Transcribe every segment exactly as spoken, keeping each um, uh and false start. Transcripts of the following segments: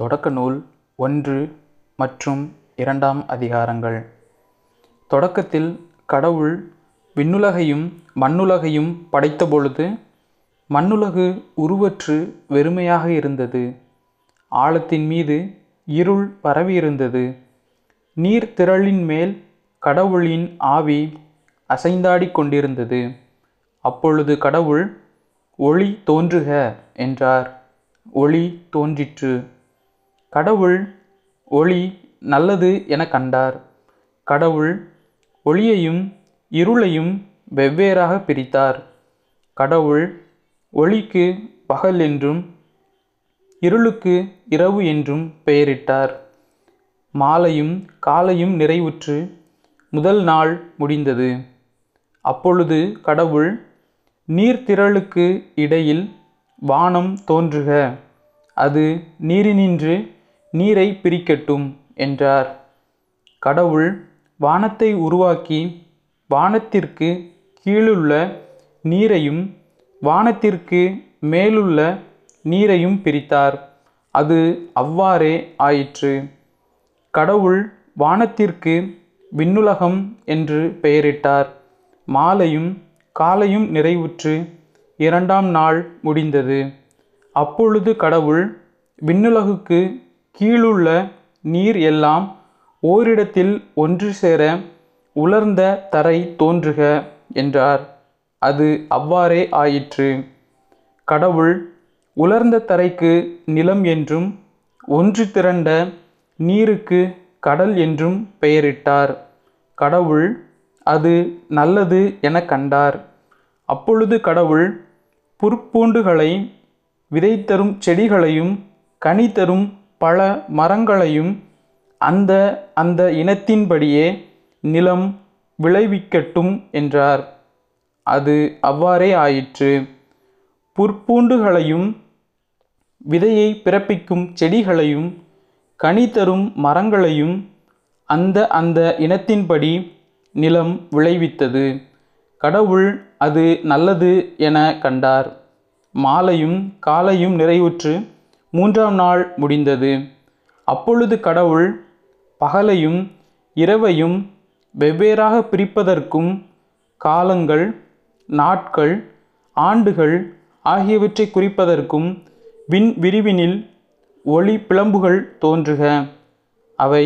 தொடக்க நூல் ஒன்று மற்றும் இரண்டாம் அதிகாரங்கள். தொடக்கத்தில் கடவுள் விண்ணுலகையும் மண்ணுலகையும் படைத்த பொழுது மண்ணுலகு உருவற்று வெறுமையாக இருந்தது. ஆழத்தின் மீது இருள் பரவியிருந்தது. நீர் திரளின் மேல் கடவுளின் ஆவி அசைந்தாடி கொண்டிருந்தது. அப்பொழுது கடவுள், ஒளி தோன்றுக என்றார். ஒளி தோன்றிற்று. கடவுள் ஒளி நல்லது என கண்டார். கடவுள் ஒளியையும் இருளையும் வெவ்வேறாக பிரித்தார். கடவுள் ஒளிக்கு பகல் என்றும் இருளுக்கு இரவு என்றும் பெயரிட்டார். மாலையும் காலையும் நிறைவுற்று முதல் நாள் முடிந்தது. அப்பொழுது கடவுள், நீர்த்திரளுக்கு இடையில் வானம் தோன்றுக, அது நீரினின்று நீரை பிரிக்கட்டும் என்றார். கடவுள் வானத்தை உருவாக்கி வானத்திற்கு கீழுள்ள நீரையும் வானத்திற்கு மேலுள்ள நீரையும் பிரித்தார். அது அவ்வாறே ஆயிற்று. கடவுள் வானத்திற்கு விண்ணுலகம் என்று பெயரிட்டார். மாலையும் காலையும் நிறைவுற்று இரண்டாம் நாள் முடிந்தது. அப்பொழுது கடவுள், விண்ணுலகுக்கு கீழுள்ள நீர் எல்லாம் ஓரிடத்தில் ஒன்று சேர உலர்ந்த தரை தோன்றுக என்றார். அது அவ்வாறே ஆயிற்று. கடவுள் உலர்ந்த தரைக்கு நிலம் என்றும் ஒன்று திரண்ட நீருக்கு கடல் என்றும் பெயரிட்டார். கடவுள் அது நல்லது என கண்டார். அப்பொழுது கடவுள் புற்பூண்டுகளை, விதை தரும் செடிகளையும் கனி தரும் பல மரங்களையும் அந்த அந்த இனத்தின்படியே நிலம் விளைவிக்கட்டும் என்றார். அது அவ்வாறே ஆயிற்று. புற்பூண்டுகளையும் விதையை பிறப்பிக்கும் செடிகளையும் கனி தரும் மரங்களையும் அந்த அந்த இனத்தின்படி நிலம் விளைவித்தது. கடவுள் அது நல்லது என கண்டார். மாலையும் காலையும் நிறைவுற்று மூன்றாம் நாள் முடிந்தது. அப்பொழுது கடவுள் பகலையும் இரவையும் வெவ்வேறாக பிரிப்பதற்கும் காலங்கள், நாட்கள், ஆண்டுகள் ஆகியவற்றை குறிப்பதற்கும் விண் விரிவினில் ஒளி பிளம்புகள் தோன்றுக, அவை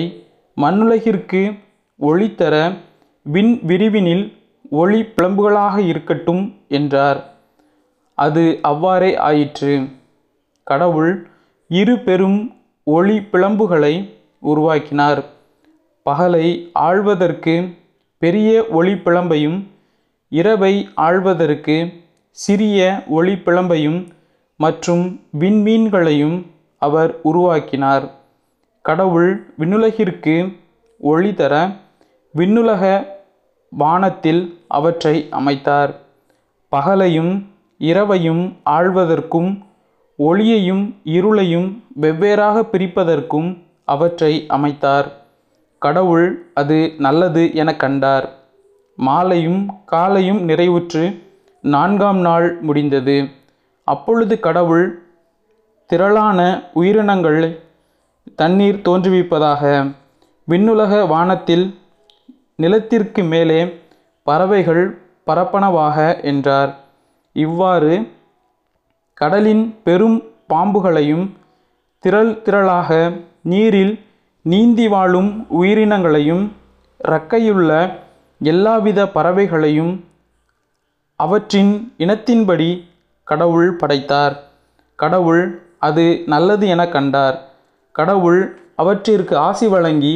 மண்ணுலகிற்கு ஒளி தர விண் விரிவினில் ஒளி பிளம்புகளாக இருக்கட்டும் என்றார். அது அவ்வாறே ஆயிற்று. கடவுள் இரு பெரும் ஒளி பிளம்புகளை உருவாக்கினார். பகலை ஆள்வதற்கு பெரிய ஒளி பிளம்பையும் இரவை ஆள்வதற்கு சிறிய ஒளி பிளம்பையும் மற்றும் விண்மீன்களையும் அவர் உருவாக்கினார். கடவுள் விண்ணுலகிற்கு ஒளி தர விண்ணுலக வானத்தில் அவற்றை அமைத்தார். பகலையும் இரவையும் ஆள்வதற்கும் ஒளியையும் இருளையும் வெவ்வேறாக பிரிப்பதற்கும் அவற்றை அமைத்தார். கடவுள் அது நல்லது என கண்டார். மாலையும் காலையும் நிறைவுற்று நான்காம் நாள் முடிந்தது. அப்பொழுது கடவுள் திரளான உயிரினங்கள் தண்ணீர் தோன்றுவிப்பதாக, விண்ணுலக வானத்தில் நிலத்திற்கு மேலே பறவைகள் பரப்பனவாக என்றார். இவ்வாறு கடலின் பெரும் பாம்புகளையும் திரள் திரளாக நீரில் நீந்தி வாழும் உயிரினங்களையும் இறக்கையுள்ள எல்லாவித பறவைகளையும் அவற்றின் இனத்தின்படி கடவுள் படைத்தார். கடவுள் அது நல்லது என கண்டார். கடவுள் அவற்றிற்கு ஆசி வழங்கி,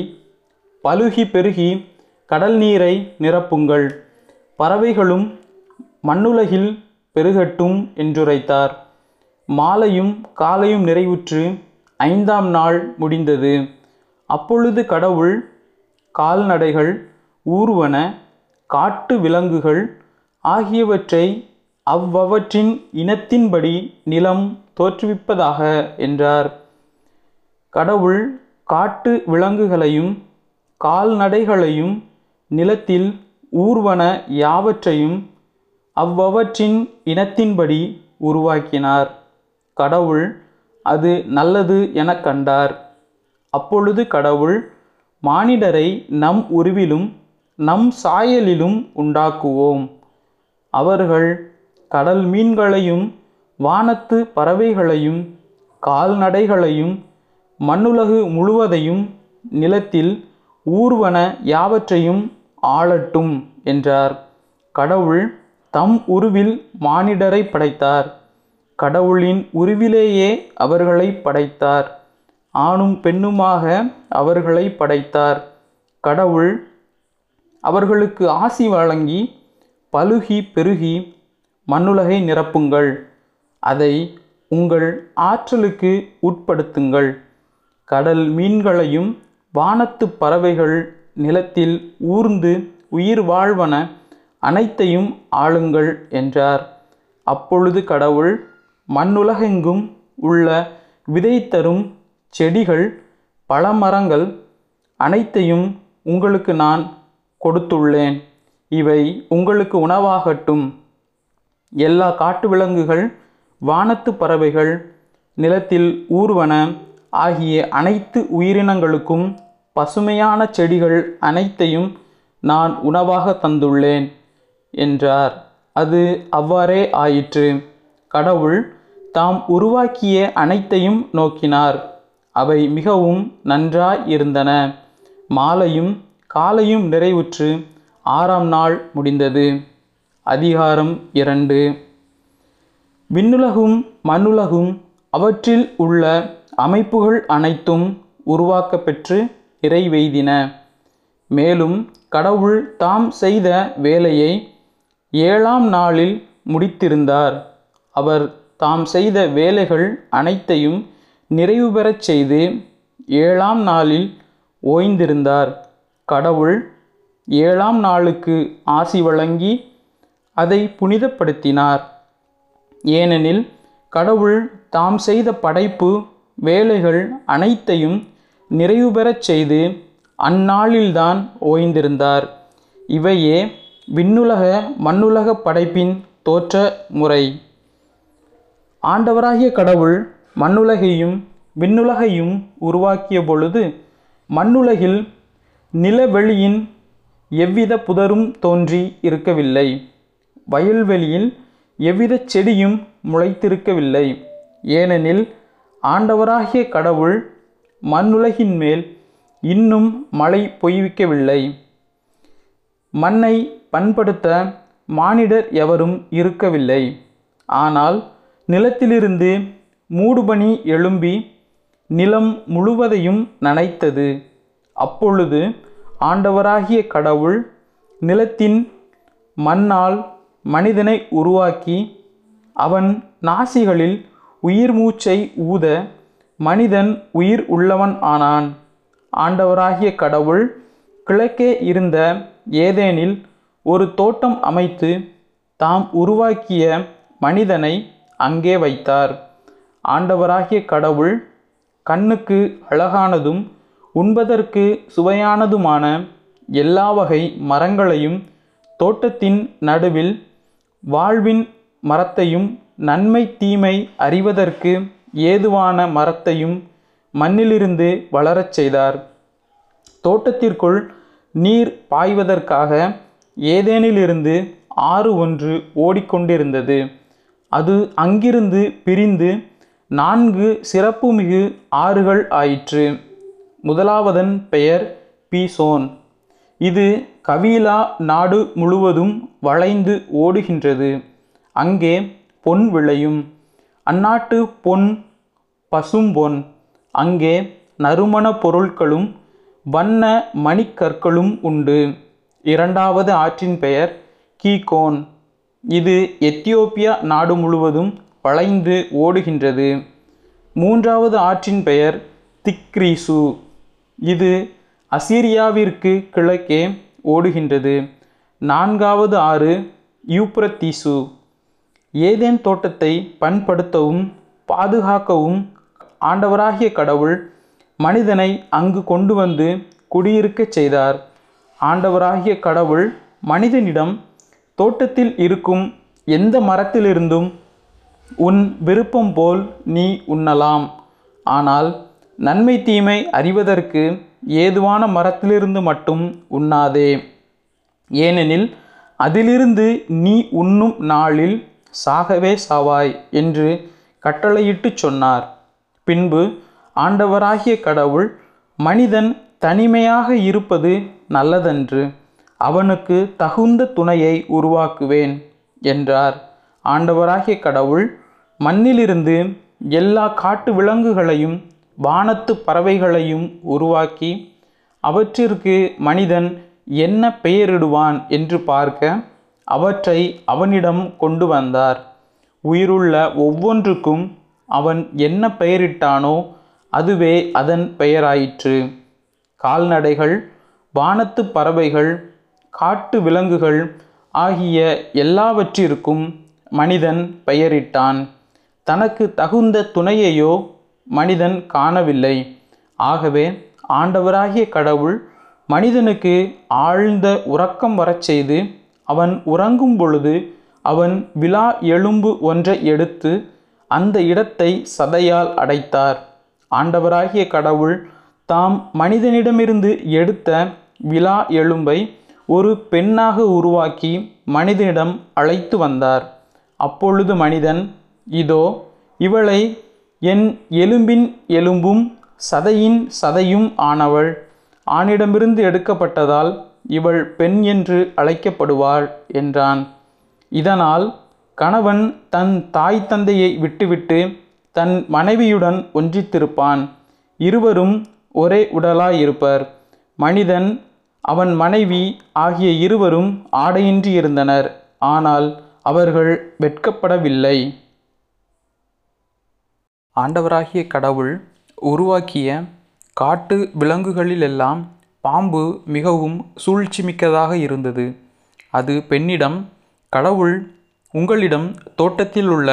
பலுகி பெருகி கடல் நீரை நிரப்புங்கள், பறவைகளும் மண்ணுலகில் பெருகட்டும் என்றுரைத்தார். மாலையும் காலையும் நிறைவுற்று ஐந்தாம் நாள் முடிந்தது. அப்பொழுது கடவுள் கால்நடைகள், ஊர்வன, காட்டு விலங்குகள் ஆகியவற்றை அவ்வவற்றின் இனத்தின்படி நிலம் தோற்றுவிப்பதாக என்றார். கடவுள் காட்டு விலங்குகளையும் கால்நடைகளையும் நிலத்தில் ஊர்வன யாவற்றையும் அவ்வவற்றின் இனத்தின்படி உருவாக்கினார். கடவுள் அது நல்லது எனக் கண்டார். அப்பொழுது கடவுள், மானிடரை நம் உருவிலும் நம் சாயலிலும் உண்டாக்குவோம், அவர்கள் கடல் மீன்களையும் வானத்து பறவைகளையும் கால்நடைகளையும் மண்ணுலகு முழுவதையும் நிலத்தில் ஊர்வன யாவற்றையும் ஆளட்டும் என்றார். கடவுள் தம் உருவில் மானிடரை படைத்தார். கடவுளின் உருவிலேயே அவர்களை படைத்தார். ஆணும் பெண்ணுமாக அவர்களை படைத்தார். கடவுள் அவர்களுக்கு ஆசி வழங்கி, பலுகி பெருகி மண்ணுலகை நிரப்புங்கள், அதை உங்கள் ஆற்றலுக்கு உட்படுத்துங்கள், கடல் மீன்களையும் வானத்து பறவைகள் நிலத்தில் ஊர்ந்து உயிர் வாழ்வன அனைத்தையும் ஆளுங்கள் என்றார். அப்பொழுது கடவுள் மண்ணுலகெங்கும் உள்ள விதை தரும் செடிகள் பழமரங்கள் அனைத்தையும் உங்களுக்கு நான் கொடுத்துள்ளேன், இவை உங்களுக்கு உணவாகட்டும், எல்லா காட்டு விலங்குகள் வானத்து பறவைகள் நிலத்தில் ஊர்வன ஆகிய அனைத்து உயிரினங்களுக்கும் பசுமையான செடிகள் அனைத்தையும் நான் உணவாக தந்துள்ளேன் என்றார். அது அவ்வாறே ஆயிற்று. கடவுள் தாம் உருவாக்கிய அனைத்தையும் நோக்கினார். அவை மிகவும் நன்றாய் இருந்தன. மாலையும் காலையும் நிறைவுற்று ஆறாம் நாள் முடிந்தது. அதிகாரம் இரண்டு. விண்ணுலகும் மண்ணுலகும் அவற்றில் உள்ள அமைப்புகள் அனைத்தும் உருவாக்க பெற்று நிறைவேறின. மேலும் கடவுள் தாம் செய்த வேலையை ஏழாம் நாளில் முடித்திருந்தார். அவர் தாம் செய்த வேலைகள் அனைத்தையும் நிறைவு பெறச் செய்து ஏழாம் நாளில் ஓய்ந்திருந்தார். கடவுள் ஏழாம் நாளுக்கு ஆசி வழங்கி அதை புனிதப்படுத்தினார். ஏனெனில் கடவுள் தாம் செய்த படைப்பு வேலைகள் அனைத்தையும் நிறைவு பெறச் செய்து அந்நாளில்தான் ஓய்ந்திருந்தார். இவையே விண்ணுலக மண்ணுலக படைப்பின் தோற்ற முறை. ஆண்டவராகிய கடவுள் மண்ணுலகையும் விண்ணுலகையும் உருவாக்கிய பொழுது மண்ணுலகில் நிலவெளியின் எவ்வித புதரும் தோன்றி இருக்கவில்லை, வயல்வெளியில் எவ்வித செடியும் முளைத்திருக்கவில்லை. ஏனெனில் ஆண்டவராகிய கடவுள் மண்ணுலகின் மேல் இன்னும் மழை பொய்விக்கவில்லை. மண்ணை பண்படுத்த மானிடர் எவரும் இருக்கவில்லை. ஆனால் நிலத்திலிருந்து மூடுபனி எழும்பி நிலம் முழுவதையும் நனைத்தது. அப்பொழுது ஆண்டவராகிய கடவுள் நிலத்தின் மண்ணால் மனிதனை உருவாக்கி அவன் நாசிகளில் உயிர் மூச்சை ஊத மனிதன் உயிர் உள்ளவன் ஆனான். ஆண்டவராகிய கடவுள் கிழக்கே இருந்த ஏதேனில் ஒரு தோட்டம் அமைத்து தாம் உருவாக்கிய மனிதனை அங்கே வைத்தார். ஆண்டவராகிய கடவுள் கண்ணுக்கு அழகானதும் உண்பதற்கு சுவையானதுமான எல்லா வகை மரங்களையும் தோட்டத்தின் நடுவில் வாழ்வின் மரத்தையும் நன்மை தீமை அறிவதற்கு ஏதுவான மரத்தையும் மண்ணிலிருந்து வளரச் செய்தார். தோட்டத்திற்குள் நீர் பாய்வதற்காக ஏதேனிலிருந்து ஆறு ஒன்று ஓடிக்கொண்டிருந்தது. அது அங்கிருந்து பிரிந்து நான்கு சிறப்புமிகு ஆறுகள் ஆயிற்று. முதலாவதன் பெயர் பீசோன். இது கவீலா நாடு முழுவதும் வளைந்து ஓடுகின்றது. அங்கே பொன் விளையும். அந்நாட்டு பொன் பசும்பொன். அங்கே நறுமண பொருட்களும் வண்ண மணிக்கற்களும் உண்டு. இரண்டாவது ஆற்றின் பெயர் கீகோன். இது எத்தியோப்பியா நாடு முழுவதும் வளைந்து ஓடுகின்றது. மூன்றாவது ஆற்றின் பெயர் திக்ரீசு. இது அசீரியாவிற்கு கிழக்கே ஓடுகின்றது. நான்காவது ஆறு யூப்ரத்தீசு. ஏதேன் தோட்டத்தை பண்படுத்தவும் பாதுகாக்கவும் ஆண்டவராகிய கடவுள் மனிதனை அங்கு கொண்டு வந்து குடியிருக்கச் செய்தார். ஆண்டவராகிய கடவுள் மனிதனிடம், தோட்டத்தில் இருக்கும் எந்த மரத்திலிருந்தும் உன் விருப்பம் போல் நீ உண்ணலாம், ஆனால் நன்மை தீமை அறிவதற்கு ஏதுவான மரத்திலிருந்து மட்டும் உண்ணாதே. ஏனெனில் அதிலிருந்து நீ உண்ணும் நாளில் சாகவே சாவாய் என்று கட்டளையிட்டு சொன்னார். பின்பு ஆண்டவராகிய கடவுள், மனிதன் தனிமையாக இருப்பது நல்லதன்று, அவனுக்கு தகுந்த துணையை உருவாக்குவேன் என்றார். ஆண்டவராகிய கடவுள் மண்ணிலிருந்து எல்லா காட்டு விலங்குகளையும் வானத்து பறவைகளையும் உருவாக்கி அவற்றிற்கு மனிதன் என்ன பெயரிடுவான் என்று பார்க்க அவற்றை அவனிடம் கொண்டு வந்தார். உயிருள்ள ஒவ்வொன்றுக்கும் அவன் என்ன பெயரிட்டானோ அதுவே அதன் பெயராயிற்று. கால்நடைகள், வானத்து பறவைகள், காட்டு விலங்குகள் ஆகிய எல்லாவற்றிற்கும் மனிதன் பெயரிட்டான். தனக்கு தகுந்த துணையையோ மனிதன் காணவில்லை. ஆகவே ஆண்டவராகிய கடவுள் மனிதனுக்கு ஆழ்ந்த உறக்கம் வரச் செய்து, அவன் உறங்கும் பொழுது அவன் விலா எலும்பு ஒன்றை எடுத்து அந்த இடத்தை சதையால் அடைத்தார். ஆண்டவராகிய கடவுள் தாம் மனிதனிடமிருந்து எடுத்த விலா எலும்பை ஒரு பெண்ணாக உருவாக்கி மனிதனிடம் அழைத்து வந்தார். அப்பொழுது மனிதன், இதோ இவளை என் எலும்பின் எலும்பும் சதையின் சதையும் ஆனவள், ஆணிடமிருந்து எடுக்கப்பட்டதால் இவள் பெண் என்று அழைக்கப்படுவாள் என்றான். இதனால் கணவன் தன் தாய் தந்தையை விட்டுவிட்டு தன் மனைவியுடன் ஒன்றித்திருப்பான். இருவரும் ஒரே உடலாயிருப்பர். மனிதன், அவன் மனைவி ஆகிய இருவரும் ஆடையின்றி இருந்தனர். ஆனால் அவர்கள் வெட்கப்படவில்லை. ஆண்டவராகிய கடவுள் உருவாக்கிய காட்டு விலங்குகளிலெல்லாம் பாம்பு மிகவும் சூழ்ச்சிமிக்கதாக இருந்தது. அது பெண்ணிடம், கடவுள் உங்களிடம் தோட்டத்தில் உள்ள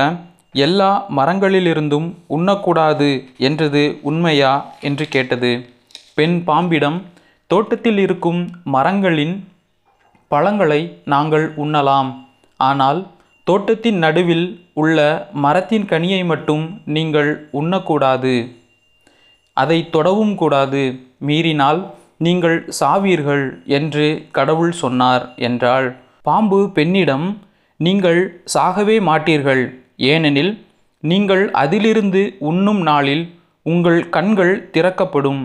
எல்லா மரங்களிலிருந்தும் உண்ணக்கூடாது என்றது உண்மையா என்று கேட்டது. பெண் பாம்பிடம், தோட்டத்தில் இருக்கும் மரங்களின் பழங்களை நாங்கள் உண்ணலாம், ஆனால் தோட்டத்தின் நடுவில் உள்ள மரத்தின் கனியை மட்டும் நீங்கள் உண்ணக்கூடாது, அதை தொடவும் கூடாது, மீறினால் நீங்கள் சாவீர்கள் என்று கடவுள் சொன்னார் என்றாள். பாம்பு பெண்ணிடம், நீங்கள் சாகவே மாட்டீர்கள், ஏனெனில் நீங்கள் அதிலிருந்து உண்ணும் நாளில் உங்கள் கண்கள் திறக்கப்படும்,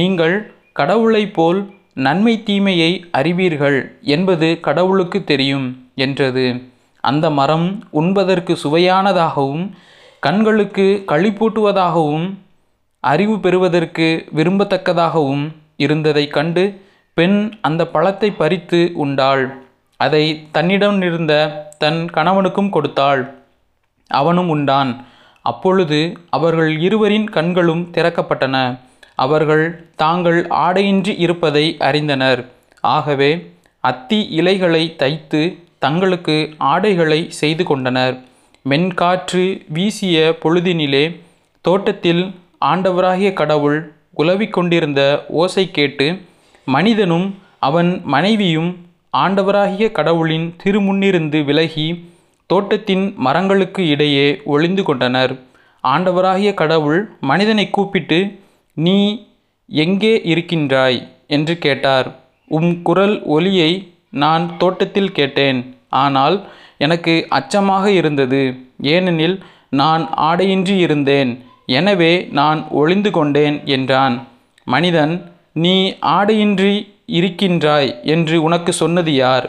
நீங்கள் கடவுளைப் போல் நன்மை தீமையை அறிவீர்கள் என்பது கடவுளுக்கு தெரியும் என்றது. அந்த மரம் உண்பதற்கு சுவையானதாகவும் கண்களுக்கு களிப்பூட்டுவதாகவும் அறிவு பெறுவதற்கு விரும்பத்தக்கதாகவும் இருந்ததை கண்டு பெண் அந்த பழத்தை பறித்து உண்டாள். அதை தன்னிடமிருந்த தன் கணவனுக்கும் கொடுத்தாள். அவனும் உண்டான். அப்பொழுது அவர்கள் இருவரின் கண்களும் திறக்கப்பட்டன. அவர்கள் தாங்கள் ஆடையின்றி இருப்பதை அறிந்தனர். ஆகவே அத்தி இலைகளை தைத்து தங்களுக்கு ஆடைகளை செய்து கொண்டனர். மென்காற்று வீசிய பொழுதினிலே தோட்டத்தில் ஆண்டவராகிய கடவுள் உலவிக் கொண்டிருந்த ஓசை கேட்டு மனிதனும் அவன் மனைவியும் ஆண்டவராகிய கடவுளின் திருமுன்னிருந்து விலகி தோட்டத்தின் மரங்களுக்கு இடையே ஒளிந்து கொண்டனர். ஆண்டவராகிய கடவுள் மனிதனை கூப்பிட்டு, நீ எங்கே இருக்கின்றாய் என்று கேட்டார். உம் குரல் ஒலியை நான் தோட்டத்தில் கேட்டேன், ஆனால் எனக்கு அச்சமாக இருந்தது, ஏனெனில் நான் ஆடையின்றி இருந்தேன், எனவே நான் ஒளிந்து கொண்டேன் என்றான். மனிதன், நீ ஆடையின்றி இருக்கின்றாய் என்று உனக்கு சொன்னது யார்?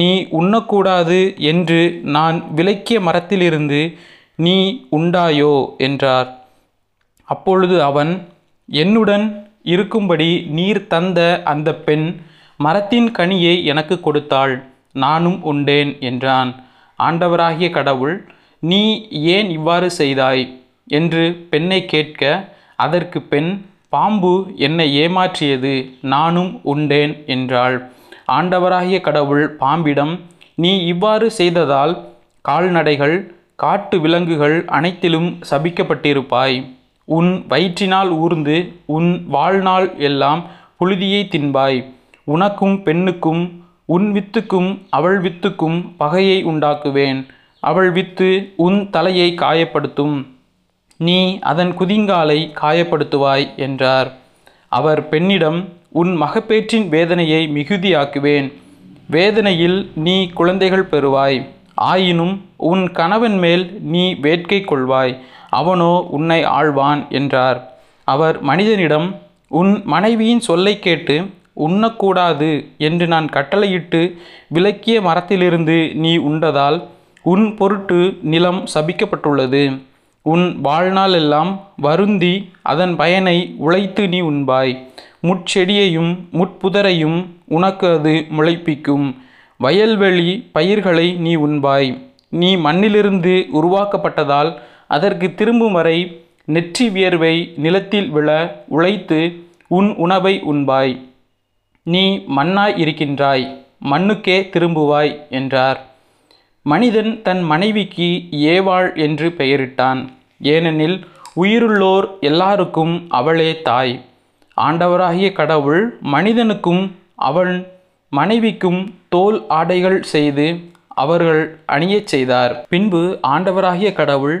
நீ உண்ணக்கூடாது என்று நான் விலக்கிய மரத்திலிருந்து நீ உண்டாயோ என்றார். அப்பொழுது அவன், என்னுடன் இருக்கும்படி நீர் தந்த அந்த பெண் மரத்தின் கனியை எனக்கு கொடுத்தாள், நானும் உண்டேன் என்றான். ஆண்டவராகிய கடவுள், நீ ஏன் இவ்வாறு செய்தாய் என்று பெண்ணை கேட்க, அதற்கு பெண், பாம்பு என்னை ஏமாற்றியது, நானும் உண்டேன் என்றாள். ஆண்டவராகிய கடவுள் பாம்பிடம், நீ இவ்வாறு செய்ததால் கால்நடைகள், காட்டு விலங்குகள் அனைத்திலும் சபிக்கப்பட்டிருப்பாய், உன் வயிற்றினால் ஊர்ந்து உன் வாழ்நாள் எல்லாம் புழுதியை தின்பாய், உனக்கும் பெண்ணுக்கும் உன் வித்துக்கும் அவள் வித்துக்கும் பகையை உண்டாக்குவேன், அவள் வித்து உன் தலையை காயப்படுத்தும், நீ அதன் குதிங்காலை காயப்படுத்துவாய் என்றார். அவர் பெண்ணிடம், உன் மகப்பேற்றின் வேதனையை மிகுதியாக்குவேன், வேதனையில் நீ குழந்தைகள் பெறுவாய், ஆயினும் உன் கணவன் மேல் நீ வேட்கை கொள்வாய், அவனோ உன்னை ஆழ்வான் என்றார். அவர் மனிதனிடம், உன் மனைவியின் சொல்லை கேட்டு உண்ணக்கூடாது என்று நான் கட்டளையிட்டு விலக்கிய மரத்திலிருந்து நீ உண்டதால் உன் பொருட்டு நிலம் சபிக்கப்பட்டுள்ளது, உன் வாழ்நாளெல்லாம் வருந்தி அதன் பயனை உழைத்து நீ உண்பாய், முட்செடியையும் முட்புதரையும் உனக்கு அது முளைப்பிக்கும், வயல்வெளி பயிர்களை நீ உண்பாய், நீ மண்ணிலிருந்து உருவாக்கப்பட்டதால் அதற்கு திரும்பும் வரை நெற்றி வியர்வை நிலத்தில் விழ உழைத்து உன் உணவை உண்பாய், நீ மண்ணாய் இருக்கின்றாய், மண்ணுக்கே திரும்புவாய் என்றார். மனிதன் தன் மனைவிக்கு ஏவாள் என்று பெயரிட்டான். ஏனெனில் உயிருள்ளோர் எல்லாருக்கும் அவளே தாய். ஆண்டவராகிய கடவுள் மனிதனுக்கும் அவன் மனைவிக்கும் தோல் ஆடைகள் செய்து அவர்கள் அணியச் செய்தார். பின்பு ஆண்டவராகிய கடவுள்,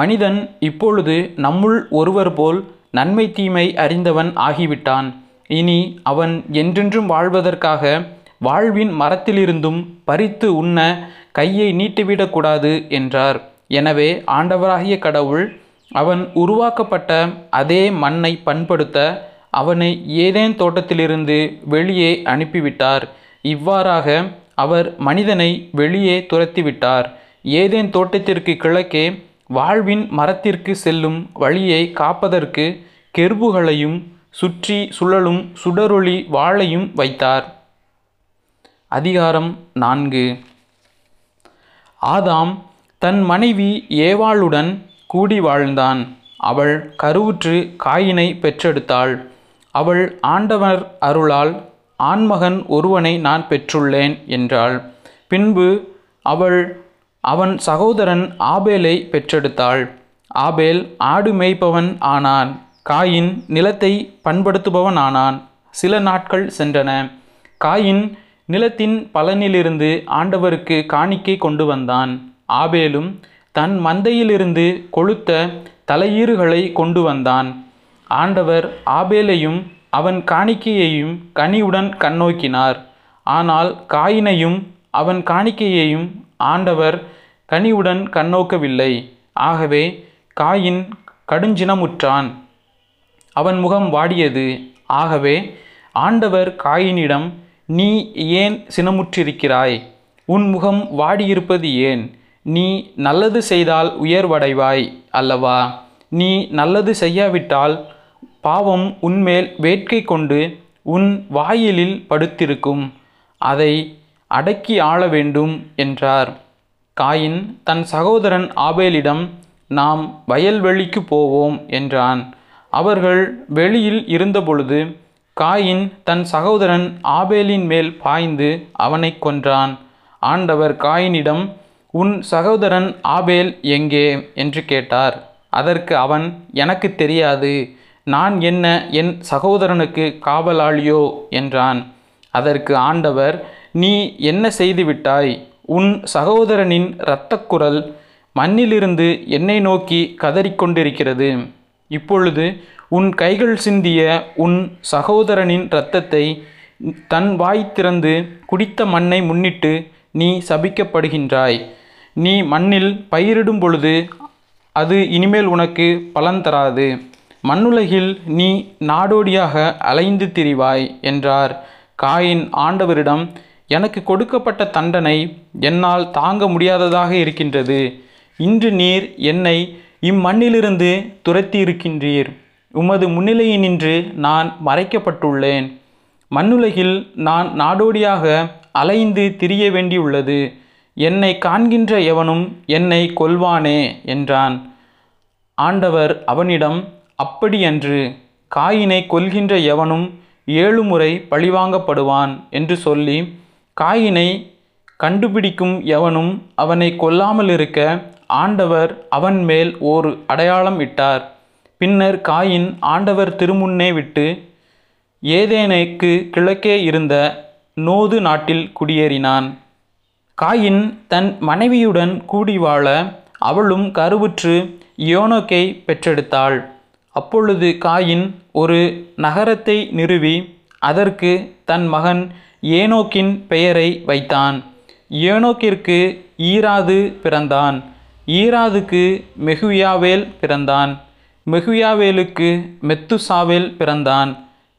மனிதன் இப்பொழுது நம்முள் ஒருவர் போல் நன்மை தீமை அறிந்தவன் ஆகிவிட்டான், இனி அவன் என்றென்றும் வாழ்வதற்காக வாழ்வின் மரத்திலிருந்தும் பறித்து உண்ண கையை நீட்டிவிடக்கூடாது என்றார். எனவே ஆண்டவராகிய கடவுள் அவன் உருவாக்கப்பட்ட அதே மண்ணை பண்படுத்த அவனை ஏதேன் தோட்டத்திலிருந்து வெளியே அனுப்பிவிட்டார். இவ்வாறாக அவர் மனிதனை வெளியே துரத்திவிட்டார். ஏதேன் தோட்டத்திற்கு கிழக்கே வாழ்வின் மரத்திற்கு செல்லும் வழியை காப்பதற்கு கெருபுகளையும் சுற்றி சுழலும் சுடரொளி வாளையும் வைத்தார். அதிகாரம் நான்கு. ஆதாம் தன் மனைவி ஏவாளுடன் கூடி வாழ்ந்தான். அவள் கருவுற்று காயினை பெற்றெடுத்தாள். அவள் ஆண்டவர் அருளால் ஆண்மகன் ஒருவனை நான் பெற்றுள்ளேன் என்றாள். பின்பு அவள் அவன் சகோதரன் ஆபேலை பெற்றெடுத்தாள். ஆபேல் ஆடு மேய்ப்பவன் ஆனான், காயின் நிலத்தை பண்படுத்துபவன் ஆனான். சில நாட்கள் சென்றன. காயின் நிலத்தின் பலனிலிருந்து ஆண்டவருக்கு காணிக்கை கொண்டு வந்தான். ஆபேலும் தன் மந்தையிலிருந்து கொழுத்த தலையீறுகளை கொண்டு வந்தான். ஆண்டவர் ஆபேலையும் அவன் காணிக்கையையும் கனியுடன் கண்ணோக்கினார். ஆனால் காயினையும் அவன் காணிக்கையையும் ஆண்டவர் கனிவுடன் கண்ணோக்கவில்லை. ஆகவே காயின் கடுஞ்சினமுற்றான், அவன் முகம் வாடியது. ஆகவே ஆண்டவர் காயினிடம், நீ ஏன் சினமுற்றிருக்கிறாய்? உன் முகம் வாடியிருப்பது ஏன்? நீ நல்லது செய்தால் உயர்வடைவாய் அல்லவா? நீ நல்லது செய்யாவிட்டால் பாவம் உன்மேல் வேட்கை கொண்டு உன் வாயிலில் படுத்திருக்கும், அதை அடக்கி ஆள வேண்டும் என்றார். காயின் தன் சகோதரன் ஆபேலிடம், நாம் வயல்வெளிக்கு போவோம் என்றான். அவர்கள் வெளியில் இருந்தபொழுது காயின் தன் சகோதரன் ஆபேலின் மேல் பாய்ந்து அவனை கொன்றான். ஆண்டவர் காயினிடம், உன் சகோதரன் ஆபேல் எங்கே என்று கேட்டார். அதற்கு அவன், எனக்கு தெரியாது, நான் என்ன என் சகோதரனுக்கு காவலாளியோ என்றான். அதற்கு ஆண்டவர், நீ என்ன செய்துவிட்டாய்? உன் சகோதரனின் இரத்தக்குரல் மண்ணிலிருந்து என்னை நோக்கி கதறிக்கொண்டிருக்கிறது. இப்பொழுது உன் கைகள் சிந்திய உன் சகோதரனின் இரத்தத்தை தன் வாய் திறந்து குடித்த மண்ணை முன்னிட்டு நீ சபிக்கப்படுகின்றாய். நீ மண்ணில் பயிரிடும் பொழுது அது இனிமேல் உனக்கு பலன் தராது, மண்ணுலகில் நீ நாடோடியாக அலைந்து திரிவாய் என்றார். காயின் ஆண்டவரிடம், எனக்கு கொடுக்கப்பட்ட தண்டனை என்னால் தாங்க முடியாததாக இருக்கின்றது. இன்று நீர் என்னை இம்மண்ணிலிருந்து துரத்தி இருக்கின்றீர், உமது முன்னிலையினின்று நான் மறைக்கப்பட்டுள்ளேன், மண்ணுலகில் நான் நாடோடியாக அலைந்து திரிய வேண்டியுள்ளது, என்னை காண்கின்ற எவனும் என்னை கொல்வானே என்றான். ஆண்டவர் அவனிடம், அப்படியன்று, காயினை கொல்கின்ற எவனும் ஏழு முறை பழிவாங்கப்படுவான் என்று சொல்லி, காயினை கண்டுபிடிக்கும் எவனும் அவனை கொல்லாமல் இருக்க ஆண்டவர் அவன் மேல் ஓர் அடையாளம் இட்டார். பின்னர் காயின் ஆண்டவர் திருமுன்னே விட்டு ஏதேனுக்கு கிழக்கே இருந்த நோது நாட்டில் குடியேறினான். காயின் தன் மனைவியுடன் கூடி வாழ அவளும் கருவுற்று யோனோக்கை பெற்றெடுத்தாள். அப்பொழுது காயின் ஒரு நகரத்தை நிறுவி அதற்கு தன் மகன் ஏனோக்கின் பெயரை வைத்தான். ஏனோக்கிற்கு ஈராது பிறந்தான். ஈராதுக்கு மெகுயாவேல் பிறந்தான். மெகுயாவேலுக்கு மெத்துசாவேல் பிறந்தான்.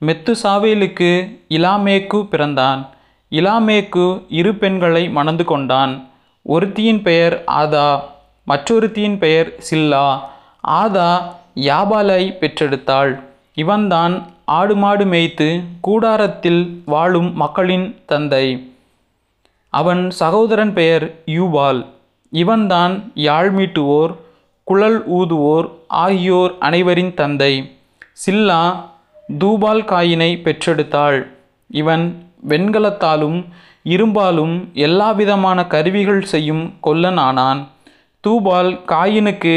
மெத்துசாவேலுக்கு இலாமேக்கு பிறந்தான். இலாமேக்கு இரு பெண்களை மணந்து கொண்டான். ஒருத்தியின் பெயர் ஆதா, மற்றொருத்தியின் பெயர் சில்லா. ஆதா யாபாலை பெற்றெடுத்தாள். இவன்தான் ஆடு மாடு மேய்த்து கூடாரத்தில் வாழும் மக்களின் தந்தை. அவன் சகோதரன் பெயர் யூபால். இவன்தான் யாழ் மீட்டுவோர் குழல் ஊதுவோர் ஆகியோர் அனைவரின் தந்தை. சில்லா தூபால் காயினை பெற்றெடுத்தாள். இவன் வெண்கலத்தாலும் இரும்பாலும் எல்லாவிதமான கருவிகள் செய்யும் கொல்லன் ஆனான். தூபால் காயினுக்கு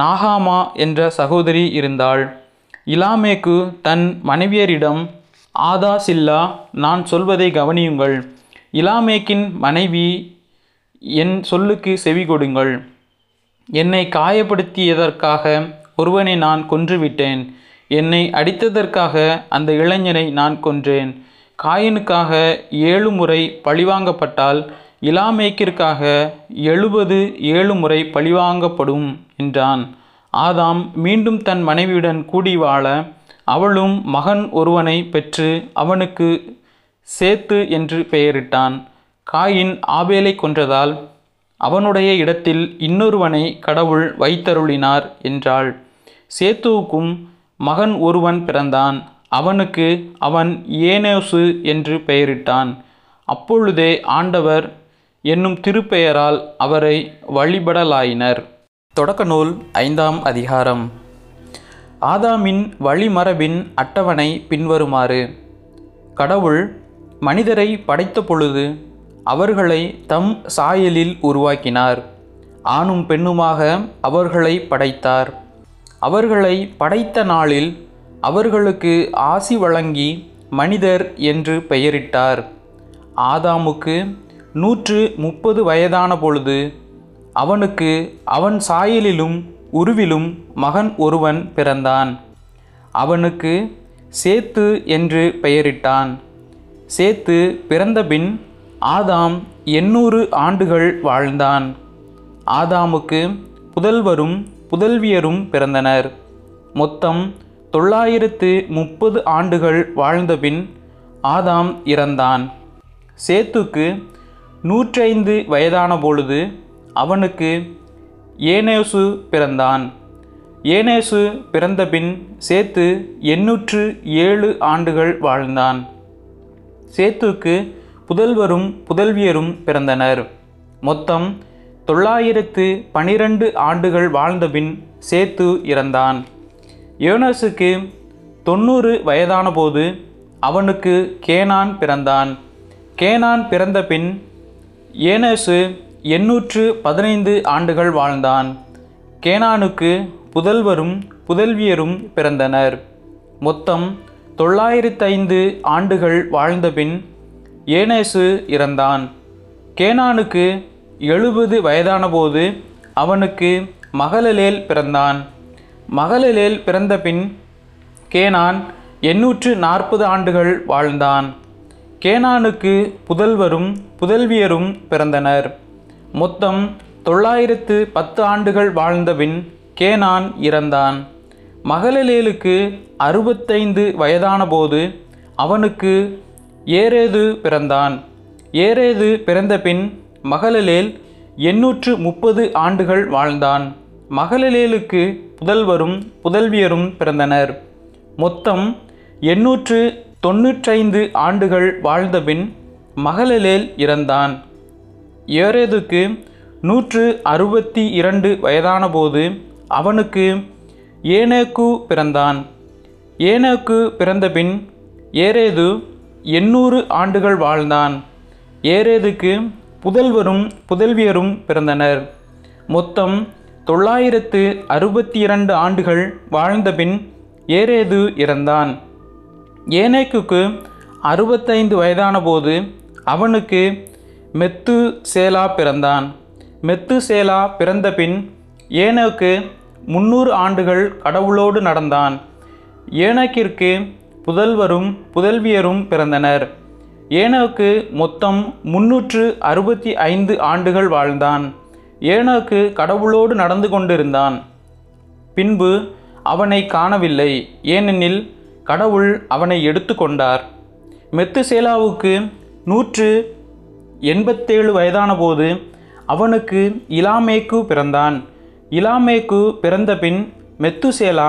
நாகாமா என்ற சகோதரி இருந்தாள். இலாமேக்கு தன் மனைவியரிடம், ஆதா சில்லா, நான் சொல்வதை கவனியுங்கள். இலாமேக்கின் மனைவி, என் சொல்லுக்கு செவி கொடுங்கள். என்னை காயப்படுத்தியதற்காக ஒருவனை நான் கொன்றுவிட்டேன். என்னை அடித்ததற்காக அந்த இளைஞனை நான் கொன்றேன். காயினுக்காக ஏழு முறை பழிவாங்கப்பட்டால் இலாமேக்கிற்காக எழுபது ஏழு முறை பழிவாங்கப்படும் என்றான். ஆதாம் மீண்டும் தன் மனைவியுடன் கூடி வாழ அவளும் மகன் ஒருவனை பெற்று அவனுக்கு சேத்து என்று பெயரிட்டான். காயின் ஆபேலை கொன்றதால் அவனுடைய இடத்தில் இன்னொருவனை கடவுள் வைத்தருளினார் என்றாள். சேத்துவுக்கும் மகன் ஒருவன் பிறந்தான். அவனுக்கு அவன் ஏனோசு என்று பெயரிட்டான். அப்பொழுதே ஆண்டவர் என்னும் திருப்பெயரால் அவரை வழிபடலாயினர். தொடக்க நூல் ஐந்தாம் அதிகாரம். ஆதாமின் வழிமரபின் அட்டவணை பின்வருமாறு. கடவுள் மனிதரை படைத்த பொழுது அவர்களை தம் சாயலில் உருவாக்கினார். ஆணும் பெண்ணுமாக அவர்களை படைத்தார். அவர்களை படைத்த நாளில் அவர்களுக்கு ஆசி வழங்கி மனிதர் என்று பெயரிட்டார். ஆதாமுக்கு நூற்று முப்பது வயதான பொழுது அவனுக்கு அவன் சாயலிலும் உருவிலும் மகன் ஒருவன் பிறந்தான். அவனுக்கு சேத்து என்று பெயரிட்டான். சேத்து பிறந்தபின் ஆதாம் எண்ணூறு ஆண்டுகள் வாழ்ந்தான். ஆதாமுக்கு புதல்வரும் புதல்வியரும் பிறந்தனர். மொத்தம் தொள்ளாயிரத்து முப்பது ஆண்டுகள் வாழ்ந்தபின் ஆதாம் இறந்தான். சேத்துக்கு நூற்றைந்து வயதான பொழுது அவனுக்கு ஏனேசு பிறந்தான். ஏனேசு பிறந்தபின் சேத்து எண்ணூற்று ஏழு ஆண்டுகள் வாழ்ந்தான். சேத்துக்கு புதல்வரும் புதல்வியரும் பிறந்தனர். மொத்தம் தொள்ளாயிரத்து பனிரெண்டு ஆண்டுகள் வாழ்ந்தபின் சேத்து இறந்தான். யோனேசுக்கு தொண்ணூறு வயதான போது அவனுக்கு கேனான் பிறந்தான். கேனான் பிறந்த பின் ஏனேசு எண்ணூற்று பதினைந்து ஆண்டுகள் வாழ்ந்தான். கேனானுக்கு புதல்வரும் புதல்வியரும் பிறந்தனர். மொத்தம் தொள்ளாயிரத்தைந்து ஆண்டுகள் வாழ்ந்தபின் ஏனேசு இறந்தான். கேனானுக்கு எழுபது வயதான போது அவனுக்கு மகளலேல் பிறந்தான். மகளலேல் பிறந்தபின் கேனான் எண்ணூற்று நாற்பது ஆண்டுகள் வாழ்ந்தான். கேனானுக்கு புதல்வரும் புதல்வியரும் பிறந்தனர். மொத்தம் தொள்ளாயிரத்து பத்து ஆண்டுகள் வாழ்ந்தபின் கேனான் இறந்தான். மகளலேலுக்கு அறுபத்தைந்து வயதான போது அவனுக்கு ஏரேது பிறந்தான். ஏரேது பிறந்தபின் மகளலேல் எண்ணூற்று முப்பது ஆண்டுகள் வாழ்ந்தான். மகளலேலுக்கு புதல்வரும் புதல்வியரும் பிறந்தனர். மொத்தம் எண்ணூற்று தொன்னூற்றைந்து ஆண்டுகள் வாழ்ந்தபின் மகளலேல் இறந்தான். ஏரேதுக்கு நூற்று அறுபத்தி இரண்டு வயதான போது அவனுக்கு ஏனேக்கு பிறந்தான். ஏனேக்கு பிறந்தபின் ஏரேது எண்ணூறு ஆண்டுகள் வாழ்ந்தான். ஏரேதுக்கு புதல்வரும் புதல்வியரும் பிறந்தனர். மொத்தம் தொள்ளாயிரத்து அறுபத்தி இரண்டு ஆண்டுகள் வாழ்ந்தபின் ஏரேது இறந்தான். ஏனேக்குக்கு அறுபத்தைந்து வயதான போது அவனுக்கு மெத்து சேலா பிறந்தான். மெத்து சேலா பிறந்தபின் ஏனோக்கு முன்னூறு ஆண்டுகள் கடவுளோடு நடந்தான். ஏனோக்கிற்கு புதல்வரும் புதல்வியரும் பிறந்தனர். ஏனோக்கு மொத்தம் முன்னூற்று அறுபத்தி ஐந்து ஆண்டுகள் வாழ்ந்தான். ஏனோக்கு கடவுளோடு நடந்து கொண்டிருந்தான். பின்பு அவனை காணவில்லை, ஏனெனில் கடவுள் அவனை எடுத்து கொண்டார். மெத்துசேலாவுக்கு நூற்று எண்பத்தேழு வயதான போது அவனுக்கு இலாமேக்கு பிறந்தான். இலாமேக்கு பிறந்தபின் மெத்துசேலா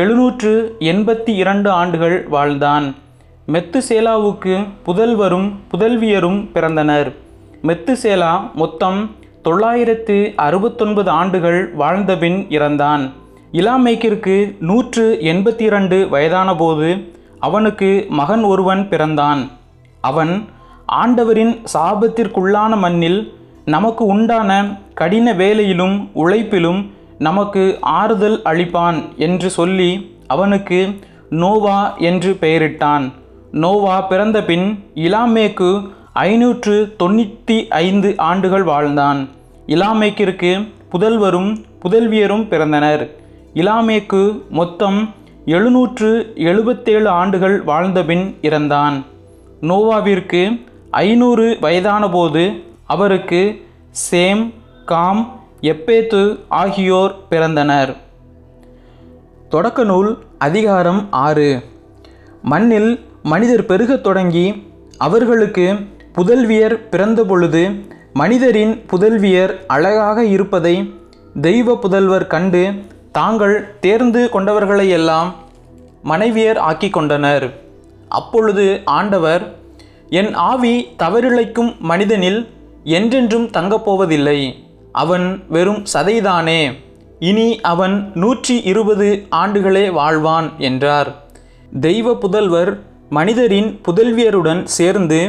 எழுநூற்று எண்பத்தி இரண்டு ஆண்டுகள் வாழ்ந்தான். மெத்துசேலாவுக்கு புதல்வரும் புதல்வியரும் பிறந்தனர். மெத்துசேலா மொத்தம் தொள்ளாயிரத்து அறுபத்தொன்பது ஆண்டுகள் வாழ்ந்தபின் இறந்தான். இலாமேக்கிற்கு நூற்று எண்பத்தி இரண்டு வயதான போது அவனுக்கு மகன் ஒருவன் பிறந்தான். அவன் ஆண்டவரின் சாபத்திற்குள்ளான மண்ணில் நமக்கு உண்டான கடின வேலையிலும் உழைப்பிலும் நமக்கு ஆறுதல் அளிப்பான் என்று சொல்லி அவனுக்கு நோவா என்று பெயரிட்டான். நோவா பிறந்தபின் இலாமேக்கு ஐநூற்று தொண்ணூற்றி ஐந்து ஆண்டுகள் வாழ்ந்தான். இலாமேக்கிற்கு புதல்வரும் புதல்வியரும் பிறந்தனர். இலாமேக்கு மொத்தம் எழுநூற்று எழுபத்தேழு ஆண்டுகள் வாழ்ந்தபின் இறந்தான். நோவாவிற்கு ஐநூறு வயதான போது அவருக்கு சேம், காம், எப்பேத்து ஆகியோர் பிறந்தனர். தொடக்க நூல் அதிகாரம் ஆறு. மண்ணில் மனிதர் பெருகத் தொடங்கி அவர்களுக்கு புதல்வியர் பிறந்த பொழுது மனிதரின் புதல்வியர் அழகாக இருப்பதை தெய்வ புதல்வர் கண்டு தாங்கள் தேர்ந்து கொண்டவர்களையெல்லாம் மனைவியர் ஆக்கி கொண்டனர். அப்பொழுது ஆண்டவர், என் ஆவி தவறிழைக்கும் மனிதனில் என்றென்றும் தங்கப்போவதில்லை, அவன் வெறும் சதைதானே, இனி அவன் நூற்றி இருபது ஆண்டுகளே வாழ்வான் என்றார். தெய்வ புதல்வர் மனிதரின் புதல்வியருடன் சேர்ந்து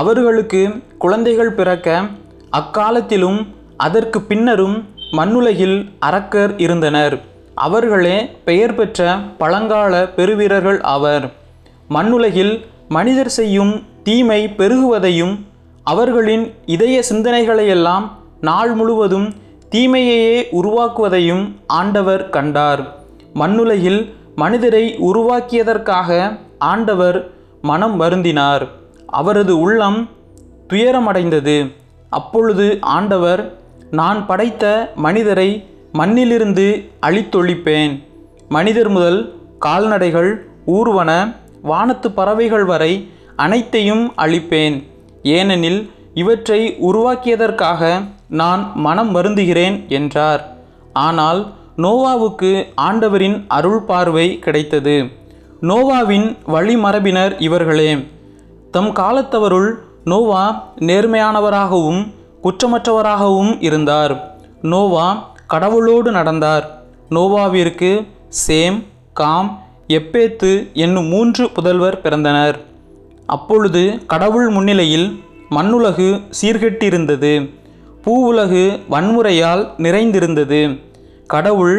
அவர்களுக்கு குழந்தைகள் பிறக்க அக்காலத்திலும் அதற்கு பின்னரும் மண்ணுலகில் அரக்கர் இருந்தனர். அவர்களே பெயர் பெற்ற பழங்கால பெருவீரர்கள் ஆவர். மண்ணுலகில் மனிதர் செய்யும் தீமை பெருகுவதையும் அவர்களின் இதய சிந்தனைகளையெல்லாம் நாள் முழுவதும் தீமையையே உருவாக்குவதையும் ஆண்டவர் கண்டார். மண்ணுலகில் மனிதரை உருவாக்கியதற்காக ஆண்டவர் மனம் வருந்தினார். அவரது உள்ளம் துயரமடைந்தது. அப்பொழுது ஆண்டவர், நான் படைத்த மனிதரை மண்ணிலிருந்து அழித்தொழிப்பேன். மனிதர் முதல் கால்நடைகள், ஊர்வன, வானத்து பறவைகள் வரை அனைத்தையும் அழிப்பேன். ஏனெனில் இவற்றை உருவாக்கியதற்காக நான் மனம் வருந்துகிறேன் என்றார். ஆனால் நோவாவுக்கு ஆண்டவரின் அருள் பார்வை கிடைத்தது. நோவாவின் வழிமரபினர் இவர்களே. தம் காலத்தவருள் நோவா நேர்மையானவராகவும் குற்றமற்றவராகவும் இருந்தார். நோவா கடவுளோடு நடந்தார். நோவாவிற்கு சேம், காம், எப்பேத்து என்னும் மூன்று புதல்வர் பிறந்தனர். அப்பொழுது கடவுள் முன்னிலையில் மண்ணுலகு சீர்கெட்டிருந்தது. பூவுலகு வன்முறையால் நிறைந்திருந்தது. கடவுள்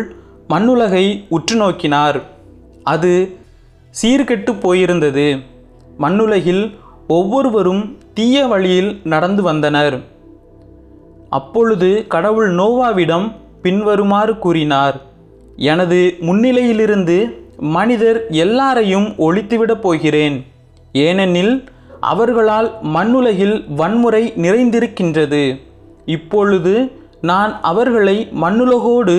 மண்ணுலகை உற்று நோக்கினார். அது சீர்கெட்டு போயிருந்தது. மண்ணுலகில் ஒவ்வொருவரும் தீய வழியில் நடந்து வந்தனர். அப்பொழுது கடவுள் நோவாவிடம் பின்வருமாறு கூறினார், எனது முன்னிலையிலிருந்து மனிதர் எல்லாரையும் ஒழித்துவிடப் போகிறேன். ஏனெனில் அவர்களால் மண்ணுலகில் வன்முறை நிறைந்திருக்கின்றது. இப்பொழுது நான் அவர்களை மண்ணுலகோடு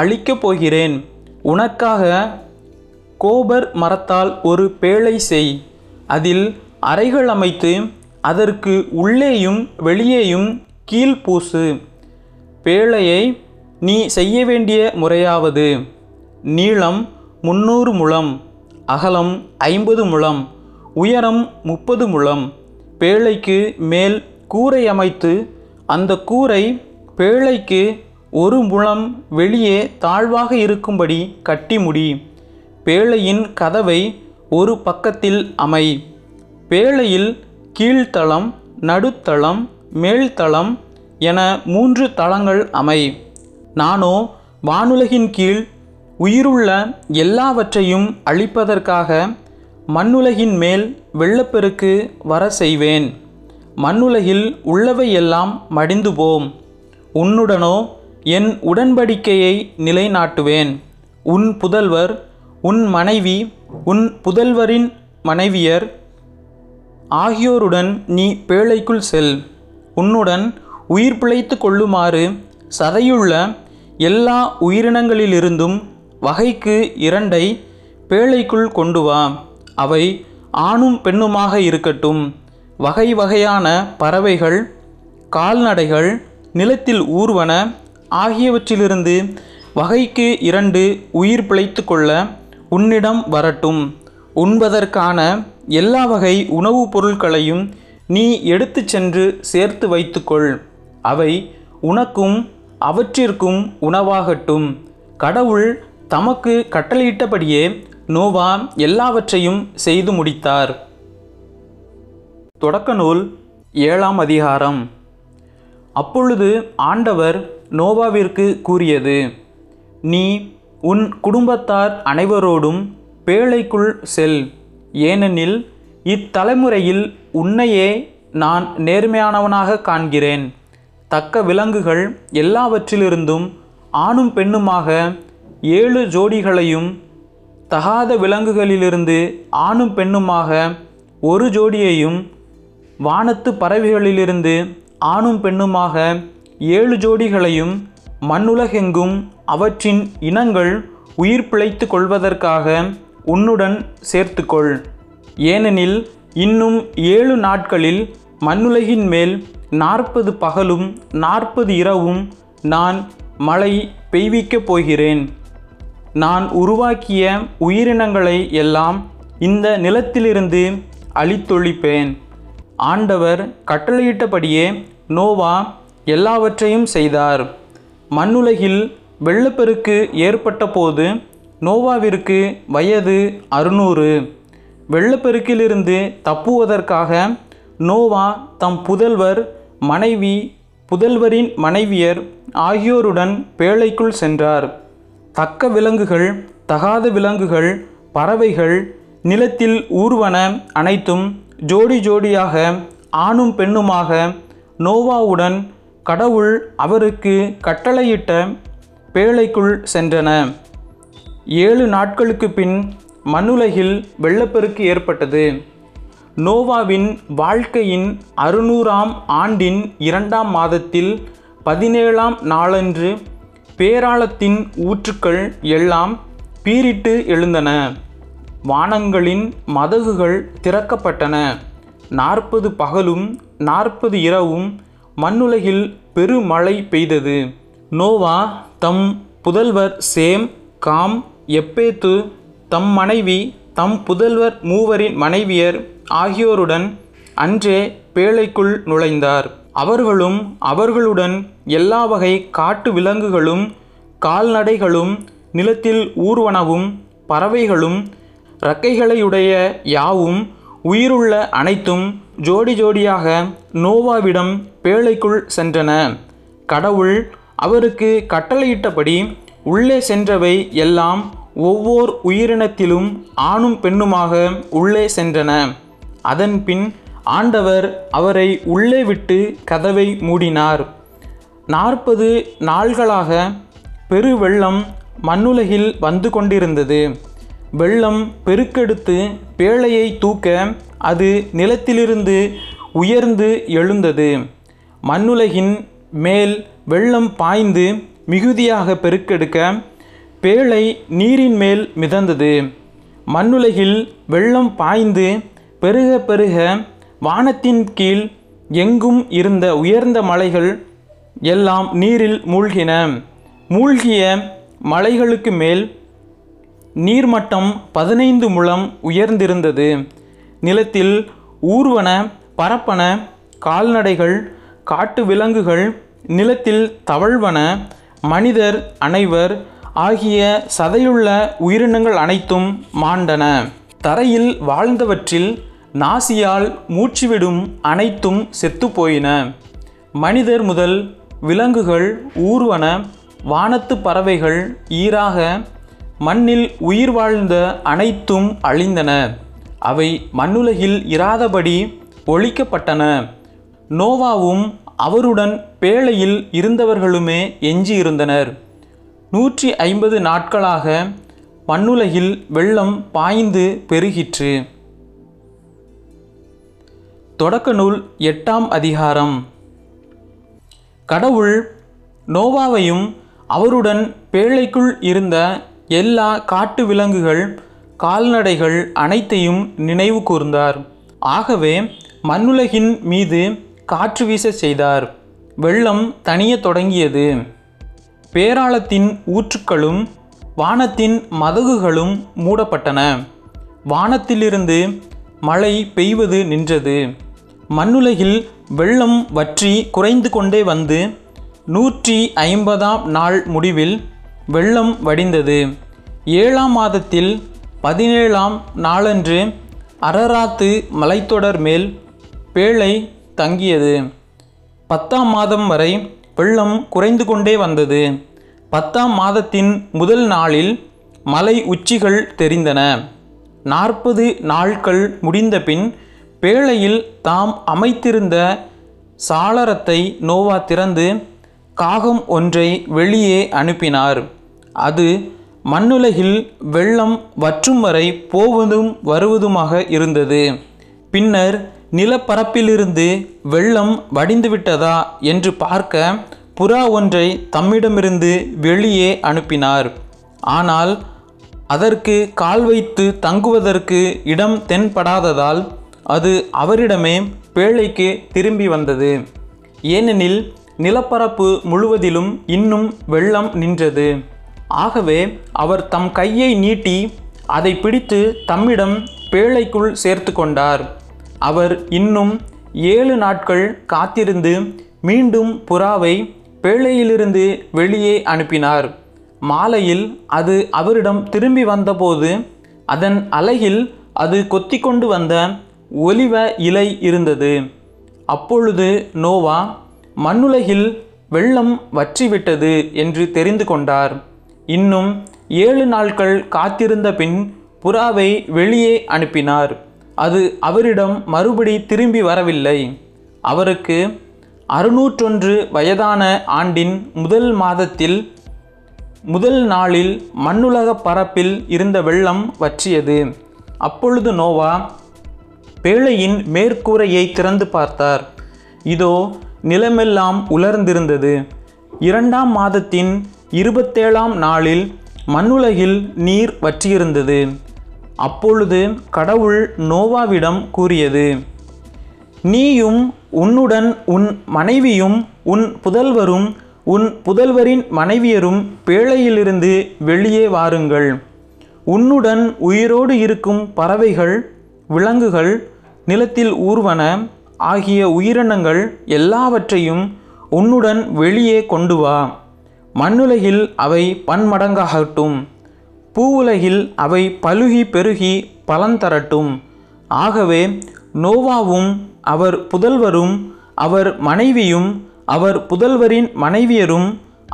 அழிக்கப் போகிறேன். உனக்காக கோபர் மரத்தால் ஒரு பேழை செய். அதில் அறைகள் அமைத்து அதற்கு உள்ளேயும் வெளியேயும் கீழ் பூசு. பேழையை நீ செய்ய வேண்டிய முறையாவது: நீளம் முன்னூறு முழம், அகலம் ஐம்பது முழம், உயரம் முப்பது முழம். பேழைக்கு மேல் கூரை அமைத்து அந்த கூரை பேழைக்கு ஒரு முழம் வெளியே தாழ்வாக இருக்கும்படி கட்டி முடி. பேழையின் கதவை ஒரு பக்கத்தில் அமை. பேழையில் கீழ்த்தளம், நடுத்தளம், மேல்தளம் என மூன்று தளங்கள் அமை. நானோ வானுலகின் கீழ் உயிருள்ள எல்லாவற்றையும் அழிப்பதற்காக மண்ணுலகின் மேல் வெள்ளப்பெருக்கு வர செய்வேன். மண்ணுலகில் உள்ளவையெல்லாம் மடிந்து போம். உன்னுடனோ என் உடன்படிக்கையை நிலைநாட்டுவேன். உன் புதல்வர், உன் மனைவி, உன் புதல்வரின் மனைவியர் ஆகியோருடன் நீ பேழைக்குள் செல். உன்னுடன் உயிர் பிழைத்து கொள்ளுமாறு சதையுள்ள எல்லா உயிரினங்களிலிருந்தும் வகைக்கு இரண்டை பேழைக்குள் கொண்டு வா. அவை ஆணும் பெண்ணுமாக இருக்கட்டும். வகை வகையான பறவைகள், கால்நடைகள், நிலத்தில் ஊர்வன ஆகியவற்றிலிருந்து வகைக்கு இரண்டு உயிர் பிழைத்து கொள்ள உன்னிடம் வரட்டும். உண்பதற்கான எல்லா வகை உணவுப் பொருட்களையும் நீ எடுத்து சென்று சேர்த்து வைத்துக்கொள். அவை உனக்கும் அவற்றிற்கும் உணவாகட்டும். கடவுள் தமக்கு கட்டளையிட்டபடியே நோவா எல்லாவற்றையும் செய்து முடித்தார். தொடக்க நூல் ஏழாம் அதிகாரம். அப்பொழுது ஆண்டவர் நோவாவிற்கு கூறியது: நீ உன் குடும்பத்தார் அனைவரோடும் பேழைக்குள் செல். ஏனெனில் இத்தலைமுறையில் உன்னையே நான் நேர்மையானவனாக காண்கிறேன். தக்க விலங்குகள் எல்லாவற்றிலிருந்தும் ஆணும் பெண்ணுமாக ஏழு ஜோடிகளையும், தகாத விலங்குகளிலிருந்து ஆணும் பெண்ணுமாக ஒரு ஜோடியையும், வானத்து பறவைகளிலிருந்து ஆணும் பெண்ணுமாக ஏழு ஜோடிகளையும் மண்ணுலகெங்கும் அவற்றின் இனங்கள் உயிர் பிழைத்து கொள்வதற்காக உன்னுடன் சேர்த்துக்கொள். ஏனெனில் இன்னும் ஏழு நாட்களில் மண்ணுலகின் மேல் நாற்பது பகலும் நாற்பது இரவும் நான் மழை பெய்விக்கப் போகிறேன். நான் உருவாக்கிய உயிரினங்களை எல்லாம் இந்த நிலத்திலிருந்து அழித்தொழிப்பேன். ஆண்டவர் கட்டளையிட்டபடியே நோவா எல்லாவற்றையும் செய்தார். மண்ணுலகில் வெள்ளப்பெருக்கு ஏற்பட்ட போது நோவாவிற்கு வயது அறுநூறு. வெள்ளப்பெருக்கிலிருந்து தப்புவதற்காக நோவா தம் புதல்வர், மனைவி, புதல்வரின் மனைவியர் ஆகியோருடன் பேழைக்குள் சென்றார். தக்க விலங்குகள், தகாத விலங்குகள், பறவைகள், நிலத்தில் ஊர்வன அனைத்தும் ஜோடி ஜோடியாக ஆணும் பெண்ணுமாக நோவாவுடன் கடவுள் அவருக்கு கட்டளையிட்ட பேழைக்குள் சென்றன. ஏழு நாட்களுக்கு பின் மண்ணுலகில் வெள்ளப்பெருக்கு ஏற்பட்டது. நோவாவின் வாழ்க்கையின் அறுநூறாம் ஆண்டின் இரண்டாம் மாதத்தில் பதினேழாம் நாளன்று பேராளத்தின் ஊற்றுக்கள் எல்லாம் பீரிட்டு எழுந்தன. வானங்களின் மதகுகள் திறக்கப்பட்டன. நாற்பது பகலும் நாற்பது இரவும் மண்ணுலகில் பெருமழை பெய்தது. நோவா, தம் புதல்வர் சேம், காம், எப்பேத்து, தம் மனைவி, தம் புதல்வர் மூவரின் மனைவியர் ஆகியோருடன் அன்றே பேழைக்குள் நுழைந்தார். அவர்களும் அவர்களுடன் எல்லா வகை காட்டு விலங்குகளும், கால்நடைகளும், நிலத்தில் ஊர்வனவும், பறவைகளும், இறக்கைகளையுடைய யாவும் உயிருள்ள அனைத்தும் ஜோடி ஜோடியாக நோவாவிடம் பேழைக்குள் சென்றன. கடவுள் அவருக்கு கட்டளையிட்டபடி உள்ளே சென்றவை எல்லாம் ஒவ்வொரு உயிரினத்திலும் ஆணும் பெண்ணுமாக உள்ளே சென்றன. அதன் பின் ஆண்டவர் அவரை உள்ளே விட்டு கதவை மூடினார். நாற்பது நாள்களாக பெருவெள்ளம் மண்ணுலகில் வந்து கொண்டிருந்தது. வெள்ளம் பெருக்கெடுத்து பேழையை தூக்க அது நிலத்திலிருந்து உயர்ந்து எழுந்தது. மண்ணுலகின் மேல் வெள்ளம் பாய்ந்து மிகுதியாக பெருக்கெடுக்க பேழை நீரின் மேல் மிதந்தது. மண்ணுலகில் வெள்ளம் பாய்ந்து பெருக பெருக வானத்தின் கீழ் எங்கும் இருந்த உயர்ந்த மலைகள் எல்லாம் நீரில் மூழ்கின. மூழ்கிய மலைகளுக்கு மேல் நீர்மட்டம் பதினைந்து முழம் உயர்ந்திருந்தது. நிலத்தில் ஊர்வன, பரப்பன, கால்நடைகள், காட்டு விலங்குகள், நிலத்தில் தவழ்வன, மனிதர் அனைவர் ஆகிய சதையுள்ள உயிரினங்கள் அனைத்தும் மாண்டன. தரையில் வாழ்ந்தவற்றில் நாசியால் மூச்சுவிடும் அனைத்தும் செத்துப்போயின. மனிதர் முதல் விலங்குகள், ஊர்வன, வானத்து பறவைகள் ஈறாக மண்ணில் உயிர் வாழ்ந்த அனைத்தும் அழிந்தன. அவை மண்ணுலகில் இராதபடி ஒழிக்கப்பட்டன. நோவாவும் அவருடன் பேழையில் இருந்தவர்களுமே எஞ்சியிருந்தனர். நூற்றி ஐம்பது நாட்களாக மண்ணுலகில் வெள்ளம் பாய்ந்து பெருகிற்று. தொடக்க நூல் எட்டாம் அதிகாரம். கடவுள் நோவாவையும் அவருடன் பேழைக்குள் இருந்த எல்லா காட்டு விலங்குகள் கால்நடைகள் அனைத்தையும் நினைவு கூர்ந்தார். ஆகவே மண்ணுலகின் மீது காற்று வீச செய்தார். வெள்ளம் தணிய தொடங்கியது. பேராளத்தின் ஊற்றுக்களும் வானத்தின் மதகுகளும் மூடப்பட்டன. வானத்திலிருந்து மழை பெய்வது நின்றது. மண்ணுலகில் வெள்ளம் வற்றி குறைந்து கொண்டே வந்து நூற்றி ஐம்பதாம் நாள் முடிவில் வெள்ளம் வடிந்தது. ஏழாம் மாதத்தில் பதினேழாம் நாளன்று அரராத்து மலைத்தொடர் மேல் பேழை தங்கியது. பத்தாம் மாதம் வரை வெள்ளம் குறைந்து கொண்டே வந்தது. பத்தாம் மாதத்தின் முதல் நாளில் மலை உச்சிகள் தெரிந்தன. நாற்பது நாட்கள் முடிந்த பின் பேழையில் தாம் அமைத்திருந்த சாளரத்தை நோவா திறந்து காகம் ஒன்றை வெளியே அனுப்பினார். அது மண்ணுலகில் வெள்ளம் வற்றும் வரை போவதும் வருவதுமாக இருந்தது. பின்னர் நிலப்பரப்பிலிருந்து வெள்ளம் வடிந்துவிட்டதா என்று பார்க்க புறா ஒன்றை தம்மிடமிருந்து வெளியே அனுப்பினார். ஆனால் அதற்கு கால் வைத்து தங்குவதற்கு இடம் தென்படாததால் அது அவரிடமே பேழைக்கு திரும்பி வந்தது. ஏனெனில் நிலப்பரப்பு முழுவதிலும் இன்னும் வெள்ளம் நின்றது. ஆகவே அவர் தம் கையை நீட்டி அதை பிடித்து தம்மிடம் பேழைக்குள் சேர்த்து கொண்டார். அவர் இன்னும் ஏழு நாட்கள் காத்திருந்து மீண்டும் புறாவை பேழையிலிருந்து வெளியே அனுப்பினார். மாலையில் அது அவரிடம் திரும்பி வந்தபோது அதன் அலகில் அது கொத்தி கொண்டு வந்த ஒலிவ இலை இருந்தது. அப்பொழுது நோவா மண்ணுலகில் வெள்ளம் வற்றிவிட்டது என்று தெரிந்து கொண்டார். இன்னும் ஏழு நாட்கள் காத்திருந்த பின் புறாவை வெளியே அனுப்பினார். அது அவரிடம் மறுபடி திரும்பி வரவில்லை. அவருக்கு அறுநூற்றொன்று வயதான ஆண்டின் முதல் மாதத்தில் முதல் நாளில் மண்ணுலக பரப்பில் இருந்த வெள்ளம் வற்றியது. அப்பொழுது நோவா பேழையின் மேற்கூரையை திறந்து பார்த்தார். இதோ நிலமெல்லாம் உலர்ந்திருந்தது. இரண்டாம் மாதத்தின் இருபத்தேழாம் நாளில் மண்ணுலகில் நீர் வற்றியிருந்தது. அப்பொழுது கடவுள் நோவாவிடம் கூறியது, நீயும் உன்னுடன் உன் மனைவியும் உன் புதல்வரும் உன் புதல்வரின் மனைவியரும் பேழையிலிருந்து வெளியே வாருங்கள். உன்னுடன் உயிரோடு இருக்கும் பறவைகள் விலங்குகள் நிலத்தில் ஊர்வன ஆகிய உயிரினங்கள் எல்லாவற்றையும் உன்னுடன் வெளியே கொண்டு வா. மண்ணுலகில் அவை பன்மடங்காகட்டும். பூவுலகில் அவை பலுகி பெருகி பலன் தரட்டும். ஆகவே நோவாவும் அவர் புதல்வரும் அவர் மனைவியும் அவர் புதல்வரின் மனைவியரும்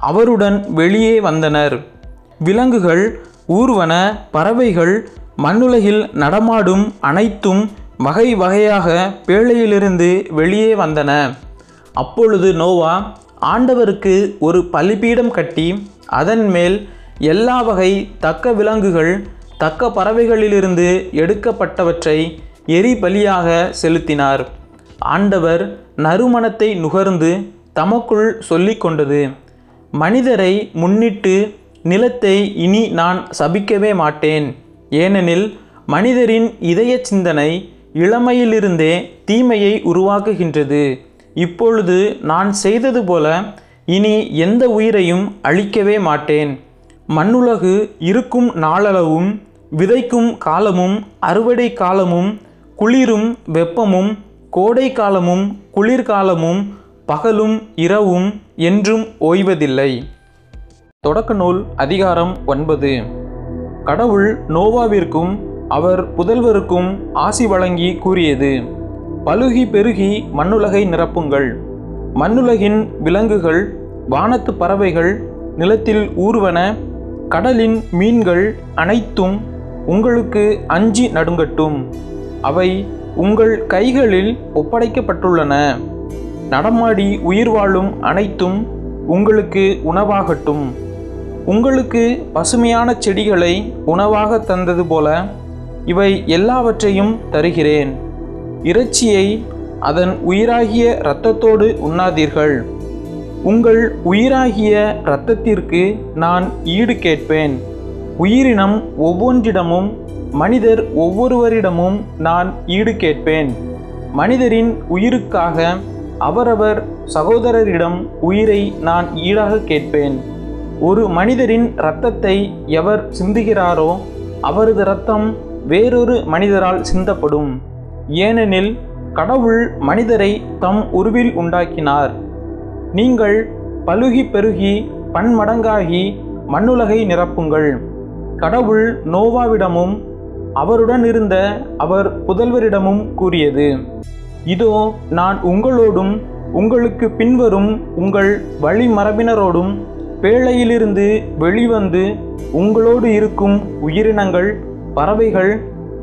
அவருடன் வெளியே வந்தனர். விலங்குகள் ஊர்வன பறவைகள் மண்ணுலகில் நடமாடும் அனைத்தும் வகை வகையாக பேழையிலிருந்து வெளியே வந்தன. அப்பொழுது நோவா ஆண்டவருக்கு ஒரு பலிபீடம் கட்டி அதன் மேல் எல்லா வகை தக்க விலங்குகள் தக்க பறவைகளிலிருந்து எடுக்கப்பட்டவற்றை எரிபலியாக செலுத்தினார். ஆண்டவர் நறுமணத்தை நுகர்ந்து தமக்குள் சொல்லிக்கொண்டது, மனிதரை முன்னிட்டு நிலத்தை இனி நான் சபிக்கவே மாட்டேன். ஏனெனில் மனிதரின் இதய சிந்தனை இளமையிலிருந்தே தீமையை உருவாக்குகின்றது. இப்பொழுது நான் செய்தது போல இனி எந்த உயிரையும் அழிக்கவே மாட்டேன். மண்ணுலகு இருக்கும் நாளளவும் விதைக்கும் காலமும் அறுவடை காலமும் குளிரும் வெப்பமும் கோடை காலமும் குளிர்காலமும் பகலும் இரவும் என்றும் ஓய்வதில்லை. தொடக்க நூல் அதிகாரம் ஒன்பது. கடவுள் நோவாவிற்கும் அவர் புதல்வருக்கும் ஆசி வழங்கி கூறியது, பலுகி பெருகி மண்ணுலகை நிரப்புங்கள். மண்ணுலகின் விலங்குகள் வானத்து பறவைகள் நிலத்தில் ஊர்வன கடலின் மீன்கள் அனைத்தும் உங்களுக்கு அஞ்சி நடுங்கட்டும். அவை உங்கள் கைகளில் ஒப்படைக்கப்பட்டுள்ளன. நடமாடி உயிர் வாழும் அனைத்தும் உங்களுக்கு உணவாகட்டும். உங்களுக்கு பசுமையான செடிகளை உணவாக தந்தது போல இவை எல்லாவற்றையும் தருகிறேன். இறைச்சியை அதன் உயிராகிய இரத்தத்தோடு உண்ணாதீர்கள். உங்கள் உயிராகிய இரத்தத்திற்கு நான் ஈடு கேட்பேன். உயிரினம் ஒவ்வொன்றிடமும் மனிதர் ஒவ்வொருவரிடமும் நான் ஈடு கேட்பேன். மனிதரின் உயிருக்காக அவரவர் சகோதரரிடம் உயிரை நான் ஈடாக கேட்பேன். ஒரு மனிதரின் இரத்தத்தை எவர் சிந்துகிறாரோ அவரது இரத்தம் வேறொரு மனிதரால் சிந்தப்படும். ஏனெனில் கடவுள் மனிதரை தம் உருவில் உண்டாக்கினார். நீங்கள் பலுகி பெருகி பன்மடங்காகி மண்ணுலகை நிரப்புங்கள். கடவுள் நோவாவிடமும் அவருடன் இருந்த அவர் புதல்வரிடமும் கூறியது, இதோ நான் உங்களோடும் உங்களுக்கு பின்வரும் உங்கள் வழிமரபினரோடும் பேழையிலிருந்து வெளிவந்து உங்களோடு இருக்கும் உயிரினங்கள், பறவைகள்,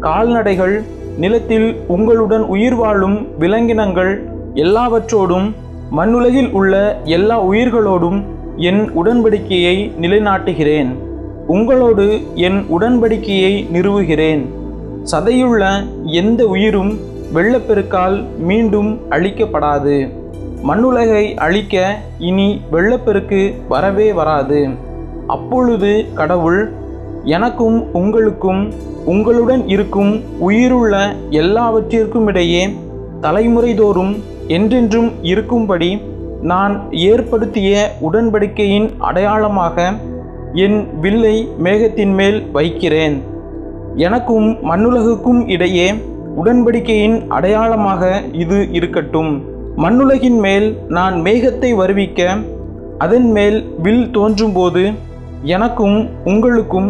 கால்நடைகள், நிலத்தில் உங்களுடன் உயிர் வாழும் விலங்கினங்கள் எல்லாவற்றோடும் மண்ணுலகில் உள்ள எல்லா உயிர்களோடும் என் உடன்படிக்கையை நிலைநாட்டுகிறேன். உங்களோடு என் உடன்படிக்கையை நிறுவுகிறேன். சதையுள்ள எந்த உயிரும் வெள்ளப்பெருக்கால் மீண்டும் அழிக்கப்படாது. மண்ணுலகை அழிக்க இனி வெள்ளப்பெருக்கு வரவே வராது. அப்பொழுது கடவுள் எனக்கும் உங்களுக்கும் உங்களுடன் இருக்கும் உயிருள்ள எல்லாவற்றிற்கும் இடையே தலைமுறைதோறும் என்றென்றும் இருக்கும்படி நான் ஏற்படுத்திய உடன்படிக்கையின் அடையாளமாக என் வில்லை மேகத்தின் மேல் வைக்கிறேன். எனக்கும் மண்ணுலகுக்கும் இடையே உடன்படிக்கையின் அடையாளமாக இது இருக்கட்டும். மண்ணுலகின் மேல் நான் மேகத்தை வருவிக்க அதன் மேல் வில் தோன்றும்போது எனக்கும் உங்களுக்கும்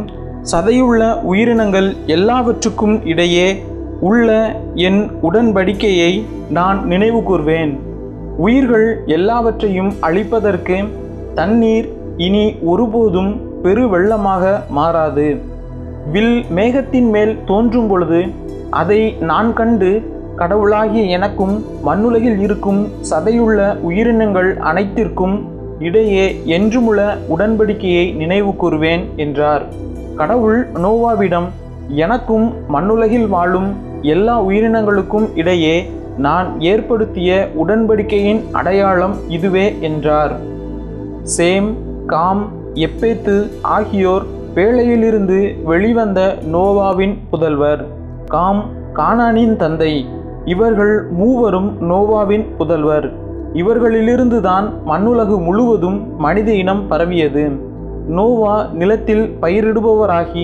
சதையுள்ள உயிரினங்கள் எல்லாவற்றுக்கும் இடையே உள்ள என் உடன்படிக்கையை நான் நினைவு கூர்வேன். உயிர்கள் எல்லாவற்றையும் அழிப்பதற்கு தண்ணீர் இனி ஒருபோதும் பெருவெள்ளமாக மாறாது. வில் மேகத்தின் மேல் தோன்றும் பொழுது அதை நான் கண்டு கடவுளாகிய எனக்கும் மண்ணுலகில் இருக்கும் சதையுள்ள உயிரினங்கள் அனைத்திற்கும் இடையே என்றுமுள்ள உடன்படிக்கையை நினைவு கூர்வேன் என்றார். கடவுள் நோவாவிடம், எனக்கும் மண்ணுலகில் வாழும் எல்லா உயிரினங்களுக்கும் இடையே நான் ஏற்படுத்திய உடன்படிக்கையின் அடையாளம் இதுவே என்றார். சேம், காம், எப்பேத்து ஆகியோர் பேழையிலிருந்து வெளிவந்த நோவாவின் புதல்வர். காம் கானானின் தந்தை. இவர்கள் மூவரும் நோவாவின் புதல்வர். இவர்களிலிருந்துதான் மண்ணுலகு முழுவதும் மனித இனம் பரவியது. நோவா நிலத்தில் பயிரிடுபவராகி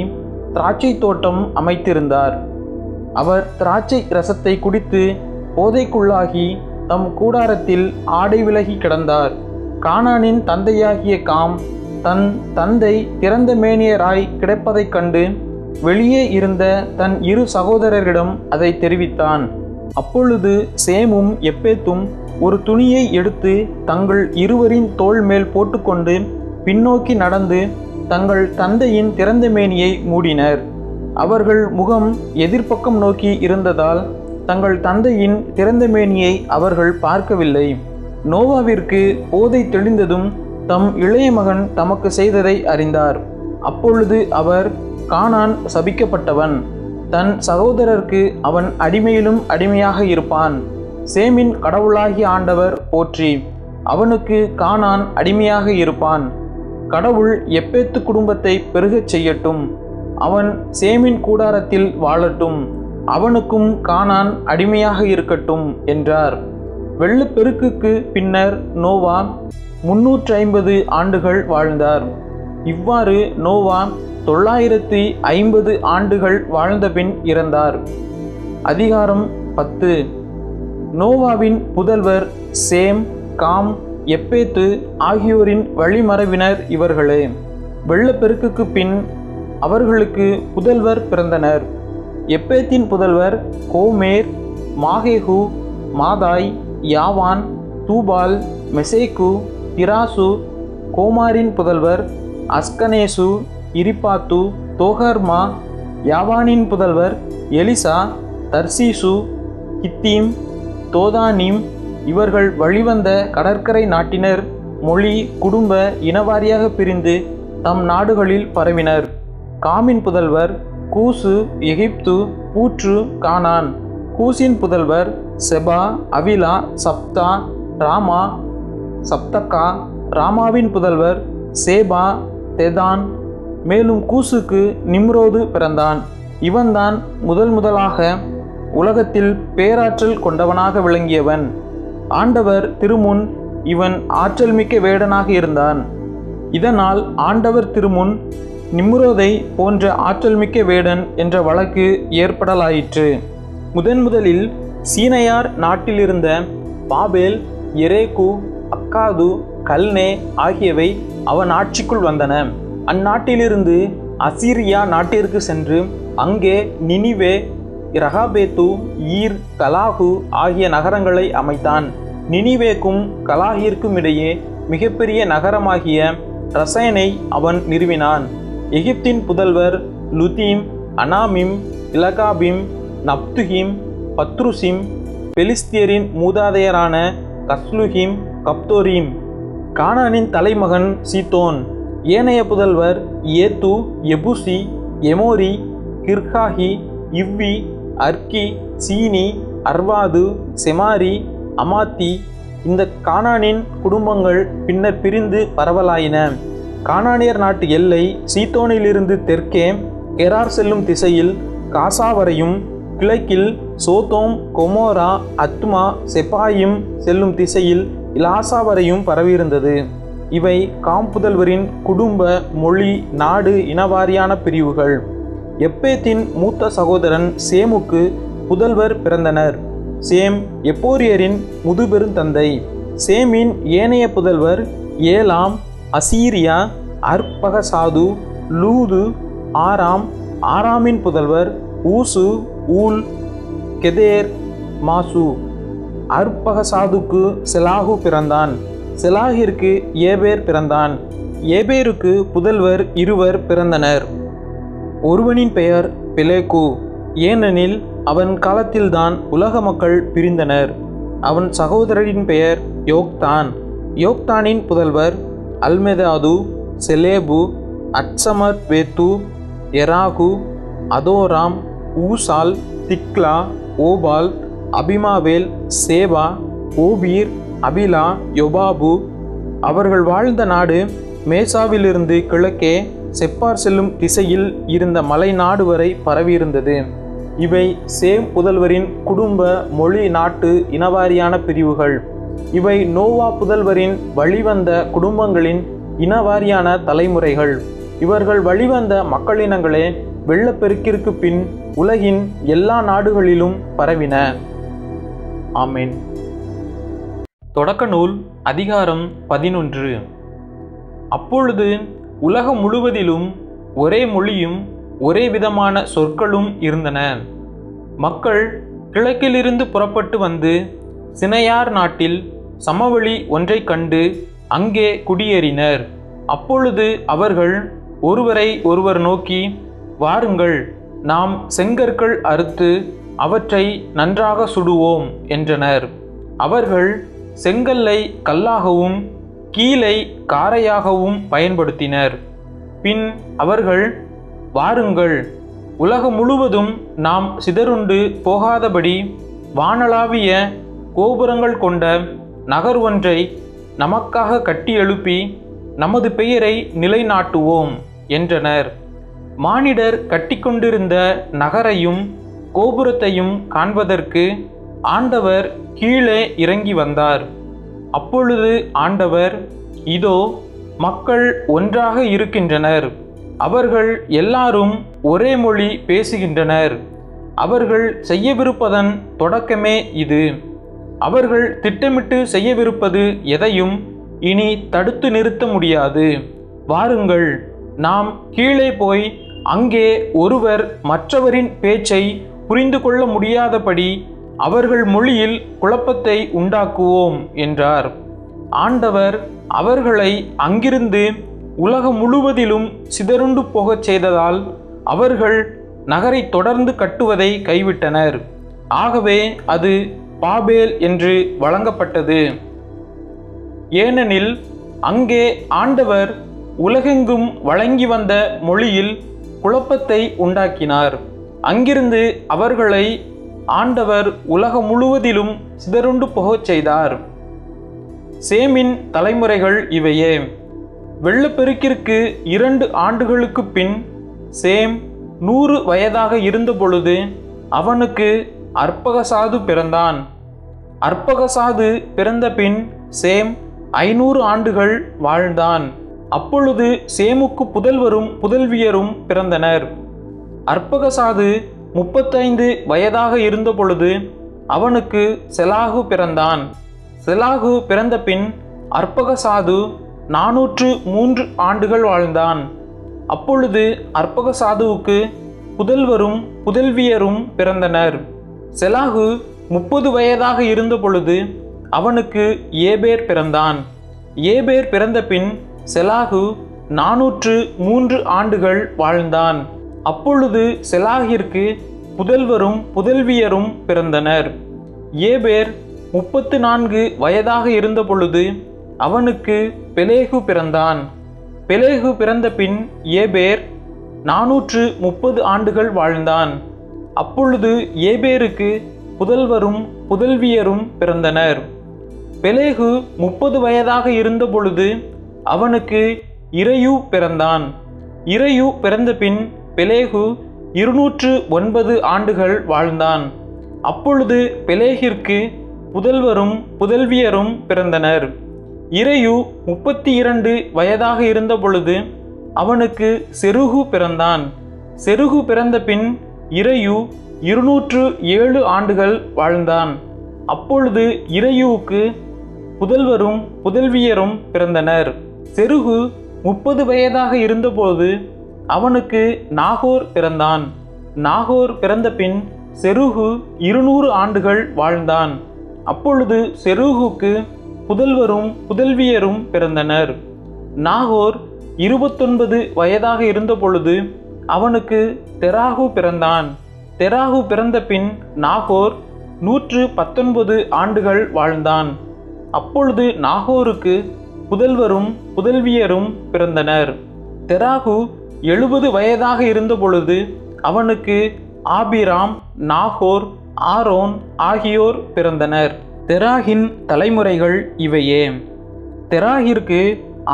திராட்சை தோட்டம் அமைத்திருந்தார். அவர் திராட்சை ரசத்தை குடித்து போதைக்குள்ளாகி தம் கூடாரத்தில் ஆடை விலகி கிடந்தார். கானானின் தந்தையாகிய காம் தன் தந்தை திறந்த மேனியராய் கிடப்பதைக் கண்டு வெளியே இருந்த தன் இரு சகோதரரிடம் அதை தெரிவித்தான். அப்பொழுது சேமும் எப்பேத்தும் ஒரு துணியை எடுத்து தங்கள் இருவரின் தோள் மேல் போட்டுக்கொண்டு பின்னோக்கி நடந்து தங்கள் தந்தையின் திறந்த மேனியை மூடினர். அவர்கள் முகம் எதிர்ப்பக்கம் நோக்கி இருந்ததால் தங்கள் தந்தையின் திறந்த மேனியை அவர்கள் பார்க்கவில்லை. நோவாவிற்கு போதை தெளிந்ததும் தம் இளைய மகன் தமக்கு செய்ததை அறிந்தார். அப்பொழுது அவர், கானான் சபிக்கப்பட்டவன், தன் சகோதரருக்கு அவன் அடிமையிலும் அடிமையாக இருப்பான். சேமின் கடவுளாகி ஆண்டவர் போற்றி. அவனுக்கு கானான் அடிமையாக இருப்பான். கடவுள் எப்பேத்து குடும்பத்தை பெருகச் செய்யட்டும். அவன் சேமின் கூடாரத்தில் வாழட்டும். அவனுக்கும் கானான் அடிமையாக இருக்கட்டும் என்றார். வெள்ளப்பெருக்குக்கு பின்னர் நோவா முன்னூற்றி ஐம்பது ஆண்டுகள் வாழ்ந்தார். இவ்வாறு நோவா தொள்ளாயிரத்தி ஐம்பது ஆண்டுகள் வாழ்ந்தபின் இறந்தார். அதிகாரம் பத்து. நோவாவின் புதல்வர் சேம், காம், எப்பேத்து ஆகியோரின் வழிமரபினர் இவர்களே. வெள்ளப்பெருக்குக்கு பின் அவர்களுக்கு புதல்வர் பிறந்தனர். எப்பேத்தின் புதல்வர் கோமேர், மாகேகு, மாதாய், யாவான், தூபால், மெசேக்கு, திராசு. கோமாரின் புதல்வர் அஸ்கனேசு, இரிபாத்து, தோகர்மா. யாவானின் புதல்வர் எலிசா, தர்சீசு, கித்தீம், தோதானிம், இவர்கள் வழிவந்த கடற்கரை நாட்டினர் மொழி, குடும்ப, இனவாரியாக பிரிந்து தம் நாடுகளில் பரவினர். காமின் புதல்வர் கூசு எகிப்து, பூற்று கானான். கூசின் புதல்வர் செபா, அவிலா, சப்தா, ராமா, சப்தக்கா. ராமாவின் புதல்வர் சேபா, தெதான். மேலும் கூசுக்கு நிம்ரோது பிறந்தான். இவன்தான் முதல் முதலாக உலகத்தில் பேராற்றல் கொண்டவனாக விளங்கியவன். ஆண்டவர் திருமுன் இவன் ஆற்றல்மிக்க வேடனாக இருந்தான். இதனால் ஆண்டவர் திருமுன் நிம்ரோதை போன்ற ஆற்றல்மிக்க வேடன் என்ற வழக்கு ஏற்படலாயிற்று. முதன் முதலில் சீனையார் நாட்டிலிருந்த பாபேல், எரேகு, அக்காது, கல்னே ஆகியவை அவன் ஆட்சிக்குள் வந்தன. அந்நாட்டிலிருந்து அசீரியா நாட்டிற்கு சென்று அங்கே நினிவே, ரகாபேத்து, ஈர், கலாகு ஆகிய நகரங்களை அமைத்தான். நினிவேக்கும் கலாகிற்கும் இடையே மிகப்பெரிய நகரமாகிய ரசயனை அவன் நிறுவினான். எகிப்தின் புதல்வர் லுதீம், அனாமிம், இலகாபிம், நப்துகிம், பத்ருசிம், பெலிஸ்தியரின் மூதாதையரான கஸ்லுகிம், கப்தோரீம், கானானின் தலைமகன் சீத்தோன். ஏனைய புதல்வர் ஏத்து, எபுசி, எமோரி, கிர்காஹி, இவ்வி, அர்கி, சீனி, அர்வாது, செமாரி, அமாத்தி. இந்த கானானின் குடும்பங்கள் பின்னர் பிரிந்து பரவலாயின. கானானியர் நாட்டு எல்லை சீத்தோனிலிருந்து தெற்கே கெரார் செல்லும் திசையில் காசா வரையும், கிழக்கில் சோதோம், கொமோரா, அத்மா, செபாயும் செல்லும் திசையில் இலாசா வரையும் பரவியிருந்தது. இவை காம்புதல்வரின் குடும்ப, மொழி, நாடு, இனவாரியான பிரிவுகள். எப்பேத்தின் மூத்த சகோதரன் சேமுக்கு புதல்வர் பிறந்தனர். சேம் எப்போரியரின் முதுபெருந்தந்தை. சேமின் ஏனைய புதல்வர் ஏலாம், அசீரியா, அர்பகசாது, லூது, ஆராம். ஆராமின் புதல்வர் ஊசு, ஊல், கெதேர், மாசு. அர்பகசாதுக்கு செலாகு பிறந்தான். செலாகிற்கு ஏபேர் பிறந்தான். ஏபேருக்கு புதல்வர் இருவர் பிறந்தனர். ஒருவனின் பெயர் பெலேகு, ஏனெனில் அவன் காலத்தில்தான் உலக மக்கள் பிரிந்தனர். அவன் சகோதரரின் பெயர் யோக்தான். யோக்தானின் புதல்வர் அல்மெதாது, செலேபு, அட்சமத் வேத்து, எராகு, அதோராம், ஊசால், திக்லா, ஓபால், அபிமாவேல், சேபா, ஓபீர், அபிலா, யோபாபு. அவர்கள் வாழ்ந்த நாடு மேசாவிலிருந்து கிழக்கே செப்பார் செல்லும் திசையில் இருந்த மலை நாடு வரை பரவியிருந்தது. இவை சேம் புதல்வரின் குடும்ப, மொழி, நாட்டு, இனவாரியான பிரிவுகள். இவை நோவா புதல்வரின் வழிவந்த குடும்பங்களின் இனவாரியான தலைமுறைகள். இவர்கள் வழிவந்த மக்களினங்களே வெள்ளப்பெருக்கிற்கு பின் உலகின் எல்லா நாடுகளிலும் பரவின. ஆமீன். தொடக்க நூல், அதிகாரம் பதினொன்று. அப்பொழுது உலகம் முழுவதிலும் ஒரே மொழியும் ஒரே விதமான சொற்களும் இருந்தன. மக்கள் கிழக்கிலிருந்து புறப்பட்டு வந்து சினையார் நாட்டில் சமவெளி ஒன்றை கண்டு அங்கே குடியேறினர். அப்பொழுது அவர்கள் ஒருவரை ஒருவர் நோக்கி, வாருங்கள், நாம் செங்கற்கள் அறுத்து அவற்றை நன்றாக சுடுவோம் என்றனர். அவர்கள் செங்கல்லை கல்லாகவும் கீலை காரையாகவும் பயன்படுத்தினர். பின் அவர்கள், வாருங்கள், உலகம் முழுவதும் நாம் சிதறுண்டு போகாதபடி வானளாவிய கோபுரங்கள் கொண்ட நகர் ஒன்றை நமக்காக கட்டி எழுப்பி நமது பெயரை நிலைநாட்டுவோம் என்றனர். மானிடர் கட்டிக்கொண்டிருந்த நகரையும் கோபுரத்தையும் காண்பதற்கு ஆண்டவர் கீழே இறங்கி வந்தார். அப்பொழுது ஆண்டவர், இதோ மக்கள் ஒன்றாக இருக்கின்றனர், அவர்கள் எல்லாரும் ஒரே மொழி பேசுகின்றனர், அவர்கள் செய்யவிருப்பதன் தொடக்கமே இது, அவர்கள் திட்டமிட்டு செய்யவிருப்பது எதையும் இனி தடுத்து நிறுத்த முடியாது, வாருங்கள், நாம் கீழே போய் அங்கே ஒருவர் மற்றவரின் பேச்சை புரிந்து கொள்ள முடியாதபடி அவர்கள் மொழியில் குழப்பத்தை உண்டாக்குவோம் என்றார். ஆண்டவர் அவர்களை அங்கிருந்து உலகம் முழுவதிலும் சிதறுண்டு போகச் செய்ததால் அவர்கள் நகரை தொடர்ந்து கட்டுவதை கைவிட்டனர். ஆகவே அது பாபேல் என்று வழங்கப்பட்டது. ஏனெனில் அங்கே ஆண்டவர் உலகெங்கும் வழங்கி வந்த மொழியில் குழப்பத்தை உண்டாக்கினார். அங்கிருந்து அவர்களை ஆண்டவர் உலகம் முழுவதிலும் சிதறுண்டு போகச் செய்தார். சேமின் தலைமுறைகள் இவையே. வெள்ளப்பெருக்கிற்கு இரண்டு ஆண்டுகளுக்கு பின் சேம் நூறு வயதாக இருந்தபொழுது அவனுக்கு அர்பகசாது பிறந்தான். அர்பகசாது பிறந்த பின் சேம் ஐநூறு ஆண்டுகள் வாழ்ந்தான். அப்பொழுது சேமுக்கு புதல்வரும் புதல்வியரும் பிறந்தனர். அர்பகசாது முப்பத்தைந்து வயதாக இருந்தபொழுது அவனுக்கு செலாகு பிறந்தான். செலாகு பிறந்த பின் அர்பகசாது நாநூற்று மூன்று ஆண்டுகள் வாழ்ந்தான். அப்பொழுது அர்பகசாதுவுக்கு புதல்வரும் புதல்வியரும் பிறந்தனர். செலாகு முப்பது வயதாக இருந்தபொழுது அவனுக்கு ஏபேர் பிறந்தான். ஏபேர் பிறந்த பின் செலாகு நாநூற்று மூன்று ஆண்டுகள் வாழ்ந்தான். அப்பொழுது செலாகிற்கு புதல்வரும் புதல்வியரும் பிறந்தனர். ஏபேர் முப்பத்து நான்கு வயதாக இருந்தபொழுது அவனுக்கு பெலேகு பிறந்தான். பெலேகு பிறந்த பின் ஏபேர் நாநூற்று முப்பது ஆண்டுகள் வாழ்ந்தான். அப்பொழுது ஏபேருக்கு புதல்வரும் புதல்வியரும் பிறந்தனர். பெலேகு முப்பது வயதாக இருந்தபொழுது அவனுக்கு இறையூ பிறந்தான். இறையூ பிறந்த பின் பெலேகு இருநூற்று ஒன்பது ஆண்டுகள் வாழ்ந்தான். அப்பொழுது பெலேகிற்கு புதல்வரும் புதல்வியரும் பிறந்தனர். இறையூ முப்பத்தி இரண்டு வயதாக இருந்தபொழுது அவனுக்கு செருகு பிறந்தான். செருகு பிறந்த பின் இறையூ இருநூற்று ஏழு ஆண்டுகள் வாழ்ந்தான். அப்பொழுது இறையூவுக்கு புதல்வரும் புதல்வியரும் பிறந்தனர். செருகு முப்பது வயதாக இருந்தபோது அவனுக்கு நாகோர் பிறந்தான். நாகோர் பிறந்த பின் செருகு இருநூறு ஆண்டுகள் வாழ்ந்தான். அப்பொழுது செருகுக்கு புதல்வரும் புதல்வியரும் பிறந்தனர். நாகோர் இருபத்தொன்பது வயதாக இருந்தபொழுது அவனுக்கு தெராகு பிறந்தான். தெராகு பிறந்த பின் நாகோர் நூற்று பத்தொன்பது ஆண்டுகள் வாழ்ந்தான். அப்பொழுது நாகோருக்கு புதல்வரும் புதல்வியரும் பிறந்தனர். தெராகு எழுபது வயதாக இருந்தபொழுது அவனுக்கு ஆபிராம், நாகோர், ஆரோன் ஆகியோர் பிறந்தனர். தெராகின் தலைமுறைகள் இவையே. தெராகிற்கு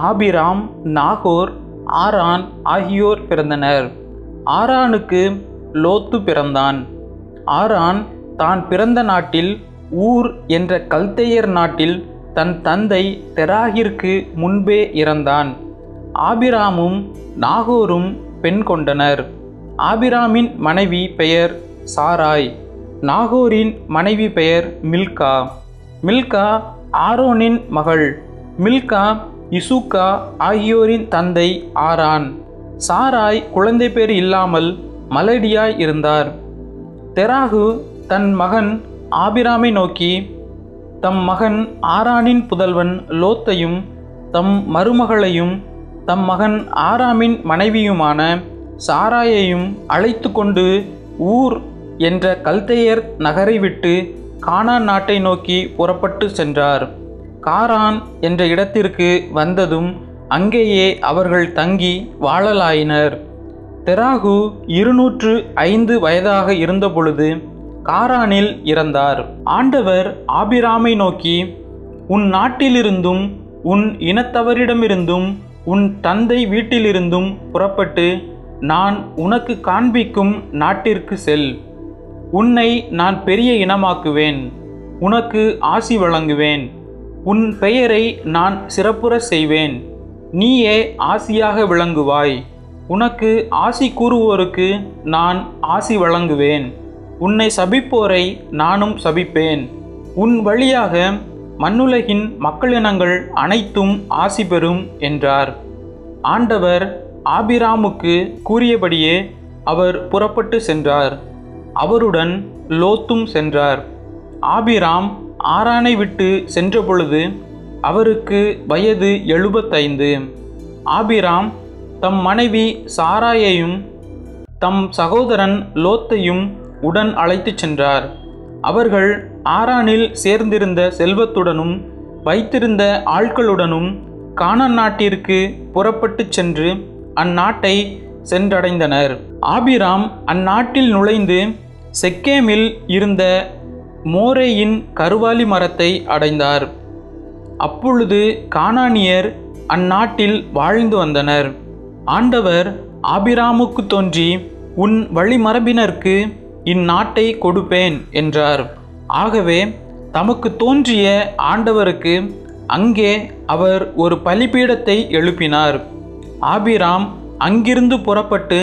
ஆபிராம், நாகோர், ஆரான் ஆகியோர் பிறந்தனர். ஆரானுக்கு லோத்து பிறந்தான். ஆரான் தான் பிறந்த நாட்டில் ஊர் என்ற கல்தேயர் நாட்டில் தன் தந்தை தெராகிற்கு முன்பே இறந்தான். ஆபிராமும் நாகோரும் பெண் கொண்டனர். ஆபிராமின் மனைவி பெயர் சாராய். நாகோரின் மனைவி பெயர் மில்கா. மில்கா ஆரோனின் மகள். மில்கா இசுக்கா ஆகியோரின் தந்தை ஆரான். சாராய் குழந்தை பேர் இல்லாமல் மலடியாய் இருந்தார். தெராகு தன் மகன் ஆபிராமை நோக்கி தம் மகன் ஆரானின் புதல்வன் லோத்தையும் தம் மருமகளையும் தம் மகன் ஆராமின் மனைவியுமான சாராயையும் அழைத்து கொண்டு ஊர் என்ற கல்தேயர் நகரை விட்டு கானான் நாட்டை நோக்கி புறப்பட்டு சென்றார். காரான் என்ற இடத்திற்கு வந்ததும் அங்கேயே அவர்கள் தங்கி வாழலாயினர். தெராகு இருநூற்று ஐந்து வயதாக இருந்தபொழுது காரானில் இறந்தார். ஆண்டவர் ஆபிராமை நோக்கி, உன் நாட்டிலிருந்தும் உன் இனத்தவரிடமிருந்தும் உன் தந்தை வீட்டிலிருந்தும் புறப்பட்டு நான் உனக்கு காண்பிக்கும் நாட்டிற்கு செல். உன்னை நான் பெரிய இனமாக்குவேன். உனக்கு ஆசி வழங்குவேன். உன் பெயரை நான் சிறப்புற செய்வேன். நீயே ஆசியாக விளங்குவாய். உனக்கு ஆசி கூறுவோருக்கு நான் ஆசி வழங்குவேன். உன்னை சபிப்போரை நானும் சபிப்பேன். உன் வழியாக மண்ணுலகின் மக்களினங்கள் அனைத்தும் ஆசி பெறும் என்றார். ஆண்டவர் ஆபிராமுக்கு கூறியபடியே அவர் புறப்பட்டு சென்றார். அவருடன் லோத்தும் சென்றார். ஆபிராம் ஆரானை விட்டு சென்றபொழுது அவருக்கு வயது எழுபத்தைந்து. ஆபிராம் தம் மனைவி சாராயையும் தம் சகோதரன் லோத்தையும் உடன் அழைத்து சென்றார். அவர்கள் ஆரானில் சேர்ந்திருந்த செல்வத்துடனும் வைத்திருந்த ஆட்களுடனும் கானான் நாட்டிற்கு புறப்பட்டு சென்று அந்நாட்டை சென்றடைந்தனர். ஆபிராம் அந்நாட்டில் நுழைந்து செக்கேமில் இருந்த மோரேயின் கருவாலி மரத்தை அடைந்தார். அப்பொழுது கானானியர் அந்நாட்டில் வாழ்ந்து வந்தனர். ஆண்டவர் ஆபிராமுக்கு தோன்றி, உன் வழிமரபினருக்கு இந்நாட்டை கொடுப்பேன் என்றார். ஆகவே தமக்கு தோன்றிய ஆண்டவருக்கு அங்கே அவர் ஒரு பலிபீடத்தை எழுப்பினார். ஆபிராம் அங்கிருந்து புறப்பட்டு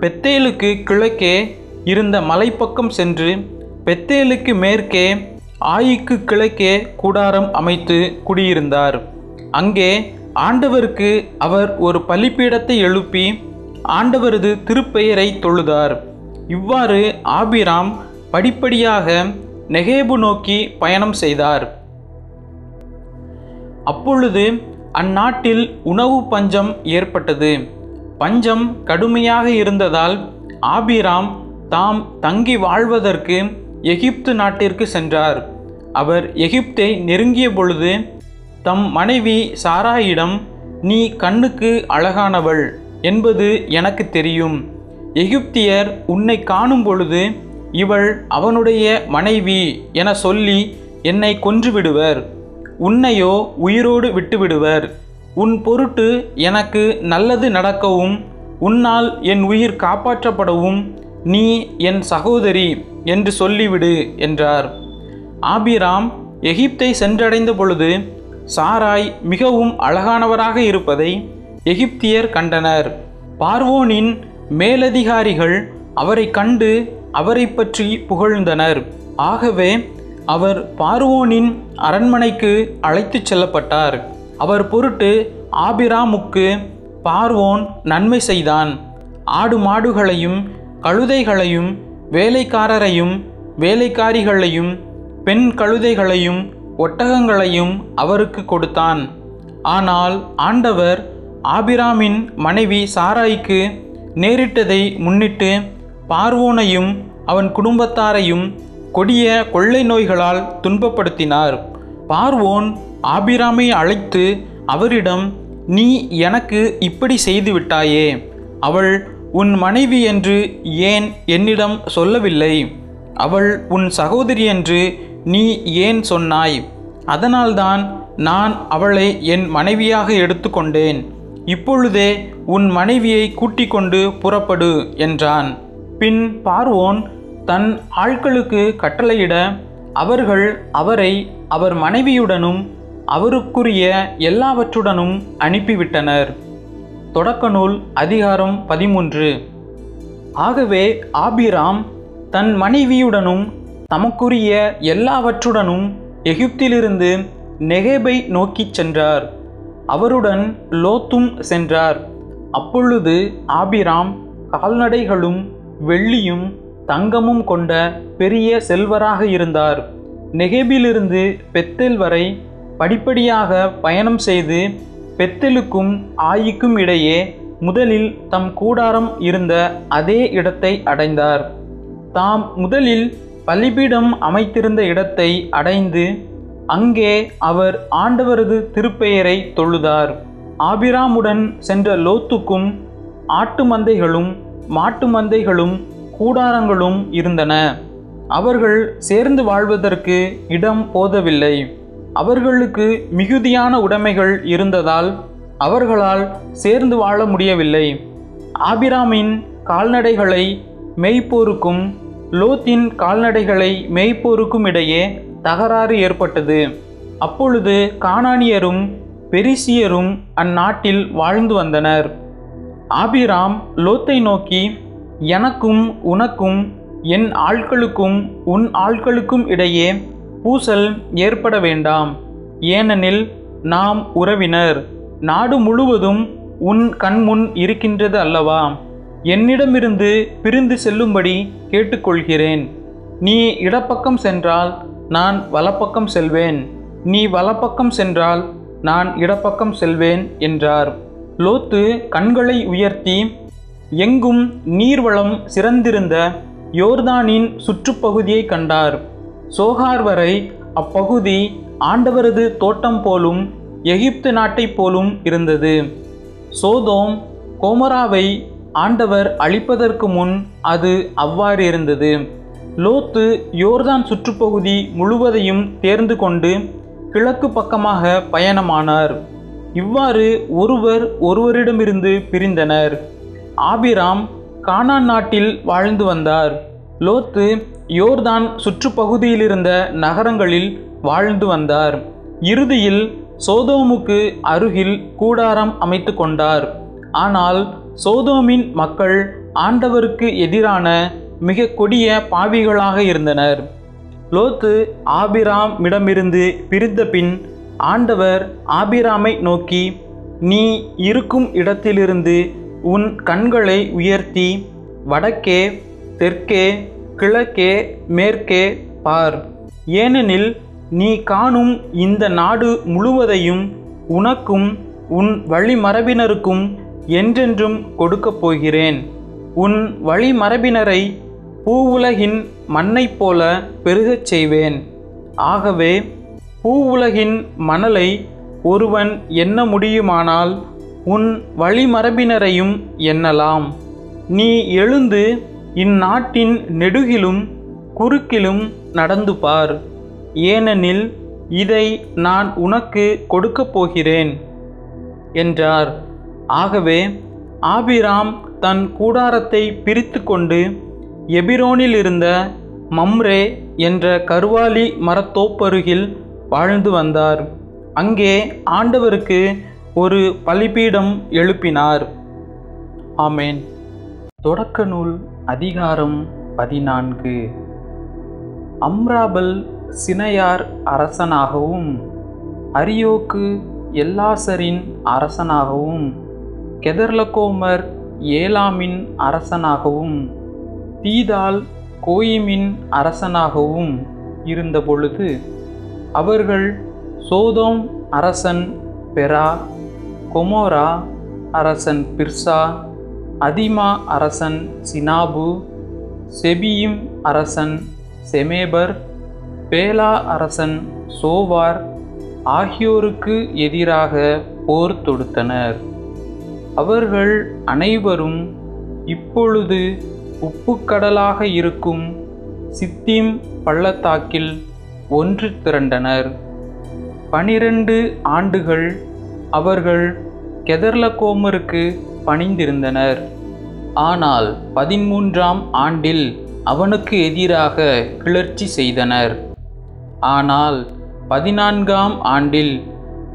பெத்தேலுக்கு கிழக்கே இருந்த மலைப்பக்கம் சென்று பெத்தேலுக்கு மேற்கே ஆயிக்கு கிழக்கே கூடாரம் அமைத்து குடியிருந்தார். அங்கே ஆண்டவருக்கு அவர் ஒரு பலிபீடத்தை எழுப்பி ஆண்டவரது திருப்பெயரை தொழுதார். இவ்வாறு ஆபிராம் படிப்படியாக நெகேபு நோக்கி பயணம் செய்தார். அப்பொழுது அந்நாட்டில் உணவு பஞ்சம் ஏற்பட்டது. பஞ்சம் கடுமையாக இருந்ததால் ஆபிராம் தாம் தங்கி வாழ்வதற்கு எகிப்து நாட்டிற்கு சென்றார். அவர் எகிப்தை நெருங்கிய பொழுது தம் மனைவி சாராயிடம், நீ கண்ணுக்கு அழகானவள் என்பது எனக்கு தெரியும். எகிப்தியர் உன்னை காணும் பொழுது இவள் அவனுடைய மனைவி என சொல்லி என்னை கொன்றுவிடுவர், உன்னையோ உயிரோடு விட்டுவிடுவர். உன் பொருட்டு எனக்கு நல்லது நடக்கவும் உன்னால் என் உயிர் காப்பாற்றப்படவும் நீ என் சகோதரி என்று சொல்லிவிடு என்றார். ஆபிராம் எகிப்தை சென்றடைந்த பொழுது சாராய் மிகவும் அழகானவராக இருப்பதை எகிப்தியர் கண்டனர். பார்வோனின் மேலதிகாரிகள் அவரை கண்டு அவரை பற்றி புகழ்ந்தனர். ஆகவே அவர் பார்வோனின் அரண்மனைக்கு அழைத்து செல்லப்பட்டார். அவர் பொருட்டு ஆபிராமுக்கு பார்வோன் நன்மை செய்தான். ஆடு மாடுகளையும் கழுதைகளையும் வேலைக்காரரையும் வேலைக்காரிகளையும் பெண் கழுதைகளையும் ஒட்டகங்களையும் அவருக்கு கொடுத்தான். ஆனால் ஆண்டவர் ஆபிராமின் மனைவி சாராய்க்கு நேரிட்டதை முன்னிட்டு பார்வோனையும் அவன் குடும்பத்தாரையும் கொடிய கொள்ளை நோய்களால் துன்பப்படுத்தினார். பார்வோன் ஆபிராமை அழைத்து அவரிடம், நீ எனக்கு இப்படி செய்துவிட்டாயே, அவள் உன் மனைவி என்று ஏன் என்னிடம் சொல்லவில்லை? அவள் உன் சகோதரி என்று நீ ஏன் சொன்னாய்? அதனால்தான் நான் அவளை என் மனைவியாக எடுத்துக்கொண்டேன். இப்பொழுதே உன் மனைவியை கூட்டிக் கொண்டு புறப்படு என்றான். பின் பார்வோன் தன் ஆட்களுக்கு கட்டளையிட அவர்கள் அவரை அவர் மனைவியுடனும் அவருக்குரிய எல்லாவற்றுடனும் அனுப்பிவிட்டனர். தொடக்க நூல் அதிகாரம் பதிமூன்று. ஆகவே ஆபிராம் தன் மனைவியுடனும் தமக்குரிய எல்லாவற்றுடனும் எகிப்திலிருந்து நெகேபை நோக்கி சென்றார். அவருடன் லோத்தும் சென்றார். அப்பொழுது ஆபிராம் கால்நடைகளும் வெள்ளியும் தங்கமும் கொண்ட பெரிய செல்வராக இருந்தார். நெகேபிலிருந்து பெத்தேல் வரை படிப்படியாக பயணம் செய்து பெத்தேலுக்கும் ஆயிக்கும் இடையே முதலில் தம் கூடாரம் இருந்த அதே இடத்தை அடைந்தார். தாம் முதலில் பலிபீடம் அமைத்திருந்த இடத்தை அடைந்து அங்கே அவர் ஆண்டவரது திருப்பெயரை தொழுதார். ஆபிராமுடன் சென்ற லோத்துக்கும் ஆட்டு மந்தைகளும் மாட்டு மந்தைகளும் கூடாரங்களும் இருந்தன. அவர்கள் சேர்ந்து வாழ்வதற்கு இடம் போதவில்லை. அவர்களுக்கு மிகுதியான உடைமைகள் இருந்ததால் அவர்களால் சேர்ந்து வாழ முடியவில்லை. ஆபிராமின் கால்நடைகளை மேய்ப்போருக்கும் லோத்தின் கால்நடைகளை மேய்ப்போருக்கும் இடையே தகராறு ஏற்பட்டது. அப்பொழுது கானானியரும் பெரிசியரும் அந்நாட்டில் வாழ்ந்து வந்தனர். ஆபிராம் லோத்தை நோக்கி, எனக்கும் உனக்கும் என் ஆட்களுக்கும் உன் ஆட்களுக்கும் இடையே பூசல் ஏற்பட வேண்டாம். ஏனெனில் நாம் உறவினர். நாடு முழுவதும் உன் கண்முன் இருக்கின்றது அல்லவா? என்னிடமிருந்து பிரிந்து செல்லும்படி கேட்டுக்கொள்கிறேன். நீ இடப்பக்கம் சென்றால் நான் வலப்பக்கம் செல்வேன், நீ வலப்பக்கம் சென்றால் நான் இடப்பக்கம் செல்வேன் என்றார். லோத்து கண்களை உயர்த்தி எங்கும் நீர்வளம் சிறந்திருந்த யோர்தானின் சுற்றுப்பகுதியை கண்டார். சோகார் வரை அப்பகுதி ஆண்டவரது தோட்டம் போலும் எகிப்து நாட்டை போலும் இருந்தது. சோதோம் கோமராவை ஆண்டவர் அழிப்பதற்கு முன் அது அவ்வாறு இருந்தது. லோத்து யோர்தான் சுற்றுப்பகுதி முழுவதையும் தேர்ந்து கொண்டு கிழக்கு பக்கமாக பயணமானார். இவ்வாறு ஒருவர் ஒருவரிடமிருந்து பிரிந்தனர். ஆபிராம் கானான் நாட்டில் வாழ்ந்து வந்தார். லோத்து யோர்தான் சுற்றுப்பகுதியிலிருந்த நகரங்களில் வாழ்ந்து வந்தார். இறுதியில் சோதோமுக்கு அருகில் கூடாரம் அமைத்து கொண்டார். ஆனால் சோதோமின் மக்கள் ஆண்டவருக்கு எதிரான மிக கொடிய பாவிகளாக இருந்தனர். லோத்து ஆபிராம் இடமிருந்து பிரிந்த பின் ஆண்டவர் ஆபிராமை நோக்கி, நீ இருக்கும் இடத்திலிருந்து உன் கண்களை உயர்த்தி வடக்கே தெற்கே கிழக்கே மேற்கே பார். ஏனெனில் நீ காணும் இந்த நாடு முழுவதையும் உனக்கும் உன் வழிமரபினருக்கும் என்றென்றும் கொடுக்கப் போகிறேன். உன் வழிமரபினரை பூவுலகின் மண்ணைப் போல பெருகச் செய்வேன். ஆகவே பூவுலகின் மணலை ஒருவன் எண்ண முடியுமானால் உன் வழிமரபினரையும் எண்ணலாம். நீ எழுந்து இந்நாட்டின் நெடுகிலும் குறுக்கிலும் நடந்து பார். ஏனெனில் இதை நான் உனக்கு கொடுக்கப் போகிறேன் என்றார். ஆகவே ஆபிராம் தன் கூடாரத்தை பிரித்து கொண்டு எபிரோனில் இருந்த மம்ரே என்ற கருவாலி மரத்தோப்பருகில் வாழ்ந்து வந்தார். அங்கே ஆண்டவருக்கு ஒரு பலிபீடம் எழுப்பினார். ஆமேன். தொடக்க நூல் அதிகாரம் பதினான்கு. அம்ராபல் சினையார் அரசனாகவும் அரியோக்கு எல்லாசரின் அரசனாகவும் கெதர்லகோமர் ஏலாமின் அரசனாகவும் தீதால் கோயிமின் அரசனாகவும் இருந்தபொழுது அவர்கள் சோதோம் அரசன் பெரா, கொமோரா அரசன் பிர்சா, அதிமா அரசன் சினாபு, செபியும் அரசன் செமேபர், பேலா அரசன் சோவார் ஆகியோருக்கு எதிராக போர் தொடுத்தனர். அவர்கள் அனைவரும் இப்பொழுது உப்புக்கடலாக இருக்கும் சித்தீம் பள்ளத்தாக்கில் ஒன்று திரண்டனர். பனிரெண்டு ஆண்டுகள் அவர்கள் கெதர்லகோமருக்கு பணிந்திருந்தனர். ஆனால் பதிமூன்றாம் ஆண்டில் அவனுக்கு எதிராக கிளர்ச்சி செய்தனர். ஆனால் பதினான்காம் ஆண்டில்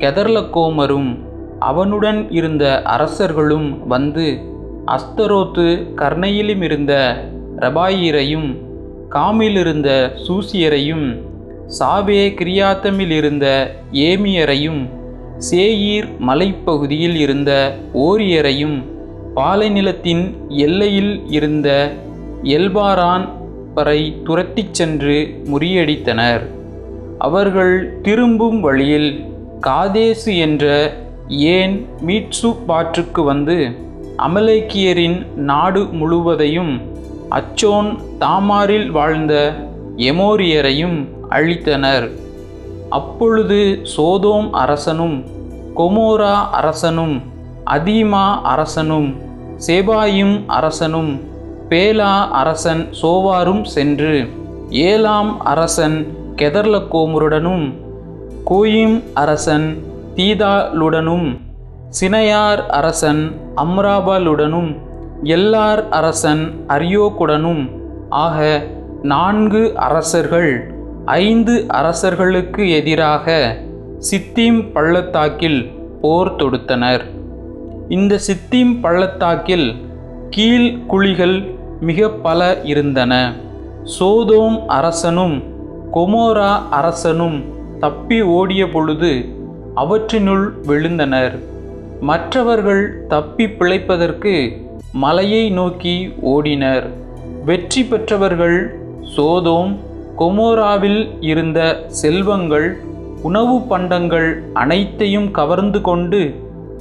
கெதர்லகோமரும் அவனுடன் இருந்த அரசர்களும் வந்து அஸ்தரோத்து கர்ணையிலுமிருந்த ரபாயிரையும், காமிலிருந்த சூசியரையும், சாவே கிரியாத்தமிலிருந்த ஏமியரையும், சேயீர் மலைப்பகுதியில் இருந்த ஓரியரையும், பாலைநிலத்தின் எல்லையில் இருந்த எல்பாரான் வரை துரத்திச் சென்று முறியடித்தனர். அவர்கள் திரும்பும் வழியில் காதேசு என்ற ஏன் மீட்சு பாற்றுக்கு வந்து அமலேக்கியரின் நாடு முழுவதையும் அச்சோன் தாமாரில் வாழ்ந்த எமோரியரையும் அழித்தனர். அப்பொழுது சோதோம் அரசனும் கொமோரா அரசனும் அதீமா அரசனும் செபாயும் அரசனும் பேலா அரசன் சோவாரும் சென்று ஏலாம் அரசன் கெதர்லகோமருடனும் கோயிம் அரசன் தீதாலுடனும் சினையார் அரசன் அம்ராபாலுடனும் எல்லார் அரசன் அரியோக்குடனும் ஆக நான்கு அரசர்கள் ஐந்து அரசர்களுக்கு எதிராக சித்தீம் பள்ளத்தாக்கில் போர் தொடுத்தனர். இந்த சித்தீம் பள்ளத்தாக்கில் கீழ் குழிகள் மிக பல இருந்தன. சோதோம் அரசனும் கொமோரா அரசனும் தப்பி ஓடிய பொழுது அவற்றினுள் விழுந்தனர். மற்றவர்கள் தப்பி பிழைப்பதற்கு மலையை நோக்கி ஓடினர். வெற்றி பெற்றவர்கள் சோதோம் கொமோராவில் இருந்த செல்வங்கள், உணவு பண்டங்கள் அனைத்தையும் கவர்ந்து கொண்டு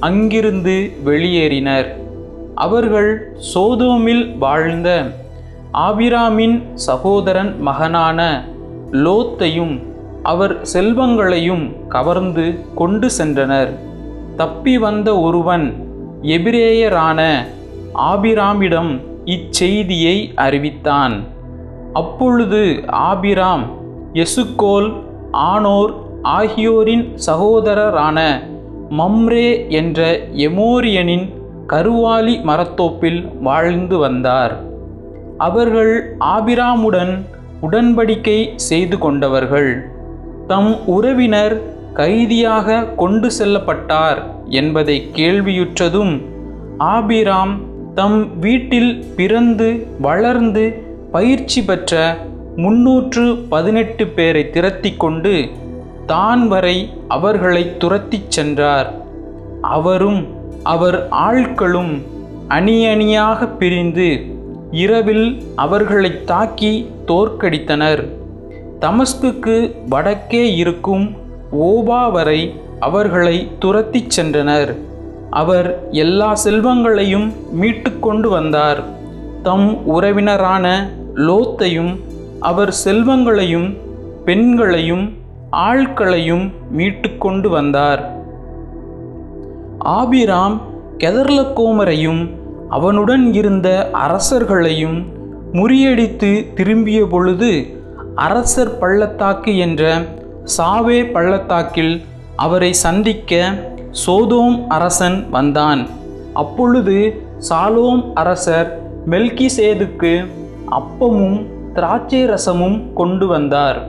அங்கிருந்து வெளியேறினர். அவர்கள் சோதோமில் வாழ்ந்த ஆபிராமின் சகோதரன் மகனான லோத்தையும் அவர் செல்வங்களையும் கவர்ந்து கொண்டு சென்றனர். தப்பி வந்த ஒருவன் எபிரேயரான ஆபிராமிடம் இச்செய்தியை அறிவித்தான். அப்பொழுது ஆபிராம் எசுக்கோல், ஆனோர் ஆகியோரின் சகோதரரான மம்ரே என்ற எமோரியனின் கருவாலி மரத்தோப்பில் வாழ்ந்து வந்தார். அவர்கள் ஆபிராமுடன் உடன்படிக்கை செய்து கொண்டவர்கள். தம் உறவினர் கைதியாக கொண்டு செல்லப்பட்டார் என்பதை கேள்வியுற்றதும் ஆபிராம் தம் வீட்டில் பிறந்து வளர்ந்து பயிற்சி பெற்ற முன்னூற்று பதினெட்டு பேரை திரட்டி கொண்டு தான் வரை அவர்களை துரத்தி சென்றார். அவரும் அவர் ஆட்களும் அணியணியாக பிரிந்து இரவில் அவர்களை தாக்கி தோற்கடித்தனர். தமஸ்குக்கு வடக்கே இருக்கும் ஓபா வரை அவர்களை துரத்தி சென்றனர். அவர் எல்லா செல்வங்களையும் மீட்டு கொண்டு வந்தார். தம் உறவினரான லோத்தையும் அவர் செல்வங்களையும் பெண்களையும் ஆட்களையும் மீட்டு கொண்டு வந்தார். ஆபிராம் கெதர்லகோமரையும் அவனுடன் இருந்த அரசர்களையும் முறியடித்து திரும்பிய பொழுது அரசர் பள்ளத்தாக்கு என்ற சாவே பள்ளத்தாக்கில் அவரை சந்திக்க சோதோம் அரசன் வந்தான். அப்பொழுது சாலோம் அரசர் மெல்கிசேதுக்கு அப்பமும் திராட்சை ரசமும் கொண்டு வந்தார்.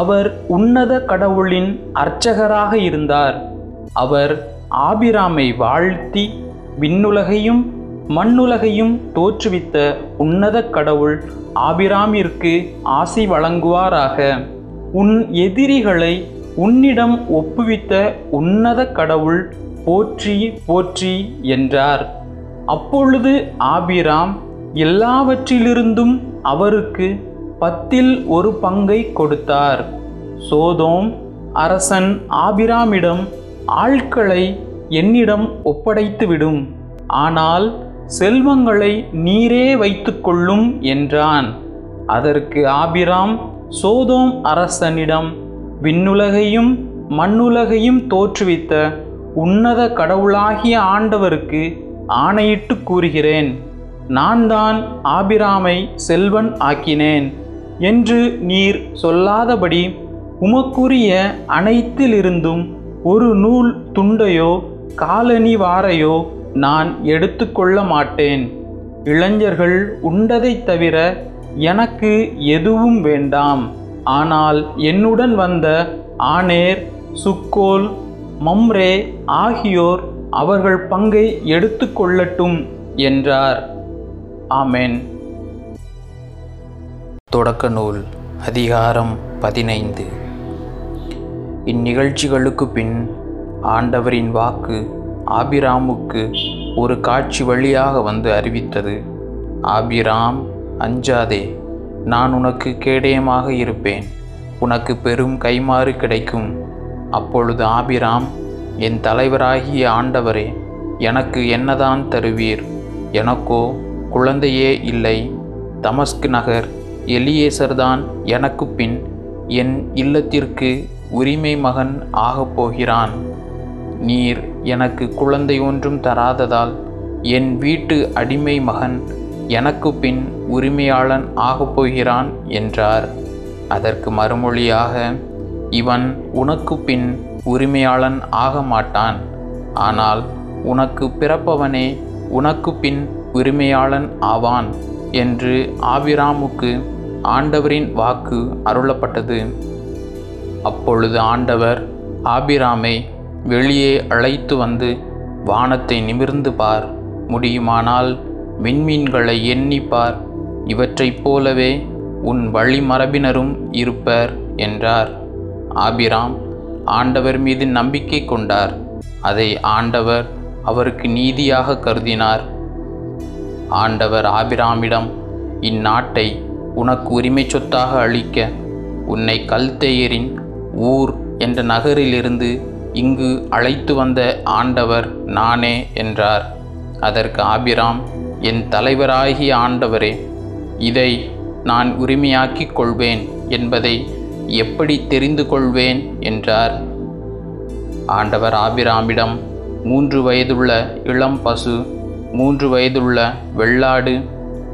அவர் உன்னத கடவுளின் அர்ச்சகராக இருந்தார். அவர் ஆபிராமை வாழ்த்தி விண்ணுலகையும் மண்ணுலகையும் தோற்றுவித்த உன்னத கடவுள் ஆபிராமிற்கு ஆசி வழங்குவாராக. உன் எதிரிகளை உன்னிடம் ஒப்புவித்த உன்னத கடவுள் போற்றி போற்றி என்றார். அப்பொழுது ஆபிராம் எல்லாவற்றிலிருந்தும் அவருக்கு பத்தில் ஒரு பங்கை கொடுத்தார். சோதோம் அரசன் ஆபிராமிடம், ஆட்களை என்னிடம் ஒப்படைத்துவிடும், ஆனால் செல்வங்களை நீரே வைத்து கொள்ளும் என்றான். அதற்கு ஆபிராம் சோதோம் அரசனிடம், விண்ணுலகையும் மண்ணுலகையும் தோற்றுவித்த உன்னத கடவுளாகிய ஆண்டவருக்கு ஆணையிட்டு கூறுகிறேன், நான் தான் ஆபிராமை செல்வன் ஆக்கினேன் என்று நீர் சொல்லாதபடி உமக்குரிய அனைத்திலிருந்தும் ஒரு நூல் துண்டையோ காலணி வாரையோ நான் எடுத்து கொள்ள மாட்டேன். இளைஞர்கள் உண்டதைத் தவிர எனக்கு எதுவும் வேண்டாம். ஆனால் என்னுடன் வந்த ஆனேர், சுக்கோல், மம்ரே ஆகியோர் அவர்கள் பங்கை எடுத்து கொள்ளட்டும் என்றார். ஆமேன். தொடக்க நூல் அதிகாரம் பதினைந்து. இந்நிகழ்ச்சிகளுக்கு பின் ஆண்டவரின் வாக்கு ஆபிராமுக்கு ஒரு காட்சி வழியாக வந்து அறிவித்தது. ஆபிராம், அஞ்சாதே, நான் உனக்கு கேடயமாக இருப்பேன், உனக்கு பெரும் கைமாறு கிடைக்கும். அப்பொழுது ஆபிராம், என் தலைவராகிய ஆண்டவரே, எனக்கு என்னதான் தருவீர்? எனக்கோ குழந்தையே இல்லை. தமஸ்கு நகர் எலியேசர்தான் எனக்கு பின் என் இல்லத்திற்கு உரிமை மகன் ஆகப்போகிறான். நீர் எனக்கு குழந்தை ஒன்றும் தராததால் என் வீட்டு அடிமை மகன் எனக்கு பின் உரிமையாளன் ஆகப்போகிறான் என்றார். அதற்கு மறுமொழியாக, இவன் உனக்கு பின் உரிமையாளன் ஆக மாட்டான், ஆனால் உனக்கு பிறப்பவனே உனக்கு பின் உரிமையாளன் ஆவான் என்று ஆபிராமுக்கு ஆண்டவரின் வாக்கு அருளப்பட்டது. அப்பொழுது ஆண்டவர் ஆபிராமை வெளியே அழைத்து வந்து, வானத்தை நிமிர்ந்து பார், முடியுமானால் விண்மீன்களை எண்ணிப்பார், இவற்றைப் போலவே உன் வழிமரபினரும் இருப்பர் என்றார். ஆபிராம் ஆண்டவர் மீது நம்பிக்கை கொண்டார். அதை ஆண்டவர் அவருக்கு நீதியாக கருதினார். ஆண்டவர் ஆபிராமிடம், இந்நாட்டை உனக்கு உரிமை சொத்தாக அளிக்க உன்னை கல்தேயரின் ஊர் என்ற நகரிலிருந்து இங்கு அழைத்து வந்த ஆண்டவர் நானே என்றார். அதற்கு ஆபிராம், என் தலைவராகிய ஆண்டவரே, இதை நான் உரிமையாக்கிக் கொள்வேன் என்பதை எப்படி தெரிந்து கொள்வேன் என்றார். ஆண்டவர் ஆபிராமிடம் மூன்று வயதுள்ள இளம் பசு, மூன்று வயதுள்ள வெள்ளாடு,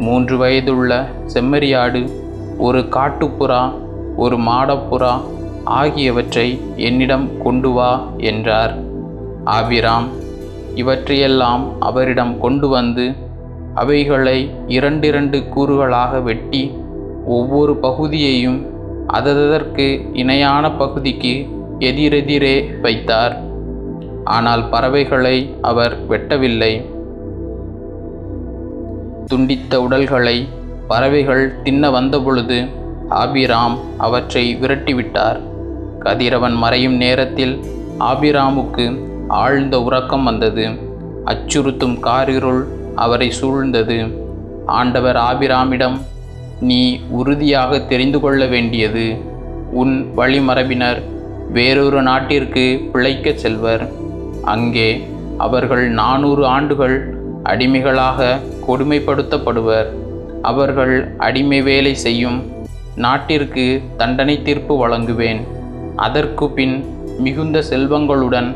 மூன்று வயதுள்ள செம்மறியாடு, ஒரு காட்டுப்புறா, ஒரு மாடப்புறா ஆகியவற்றை என்னிடம் கொண்டு வா என்றார். ஆபிராம் இவற்றையெல்லாம் அவரிடம் கொண்டு வந்து அவைகளை இரண்டிரண்டு கூறுகளாக வெட்டி ஒவ்வொரு பகுதியையும் அதற்கு இணையான பகுதிக்கு எதிரெதிரே வைத்தார். ஆனால் பறவைகளை அவர் வெட்டவில்லை. துண்டித்த உடல்களை பறவைகள் தின்ன வந்தபொழுது ஆபிராம் அவற்றை விரட்டிவிட்டார். கதிரவன் மறையும் நேரத்தில் ஆபிராமுக்கு ஆழ்ந்த உறக்கம் வந்தது. அச்சுறுத்தும் காரிருள் அவரை சூழ்ந்தது. ஆண்டவர் ஆபிராமிடம், நீ உறுதியாக தெரிந்து கொள்ள வேண்டியது, உன் வழிமரபினர் வேறொரு நாட்டிற்கு பிழைக்க செல்வர். அங்கே அவர்கள் நானூறு ஆண்டுகள் அடிமைகளாக கொடுமைப்படுத்தப்படுவர். அவர்கள் அடிமை வேலை செய்யும் நாட்டிற்கு தண்டனை தீர்ப்பு வழங்குவேன். அதற்கு பின் மிகுந்த செல்வங்களுடன்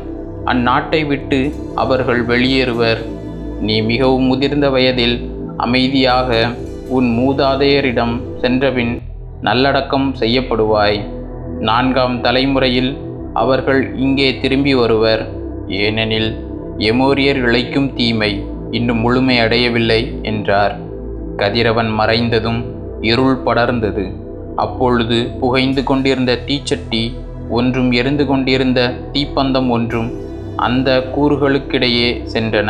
அந்நாட்டை விட்டு அவர்கள் வெளியேறுவர். நீ மிகவும் முதிர்ந்த வயதில் அமைதியாக உன் மூதாதையரிடம் சென்றபின் நல்லடக்கம் செய்யப்படுவாய். நான்காம் தலைமுறையில் அவர்கள் இங்கே திரும்பி வருவர். ஏனெனில் எமோரியர் இழைக்கும் தீமை இன்னும் முழுமையடையவில்லை என்றார். கதிரவன் மறைந்ததும் இருள் படர்ந்தது. அப்பொழுது புகைந்து கொண்டிருந்த தீச்சட்டி ஒன்றும் எரிந்து கொண்டிருந்த தீப்பந்தம் ஒன்றும் அந்த கூறுகளுக்கிடையே சென்றன.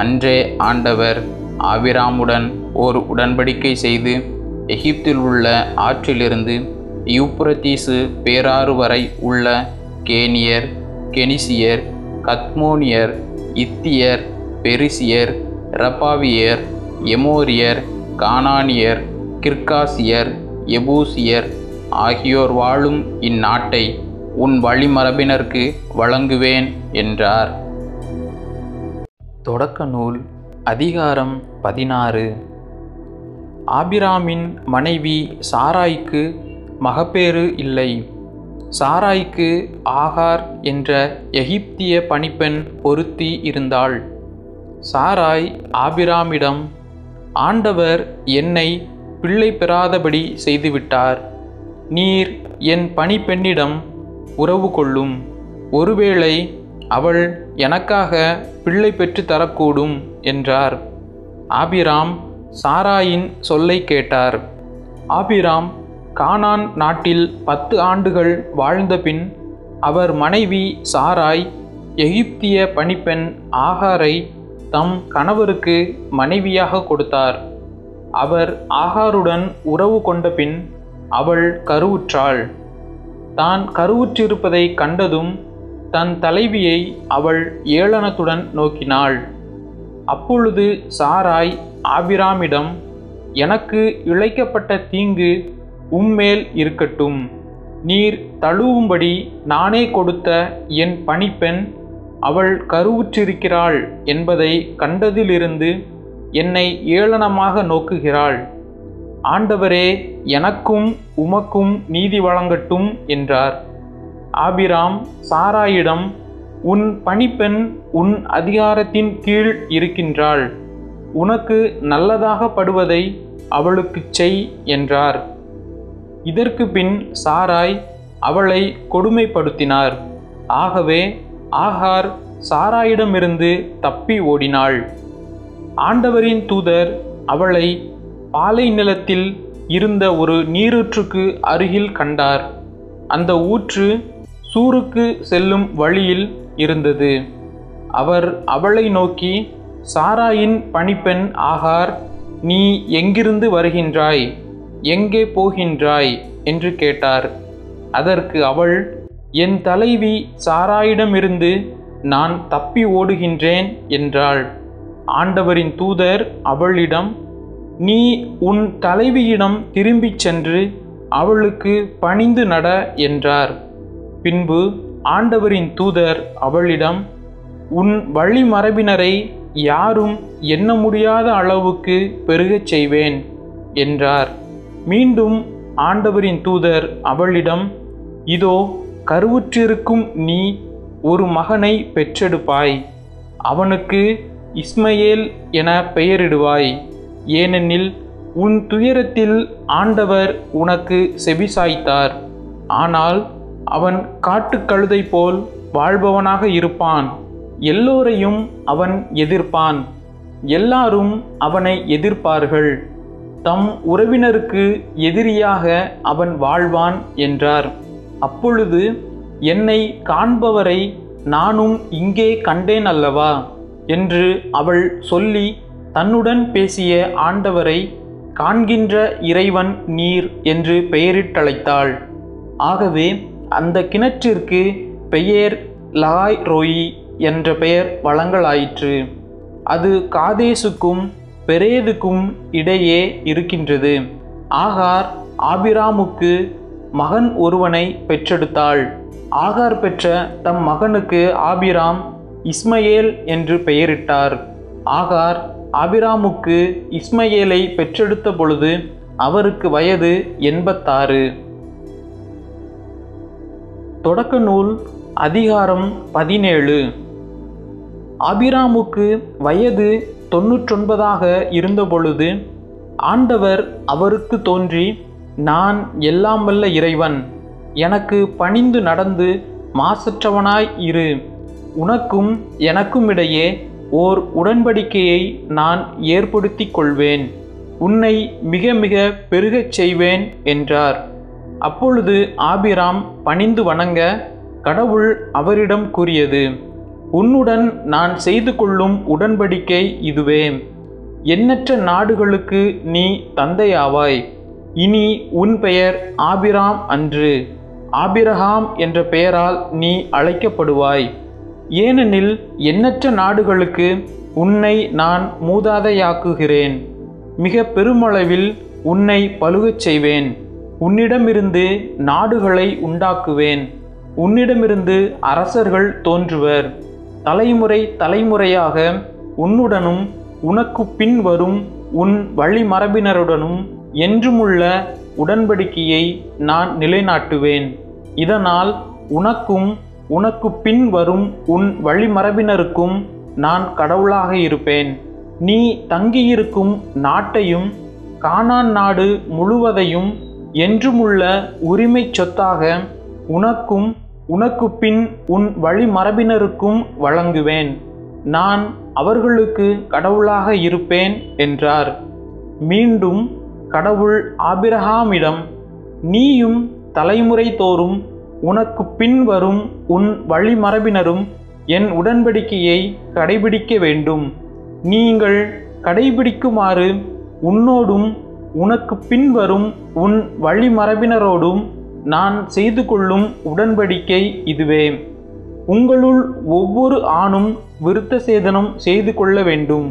அன்றே ஆண்டவர் ஆபிராமுடன் ஓர் உடன்படிக்கை செய்து எகிப்தில் உள்ள ஆற்றிலிருந்து யூப்ரத்தீசு பேராறு வரை உள்ள கேனியர், கெனிசியர், கத்மோனியர், இத்தியர், பெரிசியர், ரப்பாவியர், எமோரியர், கானானியர், கிர்காசியர், எபூசியர் ஆகியோர் வாழும் இந்நாட்டை உன் வழிமரபினருக்கு வழங்குவேன் என்றார். தொடக்க நூல் அதிகாரம் பதினாறு. ஆபிராமின் மனைவி சாராய்க்கு மகப்பேறு இல்லை. சாராய்க்கு ஆகார் என்ற எகிப்திய பணிப்பெண் பொருத்தி இருந்தாள். சாராய் ஆபிராமிடம், ஆண்டவர் என்னை பிள்ளை பெறாதபடி செய்துவிட்டார். நீர் என் பணிப்பெண்ணிடம் உறவு கொள்ளும். ஒருவேளை அவள் எனக்காக பிள்ளை பெற்று தரக்கூடும் என்றார். ஆபிராம் சாராயின் சொல்லை கேட்டார். ஆபிராம் கானான் நாட்டில் பத்து ஆண்டுகள் வாழ்ந்தபின் அவர் மனைவி சாராய் எகிப்திய பணிப்பெண் ஆகாரை தம் கணவருக்கு மனைவியாக கொடுத்தார். அவர் ஆகாருடன் உறவு கொண்ட பின் அவள் கருவுற்றாள். தான் கருவுற்றிருப்பதை கண்டதும் தன் தலைவியை அவள் ஏளனத்துடன் நோக்கினாள். அப்பொழுது சாராய் ஆபிராமிடம், எனக்கு இழைக்கப்பட்ட தீங்கு உம்மேல் இருக்கட்டும். நீர் தழுவும்படி நானே கொடுத்த என் பணிப்பெண் அவள் கருவுற்றிருக்கிறாள் என்பதை கண்டதிலிருந்து என்னை ஏளனமாக நோக்குகிறாள். ஆண்டவரே, எனக்கும் உமக்கும் நீதி வழங்கட்டும் என்றார். ஆபிராம் சாராயிடம், உன் பணிப்பெண் உன் அதிகாரத்தின் கீழ் இருக்கின்றாள். உனக்கு நல்லதாக படுவதை அவளுக்குச் செய் என்றார். இதற்கு பின் சாராய் அவளை கொடுமைப்படுத்தினார். ஆகவே ஆகார் சாராயிடமிருந்து தப்பி ஓடினாள். ஆண்டவரின் தூதர் அவளை பாலை நிலத்தில் இருந்த ஒரு நீரூற்றுக்கு அருகில் கண்டார். அந்த ஊற்று சூருக்கு செல்லும் வழியில் இருந்தது. அவர் அவளை நோக்கி, சாராயின் பணிப்பெண் ஆகார், நீ எங்கிருந்து வருகின்றாய், எங்கே போகின்றாய் என்று கேட்டார். அதற்கு அவள், என் தலைவி சாராயிடமிருந்து நான் தப்பி ஓடுகின்றேன் என்றாள். ஆண்டவரின் தூதர் அவளிடம், நீ உன் தலைவியிடம் திரும்பிச் சென்று அவளுக்கு பணிந்து நட என்றார். பின்பு ஆண்டவரின் தூதர் அவளிடம், உன் வழிமரபினரை யாரும் எண்ண முடியாத அளவுக்கு பெருகச் செய்வேன் என்றார். மீண்டும் ஆண்டவரின் தூதர் அவளிடம், இதோ கருவுற்றிருக்கும் நீ ஒரு மகனை பெற்றெடுப்பாய், அவனுக்கு இஸ்மயேல் என பெயரிடுவாய், ஏனெனில் உன் துயரத்தில் ஆண்டவர் உனக்கு செவிசாய்த்தார். ஆனால் அவன் காட்டுக்கழுதை போல் வாழ்பவனாக இருப்பான், எல்லோரையும் அவன் எதிர்ப்பான், எல்லாரும் அவனை எதிர்ப்பார்கள், தம் உறவினருக்கு எதிரியாக அவன் வாழ்வான் என்றார். அப்பொழுது, என்னை காண்பவரை நானும் இங்கே கண்டேன் அல்லவா என்று அவள் சொல்லி தன்னுடன் பேசிய ஆண்டவரை காண்கின்ற இறைவன் நீர் என்று பெயரிட்டழைத்தாள். ஆகவே அந்த கிணற்றிற்கு பெயர் லகாய் ரோயி என்ற பெயர் வழங்கலாயிற்று. அது காதேசுக்கும் பெரேதுக்கும் இடையே இருக்கின்றது. ஆகார் ஆபிராமுக்கு மகன் ஒருவனை பெற்றெடுத்தாள். ஆகார் பெற்ற தம் மகனுக்கு ஆபிராம் இஸ்மயேல் என்று பெயரிட்டார். ஆகார் ஆபிராமுக்கு இஸ்மயேலை பெற்றெடுத்த பொழுது அவருக்கு வயது எண்பத்தாறு. தொடக்க நூல் அதிகாரம் பதினேழு. ஆபிராமுக்கு வயது தொன்னூற்றொன்பதாக இருந்தபொழுது ஆண்டவர் அவருக்கு தோன்றி, நான் எல்லாம் வல்ல இறைவன், எனக்கு பணிந்து நடந்து மாசற்றவனாய் இரு, உனக்கும் எனக்குமிடையே ஓர் உடன்படிக்கையை நான் ஏற்படுத்தி கொள்வேன், உன்னை மிக மிக பெருகச் செய்வேன் என்றார். அப்பொழுது ஆபிராம் பணிந்து வணங்க கடவுள் அவரிடம் கூறியது, உன்னுடன் நான் செய்து கொள்ளும் உடன்படிக்கை இதுவே, எண்ணற்ற நாடுகளுக்கு நீ தந்தையாவாய், இனி உன் பெயர் ஆபிராம் அன்று, ஆபிரகாம் என்ற பெயரால் நீ அழைக்கப்படுவாய், ஏனெனில் எண்ணற்ற நாடுகளுக்கு உன்னை நான் மூதாதையாக்குகிறேன், மிக பெருமளவில் உன்னை பலுகச் செய்வேன், உன்னிடமிருந்து நாடுகளை உண்டாக்குவேன், உன்னிடமிருந்து அரசர்கள் தோன்றுவர், தலைமுறை தலைமுறையாக உன்னுடனும் உனக்கு பின் வரும் உன் வழிமரபினருடனும் என்றுமுள்ள உடன்படிக்கையை நான் நிலைநாட்டுவேன், இதனால் உனக்கும் உனக்கு பின் வரும் உன் வழிமரபினருக்கும் நான் கடவுளாக இருப்பேன், நீ தங்கியிருக்கும் நாட்டையும் கானான் நாடு முழுவதையும் என்றுமுள்ள உரிமை சொத்தாக உனக்கும் உனக்கு பின் உன் வழிமரபினருக்கும் வழங்குவேன், நான் அவர்களுக்கு கடவுளாக இருப்பேன் என்றார். மீண்டும் கடவுள் ஆபிரகாமிடம், நீயும் தலைமுறை தோறும் உனக்கு பின் வரும் உன் வழிமரபினரும் என் உடன்படிக்கையை கடைபிடிக்க வேண்டும், நீங்கள் கடைபிடிக்குமாறு உன்னோடும் உனக்கு பின்வரும் உன் வழிமரபினரோடும் நான் செய்து கொள்ளும் உடன்படிக்கை இதுவே, உங்களுள் ஒவ்வொரு ஆணும் விருத்த சேதனம் செய்து கொள்ள வேண்டும்,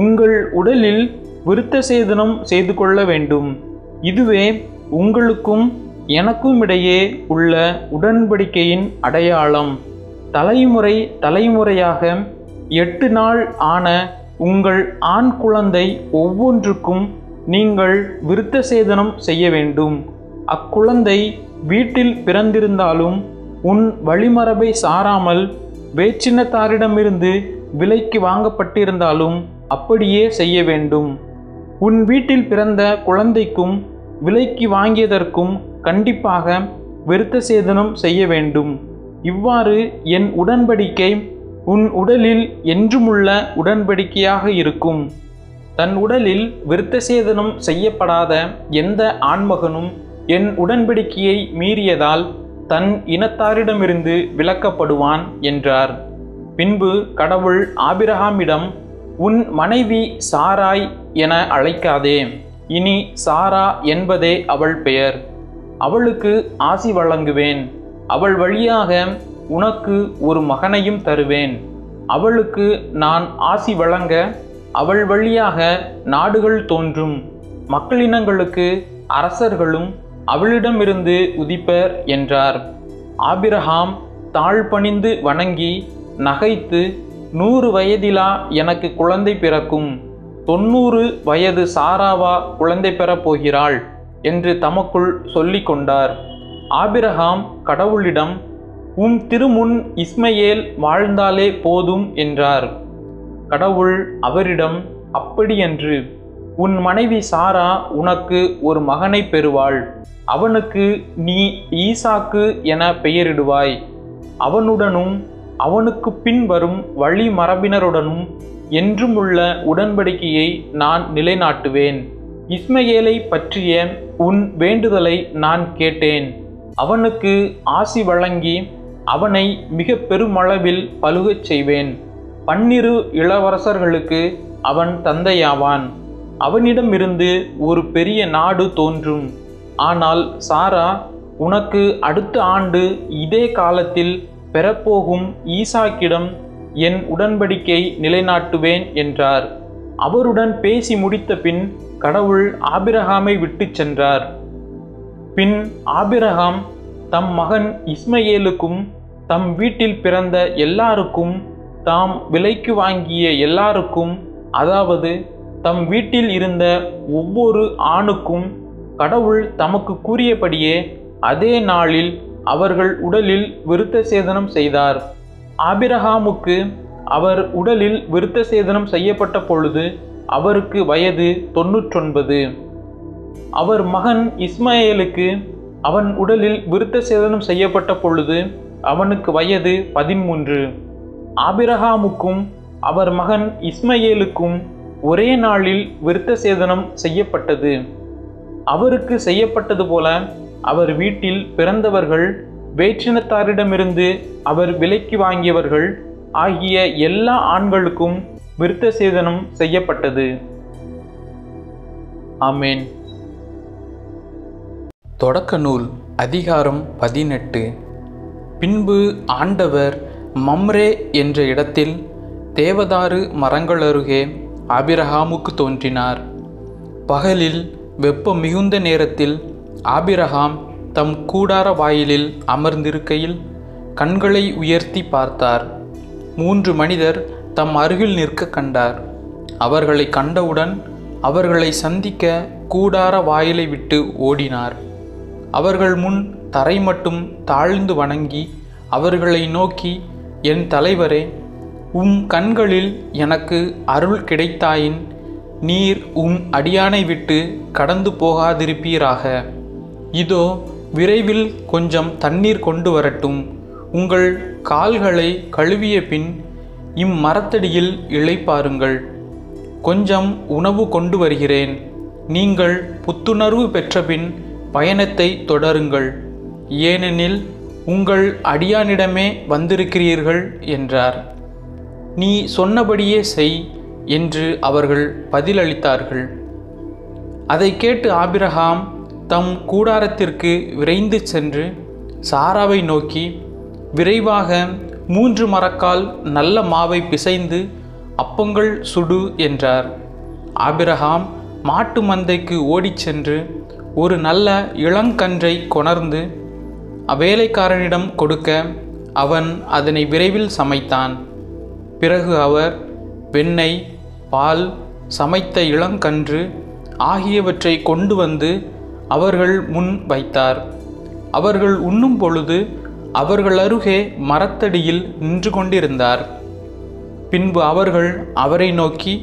உங்கள் உடலில் விருத்த சேதனம் செய்து கொள்ள வேண்டும், இதுவே உங்களுக்கும் எனக்கும் இடையே உள்ள உடன்படிக்கையின் அடையாளம், தலைமுறை தலைமுறையாக எட்டு நாள் ஆன உங்கள் ஆண் குழந்தை ஒவ்வொன்றுக்கும் நீங்கள் விருத்த சேதனம் செய்ய வேண்டும், அக்குழந்தை வீட்டில் பிறந்திருந்தாலும் உன் வழிமரபை சாராமல் வேற்றினத்தாரிடமிருந்து விலைக்கு வாங்கப்பட்டிருந்தாலும் அப்படியே செய்ய வேண்டும், உன் வீட்டில் பிறந்த குழந்தைக்கும் விலைக்கு வாங்கியதற்கும் கண்டிப்பாக விருத்த சேதனம் செய்ய வேண்டும், இவ்வாறு என் உடன்படிக்கை உன் உடலில் என்றுமுள்ள உடன்படிக்கையாக இருக்கும். தன் உடலில் விருத்த சேதனம் செய்யப்படாத எந்த ஆண்மகனும் என் உடன்படிக்கையை மீறியதால் தன் இனத்தாரிடமிருந்து விலக்கப்படுவான் என்றார். பின்பு கடவுள் ஆபிரகாமிடம், உன் மனைவி சாராய் என அழைக்காதே, இனி சாரா என்பதே அவள் பெயர், அவளுக்கு ஆசி வழங்குவேன், அவள் வழியாக உனக்கு ஒரு மகனையும் தருவேன், அவளுக்கு நான் ஆசி வழங்க அவள் வழியாக நாடுகள் தோன்றும், மக்களினங்களுக்கு அரசர்களும் அவளிடமிருந்து உதிப்பர் என்றார். ஆபிரகாம் தாழ்பணிந்து வணங்கி நகைத்து, நூறு வயதிலா எனக்கு குழந்தை பிறக்கும், தொன்னூறு வயது சாராவா குழந்தை பெறப் போகிறாள், என்று தமக்குள் சொல்லி கொண்டார். ஆபிரகாம் கடவுளிடம், உம் திருமுன் இஸ்மையேல் வாழ்ந்தாலே போதும் என்றார். கடவுள் அவரிடம், அப்படியன்று உன் மனைவி சாரா உனக்கு ஒரு மகனை பெறுவாள். அவனுக்கு நீ ஈசாக்கு என பெயரிடுவாய். அவனுடனும் அவனுக்கு பின் வரும் வழி மரபினருடனும் என்றுமுள்ள உடன்படிக்கையை நான் நிலைநாட்டுவேன். இஸ்மையேலை பற்றிய உன் வேண்டுதலை நான் கேட்டேன். அவனுக்கு ஆசி வழங்கி அவனை மிக பெருமளவில் பலுகச் செய்வேன். பன்னிரு இளவரசர்களுக்கு அவன் தந்தையாவான். அவனிடமிருந்து ஒரு பெரிய நாடு தோன்றும். ஆனால் சாரா உனக்கு அடுத்த ஆண்டு இதே காலத்தில் பெறப்போகும் ஈசாக்கிடம் என் உடன்படிக்கை நிலைநாட்டுவேன் என்றார். அவருடன் பேசி முடித்த பின் கடவுள் ஆபிரகாமை விட்டு சென்றார். பின் ஆபிரகாம் தம் மகன் இஸ்மையேலுக்கும் தம் வீட்டில் பிறந்த எல்லாருக்கும், தாம் விலைக்கு வாங்கிய எல்லாருக்கும், அதாவது தம் வீட்டில் இருந்த ஒவ்வொரு ஆணுக்கும் கடவுள் தமக்கு கூறியபடியே அதே நாளில் அவர்கள் உடலில் விருத்த சேதனம் செய்தார். ஆபிரகாமுக்கு அவர் உடலில் விருத்த சேதனம் செய்யப்பட்ட பொழுது அவருக்கு வயது தொன்னூற்றொன்பது. அவர் மகன் இஸ்மையேலுக்கு அவன் உடலில் விருத்த சேதனம் செய்யப்பட்ட பொழுது அவனுக்கு வயது பதிமூன்று. ஆபிரகாமுக்கும் அவர் மகன் இஸ்மையேலுக்கும் ஒரே நாளில் விருத்த சேதனம் செய்யப்பட்டது. அவருக்கு செய்யப்பட்டது போல அவர் வீட்டில் பிறந்தவர்கள், வேற்றினத்தாரிடமிருந்து அவர் விலைக்கு வாங்கியவர்கள் ஆகிய எல்லா ஆண்களுக்கும் விருத்த சேதனம் செய்யப்பட்டது. ஆமேன். தொடக்க நூல் அதிகாரம் பதினெட்டு. பின்பு ஆண்டவர் மம்ரே என்ற இடத்தில் தேவதாரு மரங்களருகே ஆபிரகாமுக்கு தோன்றினார். பகலில் வெப்ப மிகுந்த நேரத்தில் ஆபிரகாம் தம் கூடார வாயிலில் அமர்ந்திருக்கையில் கண்களை உயர்த்தி பார்த்தார். மூன்று மனிதர் தம் அருகில் நிற்க கண்டார். அவர்களை கண்டவுடன் அவர்களை சந்திக்க கூடார வாயிலை விட்டு ஓடினார். அவர்கள் முன் தரை மட்டும் தாழ்ந்து வணங்கி அவர்களை நோக்கி, என் தலைவரே, உம் கண்களில் எனக்கு அருள் கிடைத்தாயின் நீர் உம் அடியானை விட்டு கடந்து போகாதிருப்பீராக. இதோ விரைவில் கொஞ்சம் தண்ணீர் கொண்டு வரட்டும். உங்கள் கால்களை கழுவிய பின் இம்மரத்தடியில் இளைப்பாருங்கள். கொஞ்சம் உணவு கொண்டு வருகிறேன். நீங்கள் புத்துணர்வு பெற்ற பின் பயணத்தை தொடருங்கள். ஏனெனில் உங்கள் அடியானிடமே வந்திருக்கிறீர்கள் என்றார். நீ சொன்னபடியே செய் என்று அவர்கள் பதிலளித்தார்கள். அதை கேட்டு ஆபிரகாம் தம் கூடாரத்திற்கு விரைந்து சென்று சாராவை நோக்கி, விரைவாக மூன்று மரக்கால் நல்ல மாவை பிசைந்து அப்பங்கள் சுடு என்றார். ஆபிரகாம் மாட்டு மந்தைக்கு ஓடிச் சென்று ஒரு நல்ல இளங்கன்றை கொணர்ந்து வேலைக்காரனிடம் கொடுக்க அவன் அதனை விரைவில் சமைத்தான். பிறகு அவர் வெண்ணெய், பால், சமைத்த இளங்கன்று ஆகியவற்றை கொண்டு வந்து அவர்கள் முன் வைத்தார். அவர்கள் உண்ணும் பொழுது அவர்கள் அருகே மரத்தடியில் நின்று கொண்டிருந்தார். பின்பு அவர்கள் அவரை நோக்கி,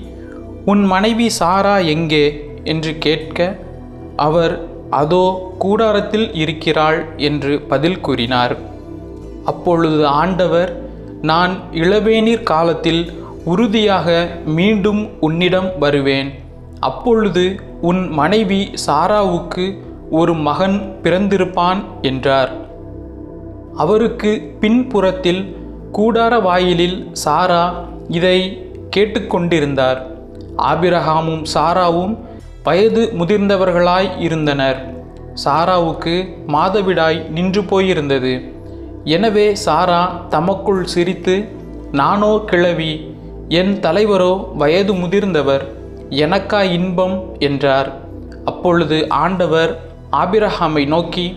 உன் மனைவி சாரா எங்கே என்று கேட்க அவர், அதோ கூடாரத்தில் இருக்கிறாள் என்று பதில் கூறினார். அப்பொழுது ஆண்டவர், நான் இளவேநீர் காலத்தில் உறுதியாக மீண்டும் உன்னிடம் வருவேன். அப்பொழுது உன் மனைவி சாராவுக்கு ஒரு மகன் பிறந்திருப்பான் என்றார். அவருக்கு பின்புறத்தில் கூடார வாயிலில் சாரா இதை கேட்டுக்கொண்டிருந்தார். ஆபிரகாமும் சாராவும் வயது முதிர்ந்தவர்களாய் இருந்தனர். சாராவுக்கு மாதவிடாய் நின்று போயிருந்தது. எனவே சாரா தமக்குள் சிரித்து, நானோ கிழவி, என் தலைவரோ வயது முதிர்ந்தவர், எனக்கா இன்பம் என்றார். அப்பொழுது ஆண்டவர் ஆபிரகாமை நோக்கி,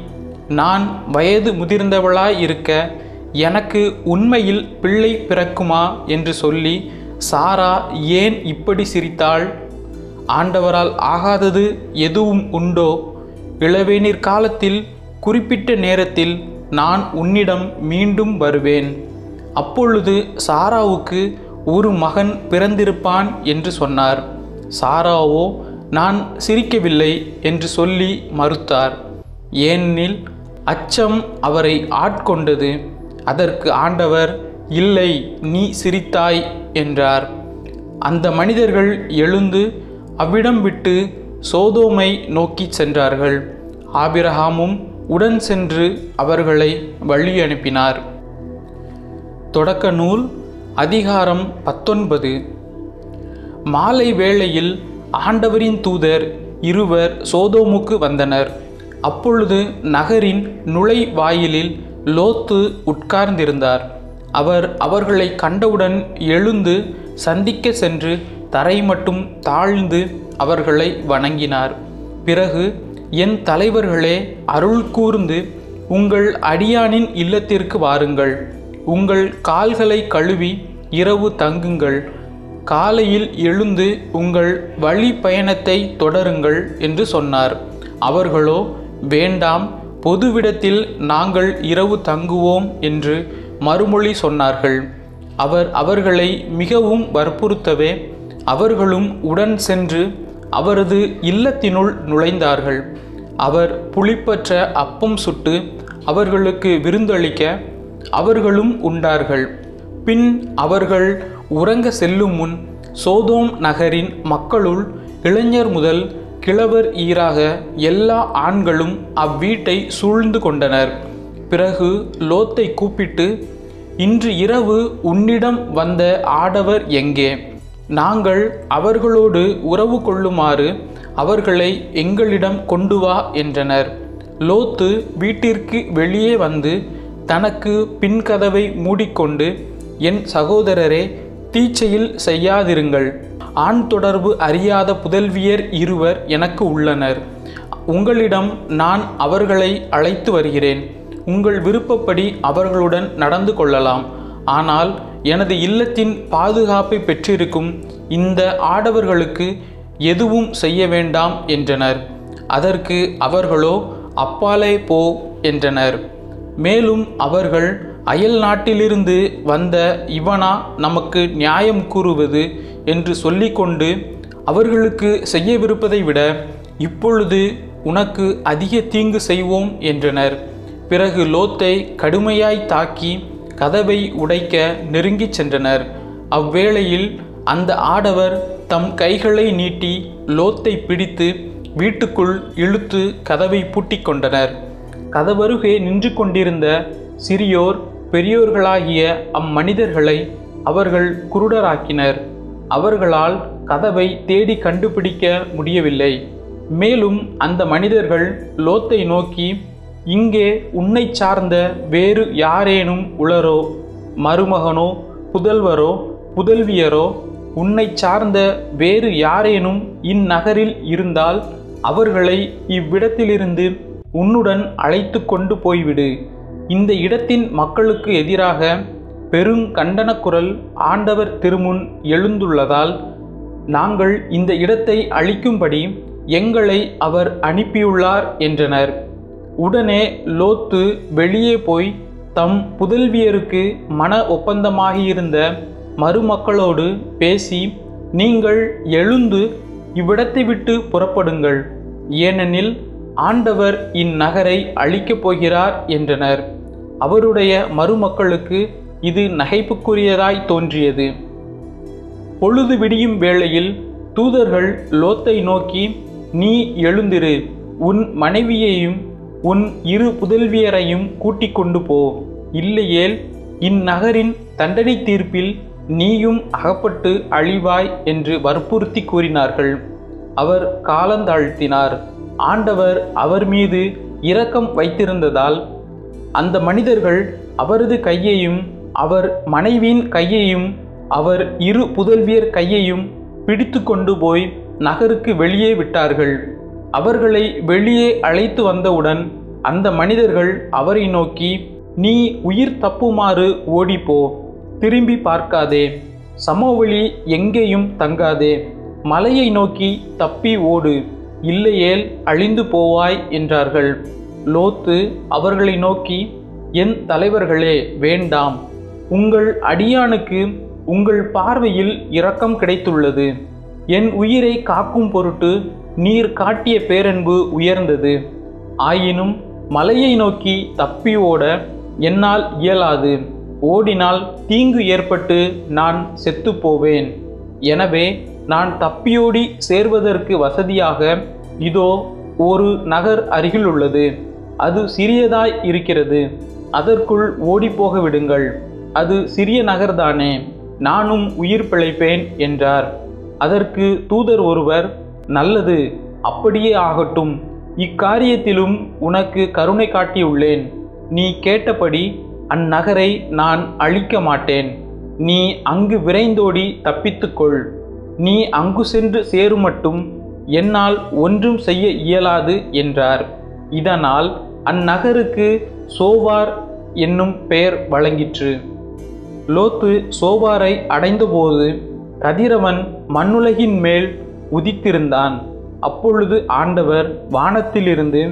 நான் வயது முதிர்ந்தவளாய் இருக்க எனக்கு உண்மையில் பிள்ளை பிறக்குமா என்று சொல்லி சாரா ஏன் இப்படி சிரித்தாள்? ஆண்டவரால் ஆகாதது எதுவும் உண்டோ? இளவேனிற் காலத்தில் குறிப்பிட்ட நேரத்தில் நான் உன்னிடம் மீண்டும் வருவேன், அப்பொழுது சாராவுக்கு ஒரு மகன் பிறந்திருப்பான் என்று சொன்னார். சாராவோ நான் சிரிக்கவில்லை என்று சொல்லி மறுத்தார். ஏனெனில் அச்சம் அவரை ஆட்கொண்டது. அதற்கு ஆண்டவர், இல்லை, நீ சிரித்தாய் என்றார். அந்த மனிதர்கள் எழுந்து அவ்விடம் விட்டு சோதோமை நோக்கி சென்றார்கள். ஆபிரகாமும் உடன் சென்று அவர்களை வழி அனுப்பினார். தொடக்க நூல் அதிகாரம் பத்தொன்பது. மாலை வேளையில் ஆண்டவரின் தூதர் இருவர் சோதோமுக்கு வந்தனர். அப்பொழுது நகரின் நுழைவாயிலில் லோத்து உட்கார்ந்திருந்தார். அவர் அவர்களை கண்டவுடன் எழுந்து சந்திக்க சென்று தரை மட்டும் தாழ்ந்து அவர்களை வணங்கினார். பிறகு, என் தலைவர்களே, அருள் கூர்ந்து உங்கள் அடியானின் இல்லத்திற்கு வாருங்கள். உங்கள் கால்களை கழுவி இரவு தங்குங்கள். காலையில் எழுந்து உங்கள் வழி பயணத்தை தொடருங்கள் என்று சொன்னார். அவர்களோ, வேண்டாம், பொதுவிடத்தில் நாங்கள் இரவு தங்குவோம் என்று மறுமொழி சொன்னார்கள். அவர் அவர்களை மிகவும் வற்புறுத்தவே அவர்களும் உடன் சென்று அவரது இல்லத்தினுள் நுழைந்தார்கள். அவர் புளிப்பற்ற அப்பம் சுட்டு அவர்களுக்கு விருந்தளிக்க அவர்களும் உண்டார்கள். பின் அவர்கள் உறங்க செல்லும் முன் சோதோம் நகரின் மக்களுள் இளைஞர் முதல் கிழவர் ஈராக எல்லா ஆண்களும் அவ்வீட்டை சூழ்ந்து கொண்டனர். பிறகு லோத்தை கூப்பிட்டு, இன்று இரவு உன்னிடம் வந்த ஆடவர் எங்கே? நாங்கள் அவர்களோடு உறவு கொள்ளுமாறு அவர்களை எங்களிடம் கொண்டு வா என்றனர். லோத்து வீட்டிற்கு வெளியே வந்து தனக்கு பின்கதவை மூடிக்கொண்டு, என் சகோதரரே, தீச்சையில் செய்யாதிருங்கள். ஆண் தொடர்பு அறியாத புதல்வியர் இருவர் எனக்கு உள்ளனர். உங்களிடம் நான் அவர்களை அழைத்து வருகிறேன். உங்கள் விருப்பப்படி அவர்களுடன் நடந்து கொள்ளலாம். ஆனால் எனது இல்லத்தின் பாதுகாப்பை பெற்றிருக்கும் இந்த ஆடவர்களுக்கு எதுவும் செய்ய வேண்டாம் என்றனர். அதற்கு அவர்களோ, அப்பாலே போ என்றனர். மேலும் அவர்கள், அயல் நாட்டிலிருந்து வந்த இவனா நமக்கு நியாயம் கூறுவது என்று சொல்லிக்கொண்டு, அவர்களுக்கு செய்யவிருப்பதை விட இப்பொழுது உனக்கு அதிக தீங்கு செய்வோம் என்றனர். பிறகு லோத்தை கடுமையாய் தாக்கி கதவை உடைக்க நெருங்கி சென்றனர். அவ்வேளையில் அந்த ஆடவர் தம் கைகளை நீட்டி லோத்தை பிடித்து வீட்டுக்குள் இழுத்து கதவை பூட்டி கொண்டனர். கதவருகே நின்று கொண்டிருந்த சிறியோர் பெரியோர்களாகிய அம்மனிதர்களை அவர்கள் குருடராக்கினர். அவர்களால் கதவை தேடி கண்டுபிடிக்க முடியவில்லை. மேலும் அந்த மனிதர்கள் லோத்தை நோக்கி, இங்கே உன்னை சார்ந்த வேறு யாரேனும் உளரோ, மருமகனோ புதல்வரோ புதல்வியரோ உன்னை சார்ந்த வேறு யாரேனும் இந்நகரில் இருந்தால் அவர்களை இவ்விடத்திலிருந்து உன்னுடன் அழைத்து கொண்டு போய்விடு. இந்த இடத்தின் மக்களுக்கு எதிராக பெரும் கண்டனக்குரல் ஆண்டவர் திருமுன் எழுந்துள்ளதால் நாங்கள் இந்த இடத்தை அழிக்கும்படி எங்களை அவர் அனுப்பியுள்ளார் என்றனர். உடனே லோத்து வெளியே போய் தம் புதல்வியருக்கு மன ஒப்பந்தமாகியிருந்த மருமக்களோடு பேசி, நீங்கள் எழுந்து இவ்விடத்தை விட்டு புறப்படுங்கள், ஏனெனில் ஆண்டவர் இந்நகரை அழிக்கப் போகிறார் என்றனர். அவருடைய மருமக்களுக்கு இது நகைப்புக்குரியதாய் தோன்றியது. பொழுது விடியும் வேளையில் தூதர்கள் லோத்தை நோக்கி, நீ எழுந்திரு, உன் மனைவியையும் உன் இரு புதல்வியரையும் கூட்டிக் கொண்டு போ. இல்லையேல் இந்நகரின் தண்டனை தீர்ப்பில் நீயும் அகப்பட்டு அழிவாய் என்று வற்புறுத்தி கூறினார்கள். அவர் காலந்தாழ்த்தினார். ஆண்டவர் அவர் மீது இரக்கம் வைத்திருந்ததால் அந்த மனிதர்கள் அவரது கையையும் அவர் மனைவியின் கையையும் அவர் இரு புதல்வியர் கையையும் பிடித்து கொண்டு போய் நகருக்கு வெளியே விட்டார்கள். அவர்களை வெளியே அழைத்து வந்தவுடன் அந்த மனிதர்கள் அவரை நோக்கி, நீ உயிர் தப்புமாறு ஓடிப்போ, திரும்பி பார்க்காதே, சமவெளி எங்கேயும் தங்காதே, மலையை நோக்கி தப்பி ஓடு, இல்லையேல் அழிந்து போவாய் என்றார்கள். லோத்து அவர்களை நோக்கி, என் தலைவர்களே, வேண்டாம், உங்கள் அடியானுக்கு உங்கள் பார்வையில் இரக்கம் கிடைத்துள்ளது. என் உயிரை காக்கும் பொருட்டு நீர் காட்டிய பேரன்பு உயர்ந்தது. ஆயினும் மலையை நோக்கி தப்பி ஓட என்னால் இயலாது. ஓடினால் தீங்கு ஏற்பட்டு நான் செத்துப்போவேன். எனவே நான் தப்பியோடி சேர்வதற்கு வசதியாக இதோ ஒரு நகர் அருகில் உள்ளது. அது சிறியதாய் இருக்கிறது. அதற்குள் ஓடிப்போக விடுங்கள். அது சிறிய நகர்தானே, நானும் உயிர் பிழைப்பேன் என்றார். அதற்கு தூதர் ஒருவர், நல்லது, அப்படியே ஆகட்டும். இக்காரியத்திலும் உனக்கு கருணை காட்டியுள்ளேன். நீ கேட்டபடி அந்நகரை நான் அழிக்க மாட்டேன். நீ அங்கு விரைந்தோடி தப்பித்துக்கொள். நீ அங்கு சென்று சேருமட்டும் என்னால் ஒன்றும் செய்ய இயலாது என்றார். இதனால் அந்நகருக்கு சோவார் என்னும் பெயர் வழங்கிற்று. லோத்து சோவாரை அடைந்தபோது கதிரவன் மண்ணுலகின் மேல் உதித்திருந்தான். அப்பொழுது ஆண்டவர் வானத்திலிருந்து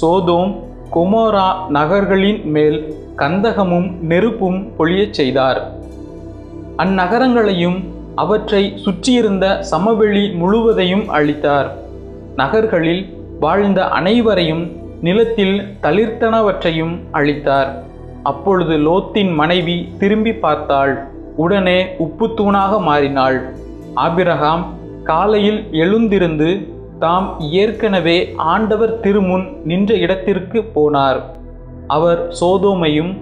சோதோம் கொமோரா நகர்களின் மேல் கந்தகமும் நெருப்பும் பொழியச் செய்தார். அந்நகரங்களையும் அவற்றை சுற்றியிருந்த சமவெளி முழுவதையும் அழித்தார். நகர்களில் வாழ்ந்த அனைவரையும் நிலத்தில் தளிர்த்தனவற்றையும் அழித்தார். அப்பொழுது லோத்தின் மனைவி திரும்பி பார்த்தாள். உடனே உப்புத்தூணாக மாறினாள். ஆபிரகாம் காலையில் எழுந்திருந்து தாம் ஏற்கனவே ஆண்டவர் திருமுன் நின்ற இடத்திற்கு போனார். அவர் சோதோமையும்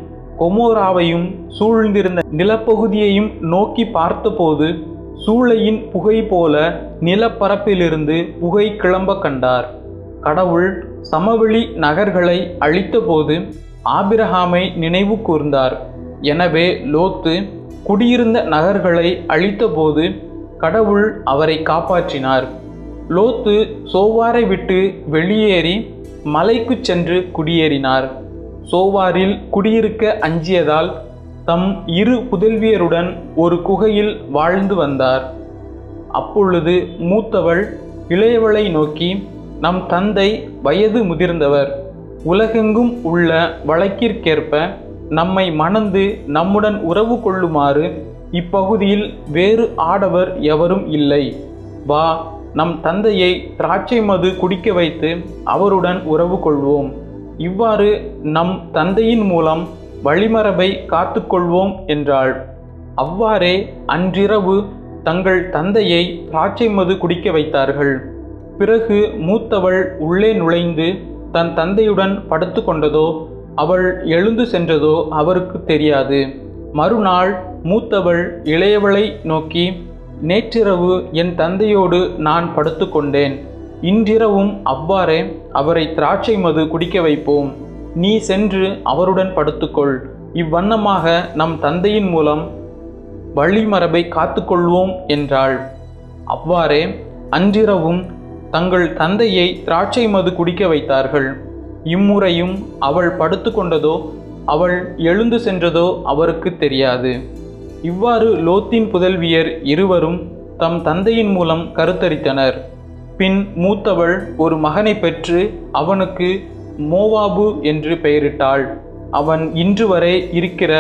கொமோராவையும் சூழ்ந்திருந்த நிலப்பகுதியையும் நோக்கி பார்த்தபோது சூளையின் புகை போல நிலப்பரப்பிலிருந்து புகை கிளம்ப கண்டார். கடவுள் சமவெளி நகர்களை அழித்தபோது ஆபிரகாமை நினைவு கூர்ந்தார். எனவே லோத்து குடியிருந்த நகர்களை அழித்தபோது கடவுள் அவரை காப்பாற்றினார். லோத்து சோவாரை விட்டு வெளியேறி மலைக்கு சென்று குடியேறினார். சோவாரில் குடியிருக்க அஞ்சியதால் தம் இரு புதல்வியருடன் ஒரு குகையில் வாழ்ந்து வந்தார். அப்பொழுது மூத்தவள் இளையவளை நோக்கி, நம் தந்தை வயது முதிர்ந்தவர், உலகெங்கும் உள்ள வழக்கிற்கேற்ப நம்மை மணந்து நம்முடன் உறவு கொள்ளுமாறு இப்பகுதியில் வேறு ஆடவர் எவரும் இல்லை. வா, நம் தந்தையை திராட்சை மது குடிக்க வைத்து அவருடன் உறவு கொள்வோம். இவ்வாறு நம் தந்தையின் மூலம் வழிமரபை காத்து கொள்வோம் என்றாள். அவ்வாறே அன்றிரவு தங்கள் தந்தையை திராட்சை மது குடிக்க வைத்தார்கள். பிறகு மூத்தவள் உள்ளே நுழைந்து தன் தந்தையுடன் படுத்து கொண்டதோ அவள் எழுந்து சென்றதோ அவருக்கு தெரியாது. மறுநாள் மூத்தவள் இளையவளை நோக்கி, நேற்றிரவு என் தந்தையோடு நான் படுத்து கொண்டேன். இன்றிரவும் அவ்வாறே அவரை திராட்சை மது குடிக்க வைப்போம். நீ சென்று அவருடன் படுத்துக்கொள். இவ்வண்ணமாக நம் தந்தையின் மூலம் வழிமரபை காத்துக்கொள்வோம் என்றாள். அவ்வாறே அன்றிரவும் தங்கள் தந்தையை திராட்சை மது குடிக்க வைத்தார்கள். இம்முறையும் அவள் படுத்து கொண்டதோ அவள் எழுந்து சென்றதோ அவருக்கு தெரியாது. இவ்வாறு லோத்தின் புதல்வியர் இருவரும் தம் தந்தையின் மூலம் கருத்தரித்தனர். பின் மூத்தவள் ஒரு மகனை பெற்று அவனுக்கு மோவாபு என்று பெயரிட்டாள். அவன் இன்று வரை இருக்கிற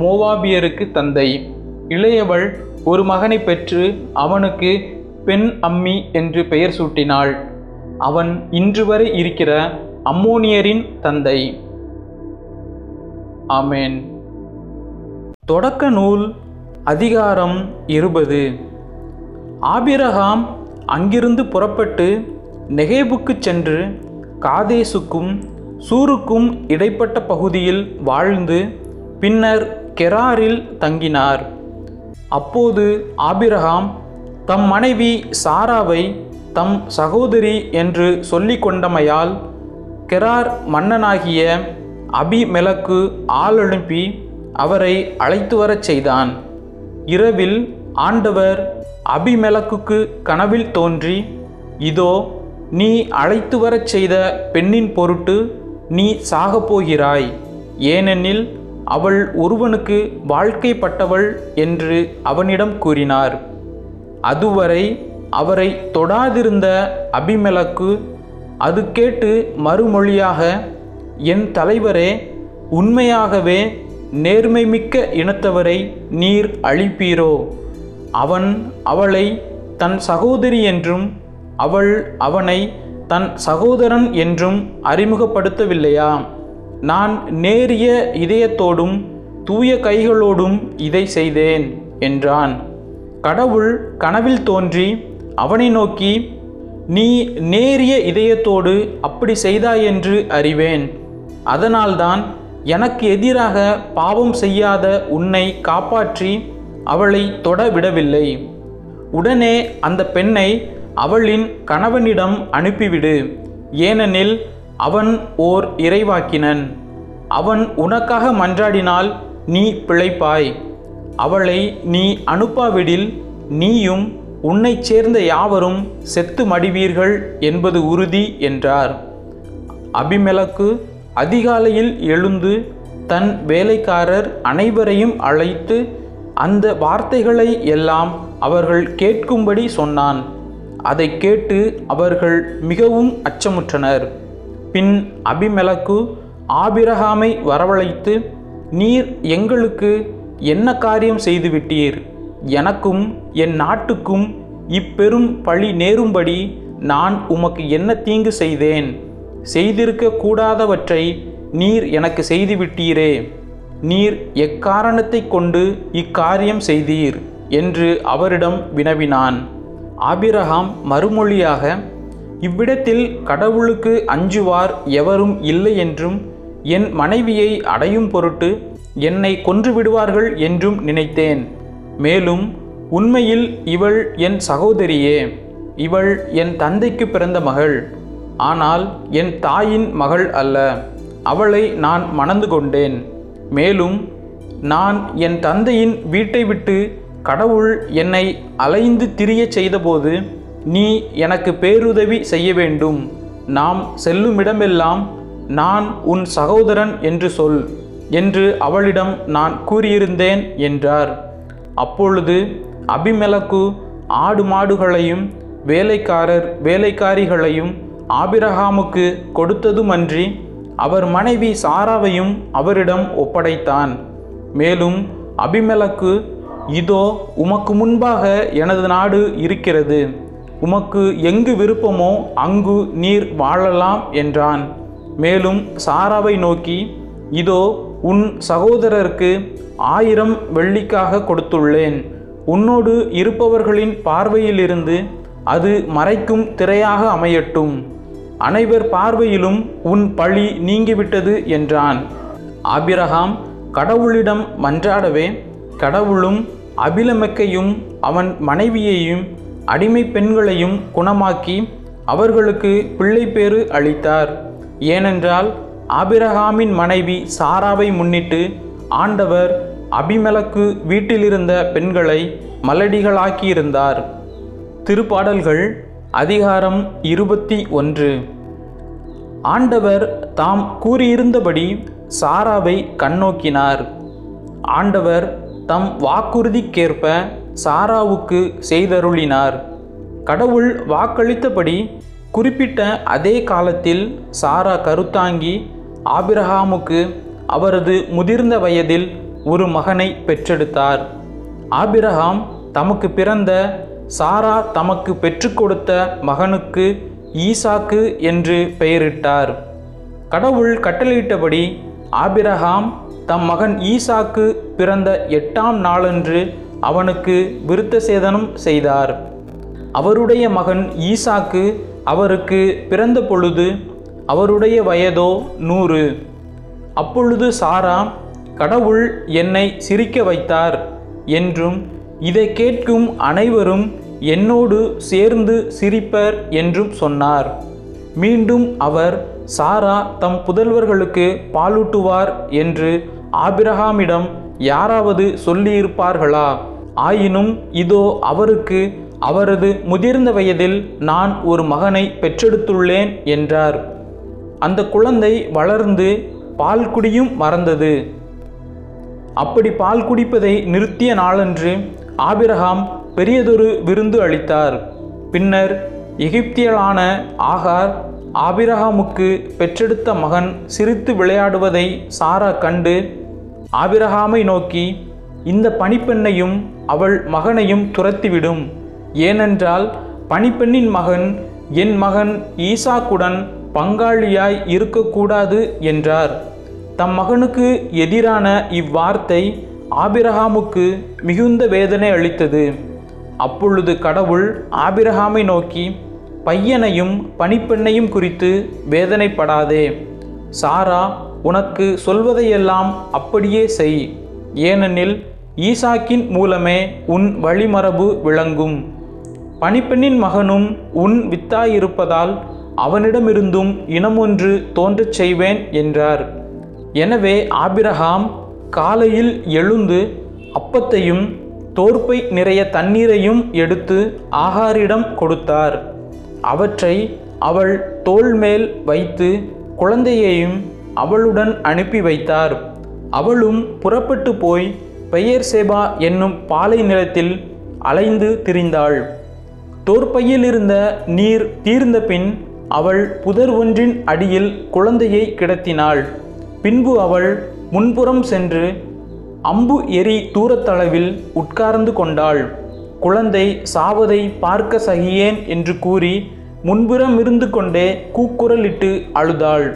மோவாபியருக்கு தந்தை. இளையவள் ஒரு மகனை பெற்று அவனுக்கு பெண் அம்மி என்று பெயர் சூட்டினாள். அவன் இன்று வரை இருக்கிற அம்மோனியரின் தந்தை. ஆமேன். தொடக்க நூல் அதிகாரம் இருபது. ஆபிரகாம் அங்கிருந்து புறப்பட்டு நெகேபுக்கு சென்று காதேசுக்கும் சூருக்கும் இடைப்பட்ட பகுதியில் வாழ்ந்து பின்னர் கெராரில் தங்கினார். அப்போது ஆபிரகாம் தம் மனைவி சாராவை தம் சகோதரி என்று சொல்லிக் கொண்டமையால் கெரார் மன்னனாகிய அபிமெலக்கு ஆள் அனுப்பி அவரை அழைத்து வரச் செய்தான். இரவில் ஆண்டவர் அபிமெலக்குக்கு கனவில் தோன்றி, இதோ, நீ அழைத்து வரச் செய்த பெண்ணின் பொருட்டு நீ சாகப்போகிறாய். ஏனெனில் அவள் ஒருவனுக்கு வாழ்க்கைப்பட்டவள் என்று அவனிடம் கூறினார். அதுவரை அவரை தொடாதிருந்த அபிமெலக்கு அது கேட்டு மறுமொழியாக, என் தலைவரே, உண்மையாகவே நேர்மைமிக்க இனத்தவரை நீர் அழிப்பீரோ? அவன் அவளை தன் சகோதரி என்றும் அவள் அவனை தன் சகோதரன் என்றும் அறிமுகப்படுத்தவில்லையா? நான் நேரிய இதயத்தோடும் தூய கைகளோடும் இதை செய்தேன் என்றான். கடவுள் கனவில் தோன்றி அவனை நோக்கி, நீ நேரிய இதயத்தோடு அப்படி செய்தாயென்று அறிவேன். அதனால்தான் எனக்கு எதிராக பாவம் செய்யாத உன்னை காப்பாற்றி அவளை தொட விடவில்லை. உடனே அந்த பெண்ணை அவளின் கணவனிடம் அனுப்பிவிடு, ஏனெனில் அவன் ஓர் இறைவாக்கினன். அவன் உனக்காக மன்றாடினால் நீ பிழைப்பாய். அவளை நீ அனுப்பாவிடில் நீயும் உன்னை சேர்ந்த யாவரும் செத்து மடிவீர்கள் என்பது உறுதி என்றார். அபிமெலக்கு அதிகாலையில் எழுந்து தன் வேலைக்காரர் அனைவரையும் அழைத்து அந்த வார்த்தைகளை எல்லாம் அவர்கள் கேட்கும்படி சொன்னான். அதை கேட்டு அவர்கள் மிகவும் அச்சமுற்றனர். பின் அபிமெலக்கு ஆபிரகாமை வரவழைத்து, நீர் எங்களுக்கு என்ன காரியம் செய்துவிட்டீர்? எனக்கும் என் நாட்டுக்கும் இப்பெரும் பழி நேரும்படி நான் உமக்கு என்ன தீங்கு செய்தேன்? செய்திருக்க கூடாதவற்றை நீர் எனக்கு செய்துவிட்டீரே. நீர் எக்காரணத்தை கொண்டு இக்காரியம் செய்தீர் என்று அவரிடம் வினவினான். ஆபிரகாம் மறுமொழியாக, இவ்விடத்தில் கடவுளுக்கு அஞ்சுவார் எவரும் இல்லை என்றும் என் மனைவியை அடையும் பொருட்டு என்னை கொன்றுவிடுவார்கள் என்றும் நினைத்தேன். மேலும் உண்மையில் இவள் என் சகோதரியே, இவள் என் தந்தைக்கு பிறந்த மகள், ஆனால் என் தாயின் மகள் அல்ல. அவளை நான் மணந்து கொண்டேன். மேலும் நான் என் தந்தையின் வீட்டை விட்டு கடவுள் என்னை அலைந்து திரிய செய்தபோது நீ எனக்கு பேருதவி செய்ய வேண்டும். நாம் செல்லுமிடமெல்லாம் நான் உன் சகோதரன் என்று சொல் என்று அவளிடம் நான் கூறியிருந்தேன் என்றார். அப்பொழுது அபிமெலக்கு ஆடு மாடுகளையும் வேலைக்காரர் வேலைக்காரிகளையும் ஆபிரகாமுக்கு கொடுத்ததுமன்றி அவர் மனைவி சாராவையும் அவரிடம் ஒப்படைத்தான். மேலும் அபிமெலக்கு, இதோ உமக்கு முன்பாக எனது நாடு இருக்கிறது, உமக்கு எங்கு விருப்பமோ அங்கு நீர் வாழலாம் என்றான். மேலும் சாராவை நோக்கி, இதோ உன் சகோதரருக்கு ஆயிரம் வெள்ளிக்காக கொடுத்துள்ளேன், உன்னோடு இருப்பவர்களின் பார்வையிலிருந்து அது மறைக்கும் திரையாக அமையட்டும், அனைவர் பார்வையிலும் உன் பழி நீங்கிவிட்டது என்றான். ஆபிரகாம் கடவுளிடம் மன்றாடவே கடவுளும் அபிலமெக்கையும் அவன் மனைவியையும் அடிமை பெண்களையும் குணமாக்கி அவர்களுக்கு பிள்ளை பேறு அளித்தார். ஏனென்றால் ஆபிரகாமின் மனைவி சாராவை முன்னிட்டு ஆண்டவர் அபிமெலக்கு வீட்டிலிருந்த பெண்களை மலடிகளாக்கியிருந்தார். திருப்பாடல்கள் அதிகாரம் இருபத்தி ஒன்று. ஆண்டவர் தாம் கூறியிருந்தபடி சாராவை கண்ணோக்கினார். ஆண்டவர் தம் வாக்குறுதிக்கேற்ப சாராவுக்கு செய்தருளினார். கடவுள் வாக்களித்தபடி குறிப்பிட்ட அதே காலத்தில் சாரா கருத்தாங்கி ஆபிரகாமுக்கு அவரது முதிர்ந்த வயதில் ஒரு மகனை பெற்றெடுத்தார். ஆபிரகாம் தமக்கு பிறந்த சாரா தமக்கு பெற்று கொடுத்த மகனுக்கு ஈசாக்கு என்று பெயரிட்டார். கடவுள் கட்டளையிட்டபடி ஆபிரகாம் தம் மகன் ஈசாக்கு பிறந்த எட்டாம் நாளன்று அவனுக்கு விருத்த சேதனம் செய்தார். அவருடைய மகன் ஈசாக்கு அவருக்கு பிறந்த பொழுது அவருடைய வயதோ நூறு. அப்பொழுது சாரா, கடவுள் என்னை சிரிக்க வைத்தார் என்றும் இதை கேட்கும் அனைவரும் என்னோடு சேர்ந்து சிரிப்பர் என்றும் சொன்னார். மீண்டும் அவர், சாரா தம் புதல்வர்களுக்கு பாலூட்டுவார் என்று ஆபிரகாமிடம் யாராவது சொல்லியிருப்பார்களா? ஆயினும் இதோ அவருக்கு அவரது முதிர்ந்த வயதில் நான் ஒரு மகனை பெற்றெடுத்துள்ளேன் என்றார். அந்த குழந்தை வளர்ந்து பால் குடியும் மறந்தது. அப்படி பால் குடிப்பதை நிறுத்திய நாளன்று ஆபிரகாம் பெரியதொரு விருந்து அளித்தார். பின்னர் எகிப்தியரான ஆகார் ஆபிரகாமுக்கு பெற்றெடுத்த மகன் சிரித்து விளையாடுவதை சாரா கண்டு ஆபிரகாமை நோக்கி, இந்த பணிப்பெண்ணையும் அவள் மகனையும் துரத்திவிடும், ஏனென்றால் பணிப்பெண்ணின் மகன் என் மகன் ஈசாக்குடன் பங்காளியாய் இருக்கக்கூடாது என்றார். தம் மகனுக்கு எதிரான இவ்வார்த்தை ஆபிரகாமுக்கு மிகுந்த வேதனை அளித்தது. அப்பொழுது கடவுள் ஆபிரகாமை நோக்கி, பையனையும் பணிப்பெண்ணையும் குறித்து வேதனைப்படாதே, சாரா உனக்கு சொல்வதையெல்லாம் அப்படியே செய், ஏனெனில் ஈசாக்கின் மூலமே உன் வழிமரபு விளங்கும். பணிப்பெண்ணின் மகனும் உன் வித்தாயிருப்பதால் அவனிடமிருந்தும் இனமொன்று தோன்றச் செய்வேன் என்றார். எனவே ஆபிரகாம் காலையில் எழுந்து அப்பத்தையும் தோற்பை நிறைய தண்ணீரையும் எடுத்து ஆகாரிடம் கொடுத்தார். அவற்றை அவள் தோள் மேல் வைத்து குழந்தையையும் அவளுடன் அனுப்பி வைத்தார். அவளும் புறப்பட்டு போய் பெயர்சேபா என்னும் பாலை நிலத்தில் அலைந்து திரிந்தாள். தோற்பையில் இருந்த நீர் தீர்ந்த பின் அவள் புதர் ஒன்றின் அடியில் குழந்தையை கிடத்தினாள். பின்பு அவள் முன்புறம் சென்று அம்பு எரி தூரத்தளவில் உட்கார்ந்து கொண்டாள். குழந்தை சாவதை பார்க்க சகியேன் என்று கூறி முன்புறம் இருந்து கொண்டே கூக்குரலிட்டு அழுதாள்.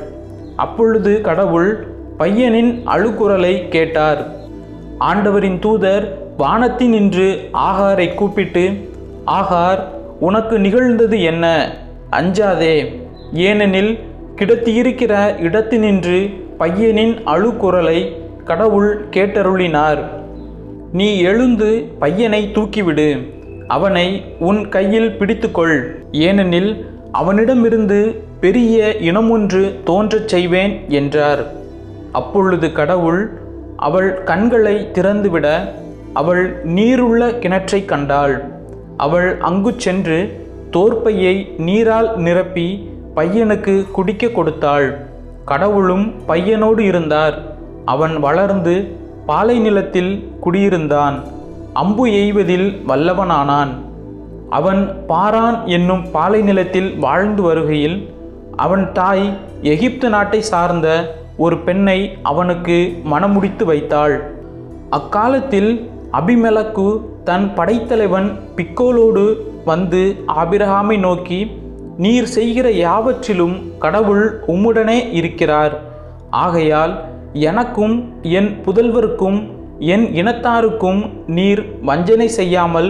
அப்பொழுது கடவுள் பையனின் அழுக்குரலை கேட்டார். ஆண்டவரின் தூதர் வானத்தினின்று ஆகாரை கூப்பிட்டு, ஆகார், உனக்கு நிகழ்ந்தது என்ன? அஞ்சாதே, ஏனெனில் கிடத்தியிருக்கிற இடத்தினின்று பையனின் அழுக்குரலை கடவுள் கேட்டருளினார். நீ எழுந்து பையனை தூக்கிவிடு, அவனை உன் கையில் பிடித்துக்கொள், ஏனெனில் அவனிடமிருந்து பெரிய இனமொன்று தோன்றச் செய்வேன் என்றார். அப்பொழுது கடவுள் அவள் கண்களை திறந்துவிட அவள் நீருள்ள கிணற்றை கண்டாள். அவள் அங்கு சென்று தோற்பையை நீரால் நிரப்பி பையனுக்கு குடிக்க கொடுத்தாள். கடவுளும் பையனோடு இருந்தார். அவன் வளர்ந்து பாலை நிலத்தில் குடியிருந்தான். அம்பு எய்வதில் வல்லவனானான். அவன் பாரான் என்னும் பாலை நிலத்தில் வாழ்ந்து வருகையில் அவன் தாய் எகிப்து நாட்டை சார்ந்த ஒரு பெண்ணை அவனுக்கு மணமுடித்து வைத்தாள். அக்காலத்தில் அபிமெலக்கு தன் படைத்தலைவன் பிக்கோலோடு வந்து ஆபிரகாமை நோக்கி, நீர் செய்கிற யாவற்றிலும் கடவுள் உம்முடனே இருக்கிறார், ஆகையால் எனக்கும் என் புதல்வருக்கும் என் இனத்தாருக்கும் நீர் வஞ்சனை செய்யாமல்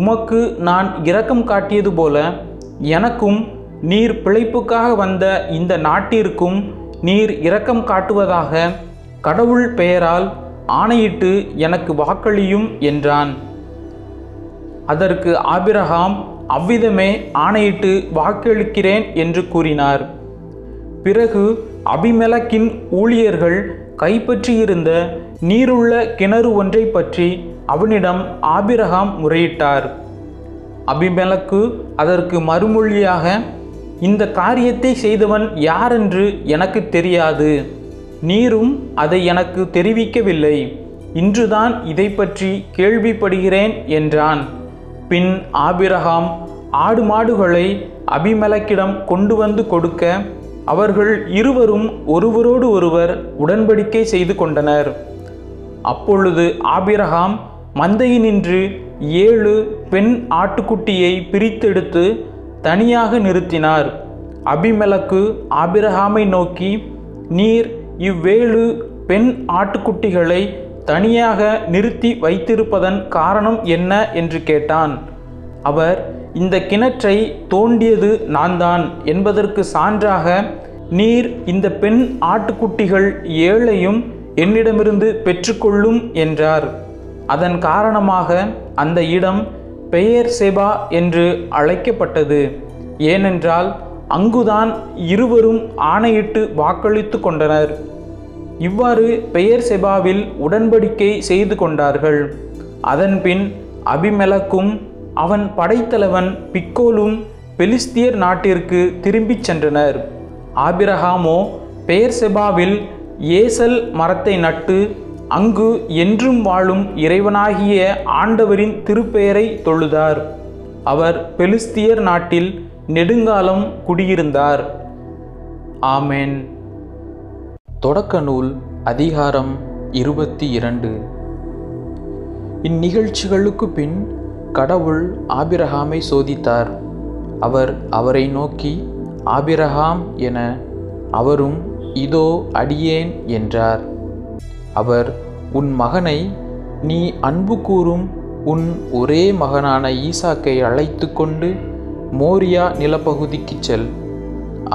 உமக்கு நான் இரக்கம் காட்டியது போல எனக்கும் நீர் பிழைப்புக்காக வந்த இந்த நாட்டிற்கும் நீர் இரக்கம் காட்டுவதாக கடவுள் பெயரால் ஆணையிட்டு எனக்கு வாக்களியும் என்றான். அதற்கு ஆபிரகாம், அவ்விதமே ஆணையிட்டு வாக்களிக்கிறேன் என்று கூறினார். பிறகு அபிமெலக்கின் ஊழியர்கள் கைப்பற்றியிருந்த நீருள்ள கிணறு ஒன்றை பற்றி அவனிடம் ஆபிரகாம் முறையிட்டார். அபிமெலக்கு அதற்கு மறுமொழியாக, இந்த காரியத்தை செய்தவன் யாரென்று எனக்கு தெரியாது, நீரும் அதை எனக்கு தெரிவிக்கவில்லை, இன்றுதான் இதை பற்றி கேள்விப்படுகிறேன் என்றான். பின் ஆபிரகாம் ஆடு மாடுகளை அபிமெலக்கிடம் கொண்டு வந்து கொடுக்க அவர்கள் இருவரும் ஒருவரோடு ஒருவர் உடன்படிக்கை செய்து கொண்டனர். அப்பொழுது ஆபிரகாம் மந்தையினின்று ஏழு பெண் ஆட்டுக்குட்டியை பிரித்தெடுத்து தனியாக நிறுத்தினார். அபிமெலக்கு ஆபிரகாமை நோக்கி, நீர் இவ்வேழு பெண் ஆட்டுக்குட்டிகளை தனியாக நிறுத்தி வைத்திருப்பதன் காரணம் என்ன என்று கேட்டான். அவர், இந்த கிணற்றை தோண்டியது நான்தான் என்பதற்கு சான்றாக நீர் இந்த பெண் ஆட்டுக்குட்டிகள் ஏழையும் என்னிடமிருந்து பெற்றுக்கொள்ளும் என்றார். அதன் காரணமாக அந்த இடம் பெயர் சேபா என்று அழைக்கப்பட்டது. ஏனென்றால் அங்குதான் இருவரும் ஆணையிட்டு வாக்களித்து கொண்டனர். இவ்வாறு பெயர் சேபாவில் உடன்படிக்கை செய்து கொண்டார்கள். அதன்பின் அபிமெலக்கும் அவன் படைத்தலைவன் பிக்கோலும் பெலிஸ்தியர் நாட்டிற்கு திரும்பிச் சென்றனர். ஆபிரகாமோ பெயர்செபாவில் ஏசல் மரத்தை நட்டு அங்கு என்றும் வாழும் இறைவனாகிய ஆண்டவரின் திருப்பெயரை தொழுதார். அவர் பெலிஸ்தியர் நாட்டில் நெடுங்காலம் குடியிருந்தார். ஆமேன். தொடக்க நூல் அதிகாரம் இருபத்தி இரண்டு. இந்நிகழ்ச்சிகளுக்கு பின் கடவுள் ஆபிரகாமை சோதித்தார். அவர் அவரை நோக்கி, ஆபிரகாம் என. அவரும், இதோ அடியேன் என்றார். அவர், உன் மகனை நீ அன்பு கூறும் உன் ஒரே மகனான ஈசாக்கை அழைத்து கொண்டு மோரியா நிலப்பகுதிக்கு செல்.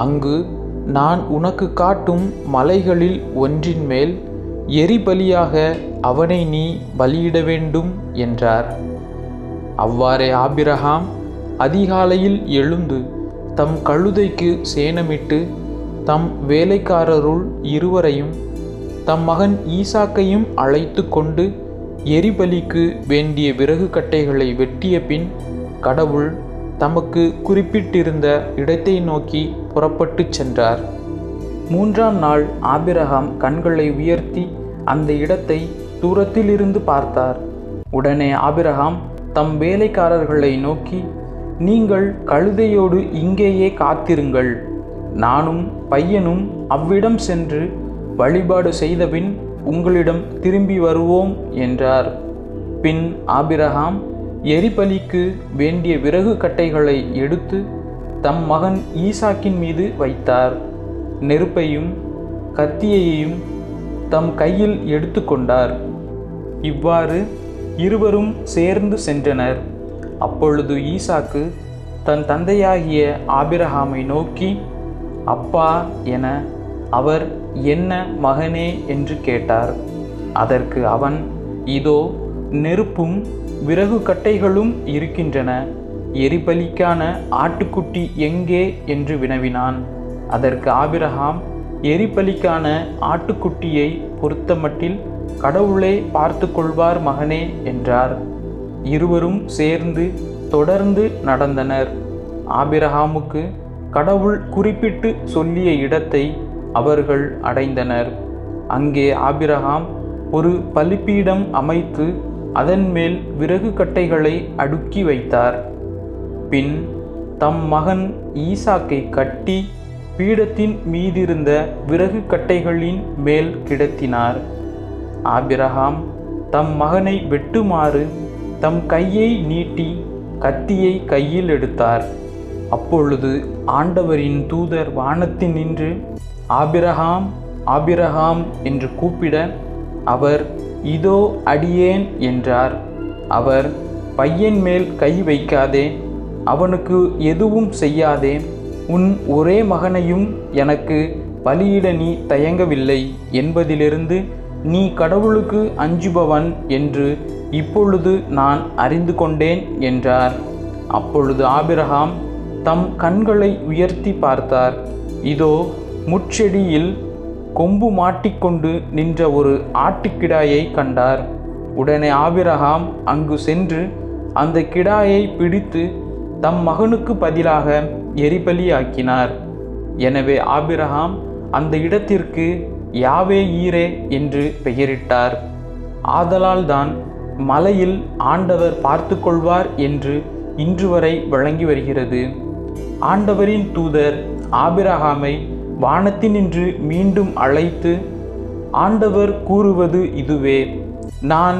அங்கு நான் உனக்கு காட்டும் மலைகளில் ஒன்றின் மேல் எரிபலியாக அவனை நீ பலியிட வேண்டும் என்றார். அவ்வாறே ஆபிரகாம் அதிகாலையில் எழுந்து தம் கழுதைக்கு சேணமிட்டு தம் வேலைக்காரருள் இருவரையும் தம் மகன் ஈசாக்கையும் அழைத்து கொண்டு எரிபலிக்கு வேண்டிய விறகு கட்டைகளை வெட்டிய பின் கடவுள் தமக்கு குறிப்பிட்டிருந்த இடத்தை நோக்கி புறப்பட்டு சென்றார். மூன்றாம் நாள் ஆபிரகாம் கண்களை உயர்த்தி அந்த இடத்தை தூரத்திலிருந்து பார்த்தார். உடனே ஆபிரகாம் தம் வேலைக்காரர்களை நோக்கி, நீங்கள் கழுதையோடு இங்கேயே காத்திருங்கள், நானும் பையனும் அவ்விடம் சென்று வழிபாடு செய்தபின் உங்களிடம் திரும்பி வருவோம் என்றார். பின் ஆபிரகாம் எரிபலிக்கு வேண்டிய விறகு கட்டைகளை எடுத்து தம் மகன் ஈசாக்கின் மீது வைத்தார். நெருப்பையும் கத்தியையும் தம் கையில் எடுத்து கொண்டார். இவ்வாறு இருவரும் சேர்ந்து சென்றனர். அப்பொழுது ஈசாக்கு தன் தந்தையாகிய ஆபிரகாமை நோக்கி, அப்பா என. அவர், என்ன மகனே என்று கேட்டார். அதற்கு அவன், இதோ நெருப்பும் விறகு கட்டைகளும் இருக்கின்றன, எரிபலிக்கான ஆட்டுக்குட்டி எங்கே என்று வினவினான். அதற்கு ஆபிரகாம், எரிபலிக்கான ஆட்டுக்குட்டியை பொறுத்தமட்டில் கடவுளே பார்த்து கொள்வார் மகனே என்றார். இருவரும் சேர்ந்து தொடர்ந்து நடந்தனர். ஆபிரகாமுக்கு கடவுள் குறிப்பிட்டு சொல்லிய இடத்தை அவர்கள் அடைந்தனர். அங்கே ஆபிரகாம் ஒரு பலிப்பீடம் அமைத்து அதன் மேல் விறகு கட்டைகளை அடுக்கி வைத்தார். பின் தம் மகன் ஈசாக்கை கட்டி பீடத்தின் மீதிருந்த விறகு கட்டைகளின் மேல் கிடத்தினார். ஆபிரகாம் தம் மகனை வெட்டுமாறு தம் கையை நீட்டி கத்தியை கையில் எடுத்தார். அப்பொழுது ஆண்டவரின் தூதர் வானத்தில் நின்று, ஆபிரகாம் ஆபிரகாம் என்று கூப்பிட, அவர், இதோ அடியேன் என்றார். அவர், பையன் மேல் கை வைக்காதே, அவனுக்கு எதுவும் செய்யாதே, உன் ஒரே மகனையும் எனக்கு பலியிட நீ தயங்கவில்லை என்பதிலிருந்து நீ கடவுளுக்கு அஞ்சுபவன் என்று இப்பொழுது நான் அறிந்து கொண்டேன் என்றார். அப்பொழுது ஆபிரகாம் தம் கண்களை உயர்த்தி பார்த்தார். இதோ முச்செடியில் கொம்பு மாட்டிக்கொண்டு நின்ற ஒரு ஆட்டுக்கிடாயை கண்டார். உடனே ஆபிரகாம் அங்கு சென்று அந்த கிடாயை பிடித்து தம் மகனுக்கு பதிலாக எரிபலியாக்கினார். எனவே ஆபிரகாம் அந்த இடத்திற்கு யாவே ஈரே என்று பெயரிட்டார். ஆதலால் தான் மலையில் ஆண்டவர் பார்த்து கொள்வார் என்று இன்று வரை வழங்கி வருகிறது. ஆண்டவரின் தூதர் ஆபிரகாமை வானத்தினின்று மீண்டும் அழைத்து, ஆண்டவர் கூறுவது இதுவே, நான்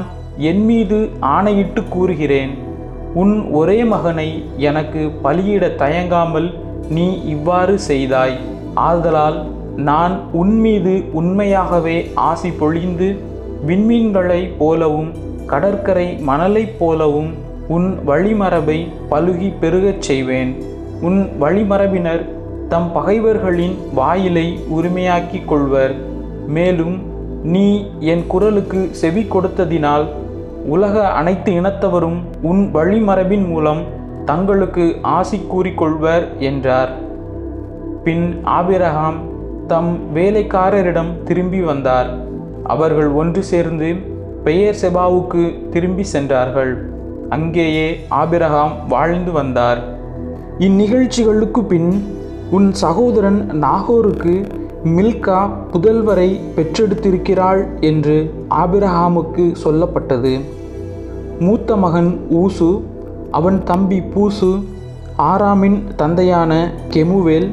என் மீது ஆணையிட்டு கூறுகிறேன், உன் ஒரே மகனை எனக்கு பலியிட தயங்காமல் நீ இவ்வாறு செய்தாய். ஆதலால் நான் உன்மீது உண்மையாகவே ஆசி பொழிந்து விண்மீன்களைப் போலவும் கடற்கரை மணலைப் போலவும் உன் வழிமரபை பலுகி பெருகச் செய்வேன். உன் வழிமரபினர் தம் பகைவர்களின் வாயிலை உரிமையாக்கி கொள்வர். மேலும் நீ என் குரலுக்கு செவி கொடுத்ததினால் உலக அனைத்து இனத்தவரும் உன் வழிமரபின் மூலம் தங்களுக்கு ஆசி கூறிக்கொள்வர் என்றார். பின் ஆபிரகாம் தம் வேலைக்காரரிடம் திரும்பி வந்தார். அவர்கள் ஒன்று சேர்ந்து பெயர் செபாவுக்கு திரும்பி சென்றார்கள். அங்கேயே ஆபிரகாம் வாழ்ந்து வந்தார். இந்நிகழ்ச்சிகளுக்கு பின் உன் சகோதரன் நாகோருக்கு மில்கா புதல்வரை பெற்றெடுத்திருக்கிறாள் என்று ஆபிரகாமுக்கு சொல்லப்பட்டது. மூத்த மகன் ஊசு அவன் தம்பி பூசு, ஆராமின் தந்தையான கெமுவேல்,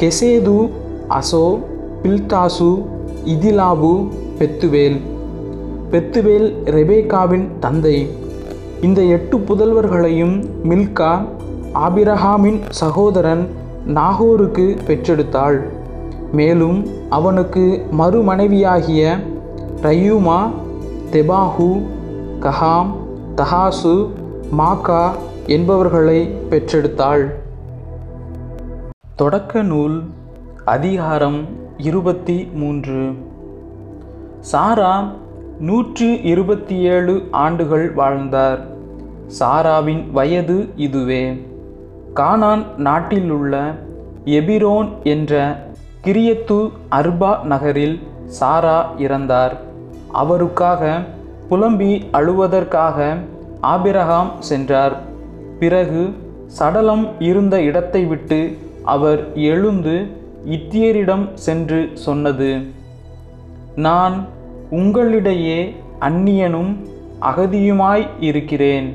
கெசேது, அசோ, பில்தாசு, இதிலாபு, பெத்துவேல். பெத்துவேல் ரெபேக்காவின் தந்தை. இந்த எட்டு புதல்வர்களையும் மில்கா ஆபிரஹாமின் சகோதரன் நாகோருக்கு பெற்றெடுத்தாள். மேலும் அவனுக்கு மறுமனைவியாகிய ரயூமா, தெபாஹு, கஹாம், தஹாசு, மாக்கா என்பவர்களை பெற்றெடுத்தாள். தொடக்க நூல் அதிகாரம் இருபத்தி மூன்று. சாரா நூற்று இருபத்தி ஏழு ஆண்டுகள் வாழ்ந்தார். சாராவின் வயது இதுவே. கானான் நாட்டிலுள்ள எபிரோன் என்ற கிரியத்து அர்பா நகரில் சாரா இறந்தார். அவருக்காக புலம்பி அழுவதற்காக ஆபிரகாம் சென்றார். பிறகு சடலம் இருந்த இடத்தை விட்டு அவர் எழுந்து இத்தியரிடம் சென்று சொன்னது: நான் உங்களிடையே அந்நியனும் அகதியுமாய் இருக்கிறேன்.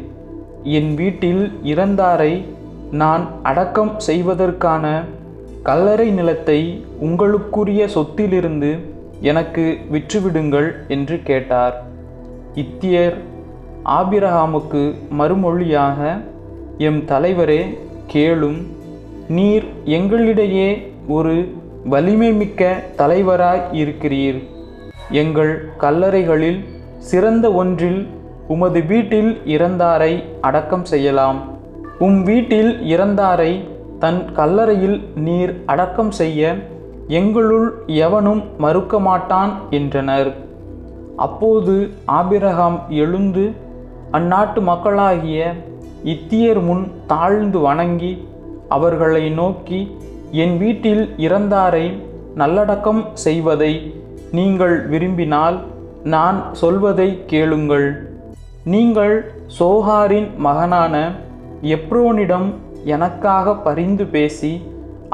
என் வீட்டில் இறந்தாரை நான் அடக்கம் செய்வதற்கான கல்லறை நிலத்தை உங்களுக்குரிய சொத்திலிருந்து எனக்கு விற்றுவிடுங்கள் என்று கேட்டார். இத்தியர் ஆபிரகாமுக்கு மறுமொழியாக: எம் தலைவரே, கேளும். நீர் எங்களிடையே ஒரு வலிமை மிக்க தலைவராய் இருக்கிறீர். எங்கள் கல்லறைகளில் சிறந்த ஒன்றில் உமது வீட்டில் இறந்தாரை அடக்கம் செய்யலாம். உம் வீட்டில் இறந்தாரை தன் கல்லறையில் நீர் அடக்கம் செய்ய எங்களுள் எவனும் மறுக்க மாட்டான் என்றனர். அப்போது ஆபிரகாம் எழுந்து அந்நாட்டு மக்களாகிய இத்தியர் முன் தாழ்ந்து வணங்கி அவர்களை நோக்கி, என் வீட்டில் இறந்தாரை நல்லடக்கம் செய்வதை நீங்கள் விரும்பினால் நான் சொல்வதை கேளுங்கள். நீங்கள் சோகாரின் மகனான எப்ரோனிடம் எனக்காக பரிந்து பேசி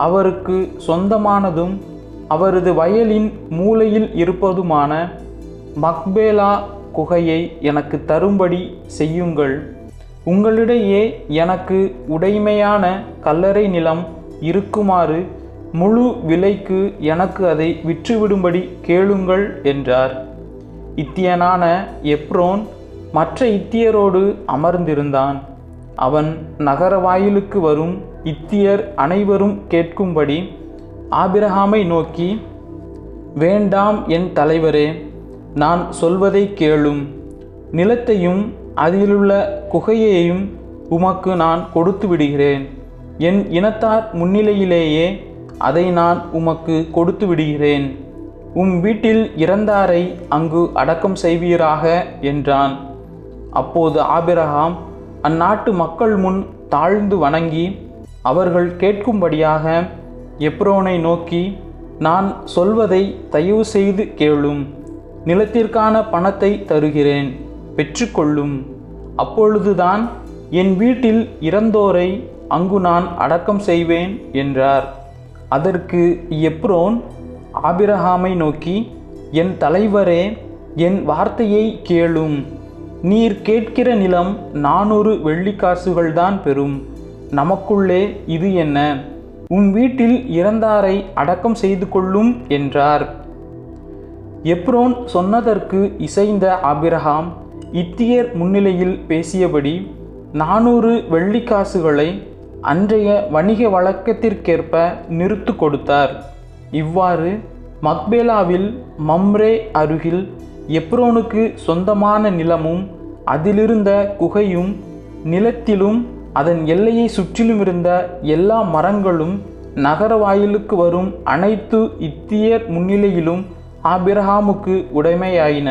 அவருக்கு சொந்தமானதும் அவரது வயலின் மூலையில் இருப்பதுமான மக்பேலா குகையை எனக்கு தரும்படி செய்யுங்கள். உங்களிடையே எனக்கு உடைமையான கல்லறை நிலம் இருக்குமாறு முழு விலைக்கு எனக்கு அதை விற்றுவிடும்படி கேளுங்கள் என்றார். இத்தியனான எப்ரோன் மற்ற இத்தியரோடு அமர்ந்திருந்தான். அவன் நகர வாயிலுக்கு வரும் இத்தியர் அனைவரும் கேட்கும்படி ஆபிரகாமை நோக்கி, வேண்டாம் என் தலைவரே, நான் சொல்வதை கேளும். நிலத்தையும் அதிலுள்ள குகையையும் உமக்கு நான் கொடுத்து விடுகிறேன். என் இனத்தார் முன்னிலையிலேயே அதை நான் உமக்கு கொடுத்து விடுகிறேன். உம் வீட்டில் இறந்தாரை அங்கு அடக்கம் செய்வீராக என்றான். அப்போது ஆபிரகாம் அந்நாட்டு மக்கள் முன் தாழ்ந்து வணங்கி அவர்கள் கேட்கும்படியாக எப்ரோனை நோக்கி, நான் சொல்வதை தயவு செய்து கேளும். நிலத்திற்கான பணத்தை தருகிறேன், பெற்றுக்கொள்ளும். அப்பொழுதுதான் என் வீட்டில் இறந்தோரை அங்கு நான் அடக்கம் செய்வேன் என்றார். அதற்கு எப்ரோன் ஆபிரகாமை நோக்கி, என் தலைவரே, என் வார்த்தையை கேளும். நீர் கேட்கிற நிலம் நானூறு வெள்ளிக்காசுகள்தான் பெறும். நமக்குள்ளே இது என்ன? உன் வீட்டில் இறந்தாரை அடக்கம் செய்து கொள்ளும் என்றார். எப்ரோன் சொன்னதற்கு இசைந்த ஆபிரகாம் இத்தியர் முன்னிலையில் பேசியபடி நானூறு வெள்ளிக்காசுகளை அன்றைய வணிக வழக்கத்திற்கேற்ப நிறுத்து கொடுத்தார். இவ்வாறு மக்பேலாவில் மம்ரே அருகில் எப்ரோனுக்கு சொந்தமான நிலமும் அதிலிருந்த குகையும் நிலத்திலும் அதன் எல்லையை சுற்றிலும் இருந்த எல்லா மரங்களும் நகர வாயிலுக்கு வரும் அனைத்து இத்தியர் முன்னிலையிலும் ஆபிரகாமுக்கு உடைமையாயின.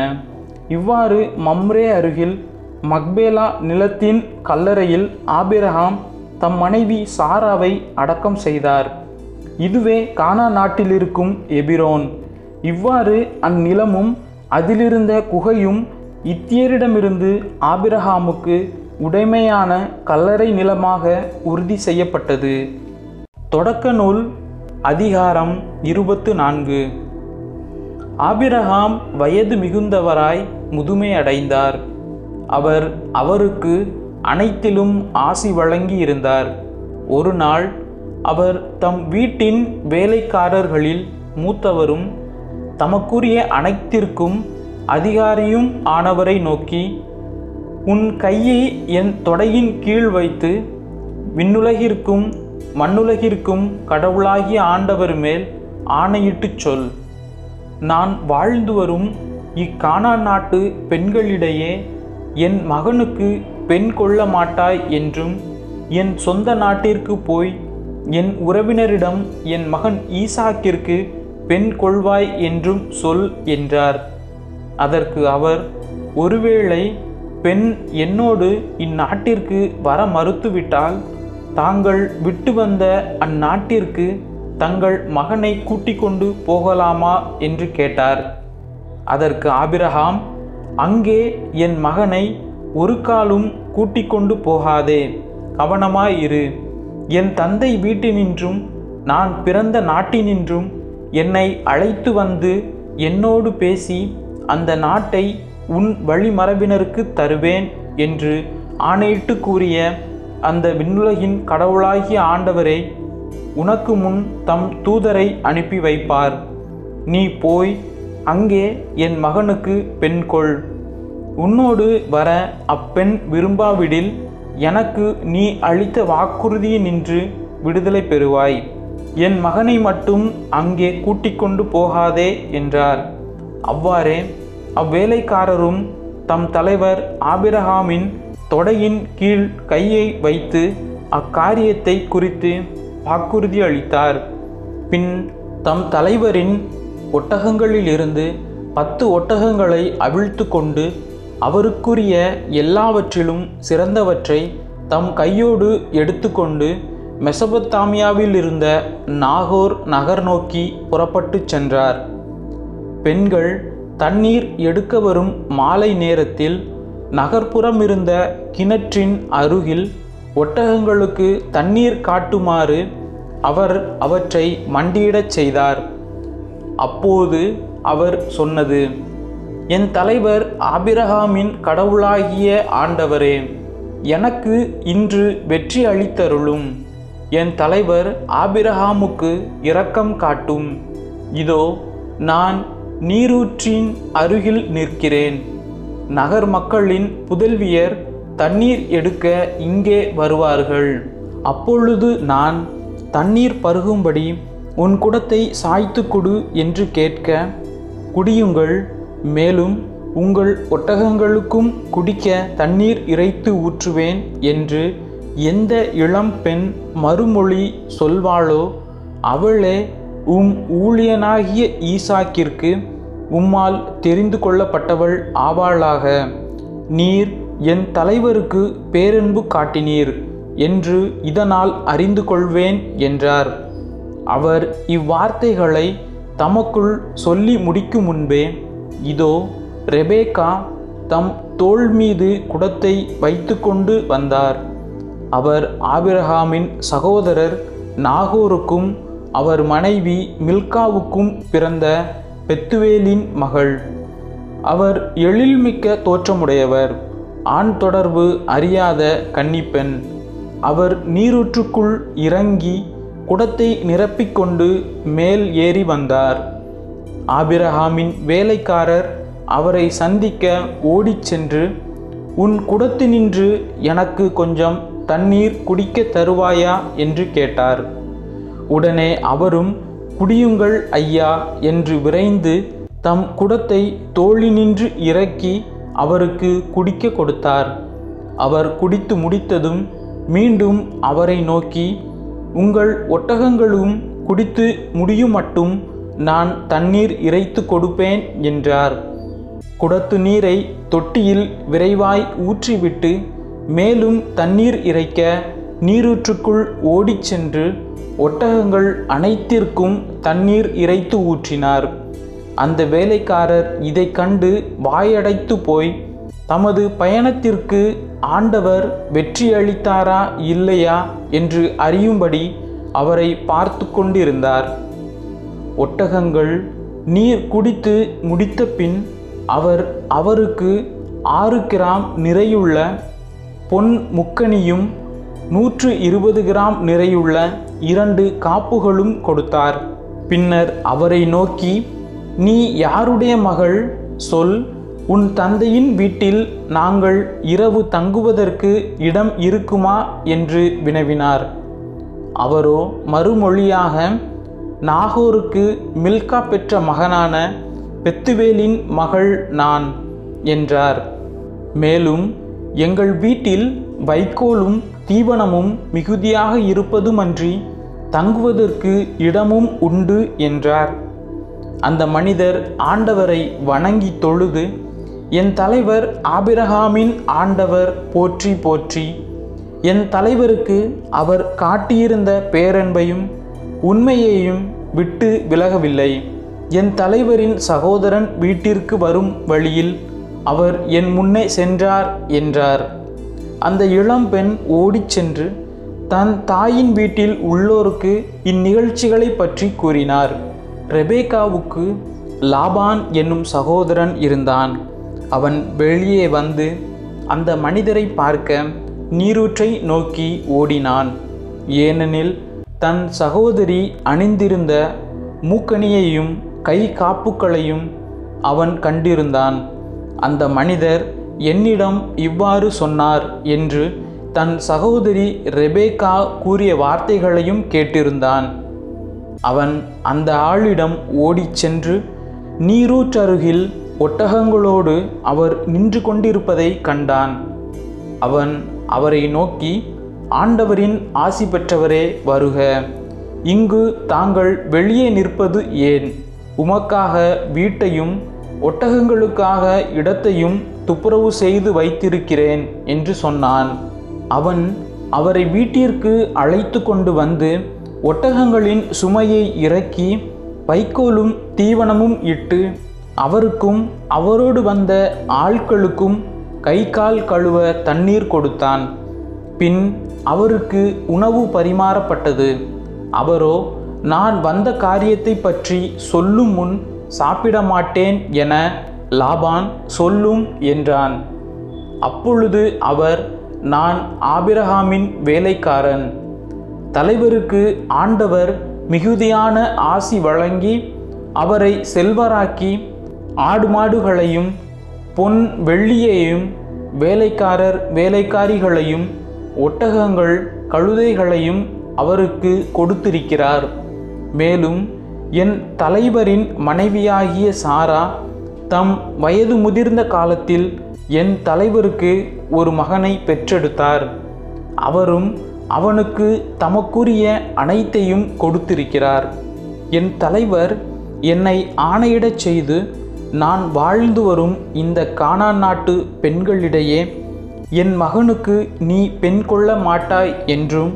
இவ்வாறு மம்ரே அருகில் மக்பேலா நிலத்தின் கல்லறையில் ஆபிரகாம் தம் மனைவி சாராவை அடக்கம் செய்தார். இதுவே கானா நாட்டிலிருக்கும் எபிரோன். இவ்வாறு அந்நிலமும் அதிலிருந்த குகையும் இத்தியரிடமிருந்து ஆபிரகாமுக்கு உடைமையான கல்லறை நிலமாக உறுதி செய்யப்பட்டது. தொடக்க நூல் அதிகாரம் இருபத்து நான்கு. ஆபிரகாம் வயது மிகுந்தவராய் முதுமை அடைந்தார். அவர் அவருக்கு அனைத்திலும் ஆசி வழங்கி இருந்தார். ஒரு நாள் அவர் தம் வீட்டின் வேலைக்காரர்களில் மூத்தவரும் தமக்குரிய அனைத்திற்கும் அதிகாரியும் ஆனவரை நோக்கி, உன் கையை என் தொடையின் கீழ் வைத்து விண்ணுலகிற்கும் மண்ணுலகிற்கும் கடவுளாகிய ஆண்டவர் மேல் ஆணையிட்டுச் சொல், நான் வாழ்ந்து வரும் இக்கானா நாட்டு பெண்களிடையே என் மகனுக்கு பெண் கொள்ள மாட்டாய் என்றும், என் சொந்த நாட்டிற்கு போய் என் உறவினரிடம் என் மகன் ஈசாக்கிற்கு பெண் கொள்வாய் என்றும் சொல் என்றார். அதற்கு அவர், ஒருவேளை பெண் என்னோடு இந்நாட்டிற்கு வர மறுத்துவிட்டால் தாங்கள் விட்டு வந்த அந்நாட்டிற்கு தங்கள் மகனை கூட்டிக் கொண்டு போகலாமா என்று கேட்டார். அதற்கு ஆபிரகாம், அங்கே என் மகனை ஒரு காலும் கூட்டிக் கொண்டு போகாதே, கவனமாயிரு. என் தந்தை வீட்டினின்றும் நான் பிறந்த நாட்டினின்றும் என்னை அழைத்து வந்து என்னோடு பேசி அந்த நாட்டை உன் வழிமரபினருக்கு தருவேன் என்று ஆணையிட்டு கூறிய அந்த விண்ணுலகின் கடவுளாகிய ஆண்டவரே உனக்கு முன் தம் தூதரை அனுப்பி வைப்பார். நீ போய் அங்கே என் மகனுக்கு பெண் கொள். உன்னோடு வர அப்பெண் விரும்பாவிடில் எனக்கு நீ அளித்த வாக்குறுதியினின்று விடுதலை பெறுவாய். என் மகனை மட்டும் அங்கே கூட்டிக் கொண்டு போகாதே என்றார். அவ்வாறே அவ்வேலைக்காரரும் தம் தலைவர் ஆபிரகாமின் தொடையின் கீழ் கையை வைத்து அக்காரியத்தை குறித்து வாக்குறுதி அளித்தார். பின் தம் தலைவரின் ஒட்டகங்களிலிருந்து பத்து ஒட்டகங்களை அவிழ்த்து கொண்டு அவருக்குரிய எல்லாவற்றிலும் சிறந்தவற்றை தம் கையோடு எடுத்துக்கொண்டு மெசபொத்தாமியாவில் இருந்த நாகோர் நகர் நோக்கி புறப்பட்டு சென்றார். பெண்கள் தண்ணீர் எடுக்க வரும் மாலை நேரத்தில் நகர்ப்புறம் இருந்த கிணற்றின் அருகில் ஒட்டகங்களுக்கு தண்ணீர் காட்டுமாறு அவர் அவற்றை மண்டியிடச் செய்தார். அப்போது அவர் சொன்னது, என் தலைவர் ஆபிரகாமின் கடவுளாகிய ஆண்டவரே, எனக்கு இன்று வெற்றி அளித்தருளும். என் தலைவர் ஆபிரகாமுக்கு இரக்கம் காட்டும். இதோ நான் நீரூற்றின் அருகில் நிற்கிறேன். நகர் மக்களின் புதல்வியர் தண்ணீர் எடுக்க இங்கே வருவார்கள். அப்பொழுது நான் தண்ணீர் பருகும்படி உன் குடத்தை சாய்த்து கொடு என்று கேட்க, குடியுங்கள், மேலும் உங்கள் ஒட்டகங்களுக்கும் குடிக்க தண்ணீர் இறைத்து ஊற்றுவேன் என்று எந்த இளம் பெண் மறுமொழி சொல்வாளோ அவளே உம் ஊழியனாகிய ஈசாக்கிற்கு உம்மால் தெரிந்து கொள்ளப்பட்டவள் ஆவாளாக. நீர் என் தலைவருக்கு பேரன்பு காட்டினீர் என்று இதனால் அறிந்து கொள்வேன் என்றார். அவர் இவ்வார்த்தைகளை தமக்குள் சொல்லி முடிக்கும் முன்பே, இதோ ரெபேக்கா தம் தோள் மீது குடத்தை வைத்து கொண்டு வந்தார். அவர் ஆபிரகாமின் சகோதரர் நாகோருக்கும் அவர் மனைவி மில்காவுக்கும் பிறந்த பெத்துவேலின் மகள். அவர் எழில்மிக்க தோற்றமுடையவர், ஆண் தொடர்பு அறியாத கன்னிப்பெண். அவர் நீரூற்றுக்குள் இறங்கி குடத்தை நிரப்பிக்கொண்டு மேல் ஏறி வந்தார். ஆபிரகாமின் வேலைக்காரர் அவரை சந்திக்க ஓடிச் சென்று, உன் குடத்தினின்று எனக்கு கொஞ்சம் தண்ணீர் குடிக்க தருவாயா என்று கேட்டார். உடனே அவரும், குடியுங்கள் ஐயா என்று விரைந்து தம் குடத்தை தோளினின்று இறக்கி அவருக்கு குடிக்க கொடுத்தார். அவர் குடித்து முடித்ததும் மீண்டும் அவரை நோக்கி, உங்கள் ஒட்டகங்களும் குடித்து முடியும் மட்டும் நான் தண்ணீர் இறைத்து கொடுப்பேன் என்றார். குடத்து நீரை தொட்டியில் விரைவாய் ஊற்றிவிட்டு மேலும் தண்ணீர் இறைக்க நீரூற்றுக்குள் ஓடிச் சென்று ஒட்டகங்கள் அனைத்திற்கும் தண்ணீர் இறைத்து ஊற்றினார். அந்த வேலைக்காரர் இதை கண்டு வாயடைத்து போய், தமது பயணத்திற்கு ஆண்டவர் வெற்றியளித்தாரா இல்லையா என்று அறியும்படி அவரை பார்த்து கொண்டிருந்தார். ஒட்டகங்கள் நீர் குடித்து முடித்த பின் அவர் அவருக்கு ஆறு கிராம் நிறையுள்ள பொன் முக்கணியும் நூற்று இருபது கிராம் நிறையுள்ள இரண்டு காப்புகளும் கொடுத்தார். பின்னர் அவரை நோக்கி, நீ யாருடைய மகள்? சொல். உன் தந்தையின் வீட்டில் நாங்கள் இரவு தங்குவதற்கு இடம் இருக்குமா என்று வினவினார். அவரோ மறுமொழியாக, நாகோருக்கு மில்கா பெற்ற மகனான பெத்துவேலின் மகள் நான் என்றார். மேலும், எங்கள் வீட்டில் வைக்கோலும் தீவனமும் மிகுதியாக இருப்பதுமன்றி தங்குவதற்கு இடமும் உண்டு என்றார். அந்த மனிதர் ஆண்டவரை வணங்கி தொழுது, என் தலைவர் ஆபிரகாமின் ஆண்டவர் போற்றி போற்றி, என் தலைவருக்கு அவர் காட்டியிருந்த பேரன்பையும் உண்மையையும் விட்டு விலகவில்லை. என் தலைவரின் சகோதரன் வீட்டிற்கு வரும் வழியில் அவர் என் முன்னே சென்றார் என்றார். அந்த இளம்பெண் ஓடிச் சென்று தன் தாயின் வீட்டில் உள்ளோருக்கு இந்நிகழ்ச்சிகளை பற்றி கூறினார். ரெபேக்காவுக்கு லாபான் என்னும் சகோதரன் இருந்தான். அவன் வெளியே வந்து அந்த மனிதரை பார்க்க நீரூற்றை நோக்கி ஓடினான். ஏனெனில் தன் சகோதரி அணிந்திருந்த மூக்கணியையும் கை காப்புகளையும் அவன் கண்டிருந்தான். அந்த மனிதர் என்னிடம் இவ்வாறு சொன்னார் என்று தன் சகோதரி ரெபேக்கா கூறிய வார்த்தைகளையும் கேட்டிருந்தான். அவன் அந்த ஆளிடம் ஓடிச் சென்று நீரூற்றருகில் ஒட்டகங்களோடு அவர் நின்று கொண்டிருப்பதை கண்டான். அவன் அவரை நோக்கி, ஆண்டவரின் ஆசி பெற்றவரே வருக, இங்கு தாங்கள் வெளியே நிற்பது ஏன்? உமக்காக வீட்டையும் ஒட்டகங்களுக்காக இடத்தையும் துப்புரவு செய்து வைத்திருக்கிறேன் என்று சொன்னான். அவன் அவரை வீட்டிற்கு அழைத்து கொண்டு வந்து ஒட்டகங்களின் சுமையை இறக்கி வைக்கோலும் தீவனமும் இட்டு அவருக்கும் அவரோடு வந்த ஆட்களுக்கும் கை கால் கழுவ தண்ணீர் கொடுத்தான். பின் அவருக்கு உணவு பரிமாறப்பட்டது. அவரோ, நான் வந்த காரியத்தை பற்றி சொல்லும் முன் சாப்பிட மாட்டேன் என லாபான் சொல்லும் என்றான். அப்பொழுது அவர், நான் ஆபிரகாமின் வேலைக்காரன், தலைவருக்கு ஆண்டவர் மிகுதியான ஆசி வழங்கி அவரை செல்வராக்கி ஆடு மாடுகளையும் பொன் வெள்ளியையும் வேலைக்காரர் வேலைக்காரிகளையும் ஒட்டகங்கள் கழுதைகளையும் அவருக்கு கொடுத்திருக்கிறார். மேலும் என் தலைவரின் மனைவியாகிய சாரா தம் வயது முதிர்ந்த காலத்தில் என் தலைவருக்கு ஒரு மகனை பெற்றெடுத்தார். அவரும் அவனுக்கு தமக்குரிய அனைத்தையும் கொடுத்திருக்கிறார். என் தலைவர் என்னை ஆணையிடச் செய்து, நான் வாழ்ந்து வரும் இந்த கானான் நாட்டு பெண்களிடையே என் மகனுக்கு நீ பெண் கொள்ள மாட்டாய் என்றும்,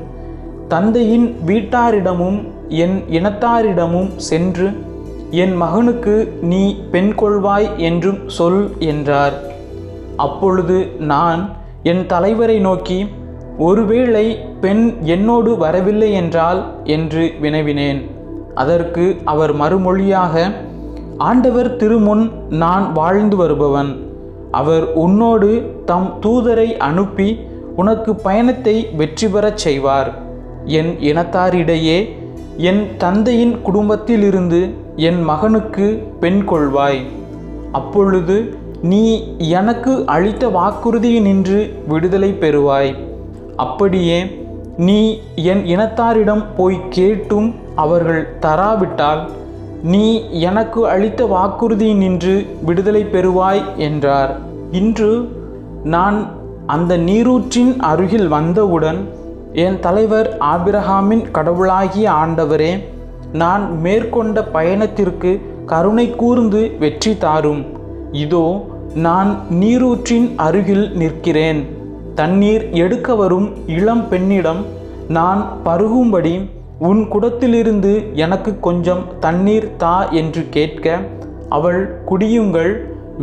தந்தையின் வீட்டாரிடமும் என் இனத்தாரிடமும் சென்று என் மகனுக்கு நீ பெண் கொள்வாய் என்றும் சொல் என்றார். அப்பொழுது நான் என் தலைவரை நோக்கி, ஒருவேளை பெண் என்னோடு வரவில்லை என்றால் என்று வினவினேன். அதற்கு அவர் மறுமொழியாக, ஆண்டவர் திருமுன் நான் வாழ்ந்து வருபவன், அவர் உன்னோடு தம் தூதரை அனுப்பி உனக்கு பயணத்தை வெற்றி பெறச் செய்வார். என் இனத்தாரிடையே என் தந்தையின் குடும்பத்திலிருந்து என் மகனுக்கு பெண் கொள்வாய். அப்பொழுது நீ எனக்கு அளித்த வாக்குறுதியினின்று விடுதலை பெறுவாய். அப்படியே நீ என் இனத்தாரிடம் போய் கேட்டும் அவர்கள் தராவிட்டால் நீ எனக்கு அளித்த வாக்குறுதியினின்று விடுதலை பெறுவாய் என்றார். இன்று நான் அந்த நீரூற்றின் அருகில் வந்தவுடன், என் தலைவர் ஆபிரகாமின் கடவுளாகிய ஆண்டவரே, நான் மேற்கொண்ட பயணத்திற்கு கருணை கூர்ந்து வெற்றி தாரும். இதோ நான் நீரூற்றின் அருகில் நிற்கிறேன். தண்ணீர் எடுக்க வரும் இளம் பெண்ணிடம் நான் பருகும்படி உன் குடத்திலிருந்து எனக்கு கொஞ்சம் தண்ணீர் தா என்று கேட்க, அவள், குடியுங்கள்,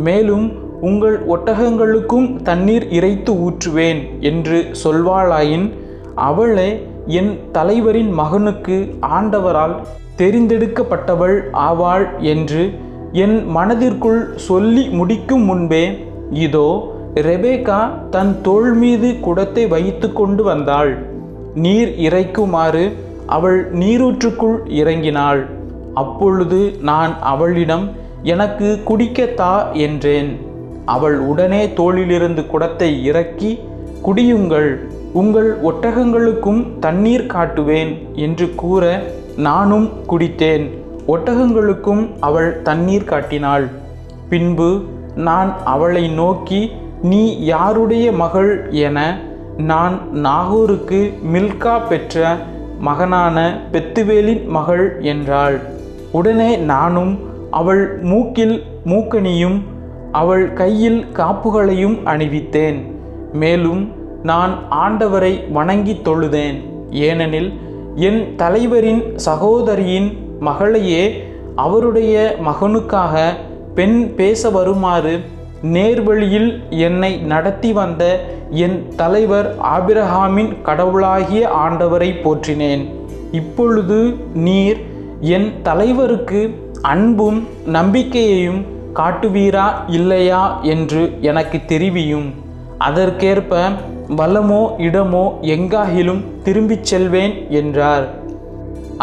மேலும் உங்கள் ஒட்டகங்களுக்கும் தண்ணீர் இறைத்து ஊற்றுவேன் என்று சொல்வாளாயின், அவளே என் தலைவரின் மகனுக்கு ஆண்டவரால் தெரிந்தெடுக்கப்பட்டவள் ஆவாள் என்று என் மனதிற்குள் சொல்லி முடிக்கும் முன்பே, இதோ ரெபேக்கா தன் தோள் மீது குடத்தை வைத்து கொண்டு வந்தாள். நீர் இறைக்குமாறு அவள் நீரூற்றுக்குள் இறங்கினாள். அப்பொழுது நான் அவளிடம், எனக்கு குடிக்க தா என்றேன். அவள் உடனே தோளிலிருந்து குடத்தை இறக்கி, குடியுங்கள், உங்கள் ஒட்டகங்களுக்கும் தண்ணீர் காட்டுவேன் என்று கூற நானும் குடித்தேன். ஒட்டகங்களுக்கும் அவள் தண்ணீர் காட்டினாள். பின்பு நான் அவளை நோக்கி, நீ யாருடைய மகள் என, நான் நாகூருக்கு மில்கா பெற்ற மகனான பெத்துவேலின் மகள் என்றாள். உடனே நானும் அவள் மூக்கில் மூக்கணியும் அவள் கையில் காப்புகளையும் அணிவித்தேன். மேலும் நான் ஆண்டவரை வணங்கி தொழுதேன். ஏனெனில் என் தலைவரின் சகோதரியின் மகளையே அவருடைய மகனுக்காக பெண் பேச வருமாறு நேர்வழியில் என்னை நடத்தி வந்த என் தலைவர் ஆபிரஹாமின் கடவுளாகிய ஆண்டவரை போற்றினேன். இப்பொழுது நீர் என் தலைவருக்கு அன்பும் நம்பிக்கையையும் காட்டுவீரா இல்லையா என்று எனக்கு தெரிவியும். அதற்கேற்ப வலமோ இடமோ எங்காகிலும் திரும்பிச் செல்வேன் என்றார்.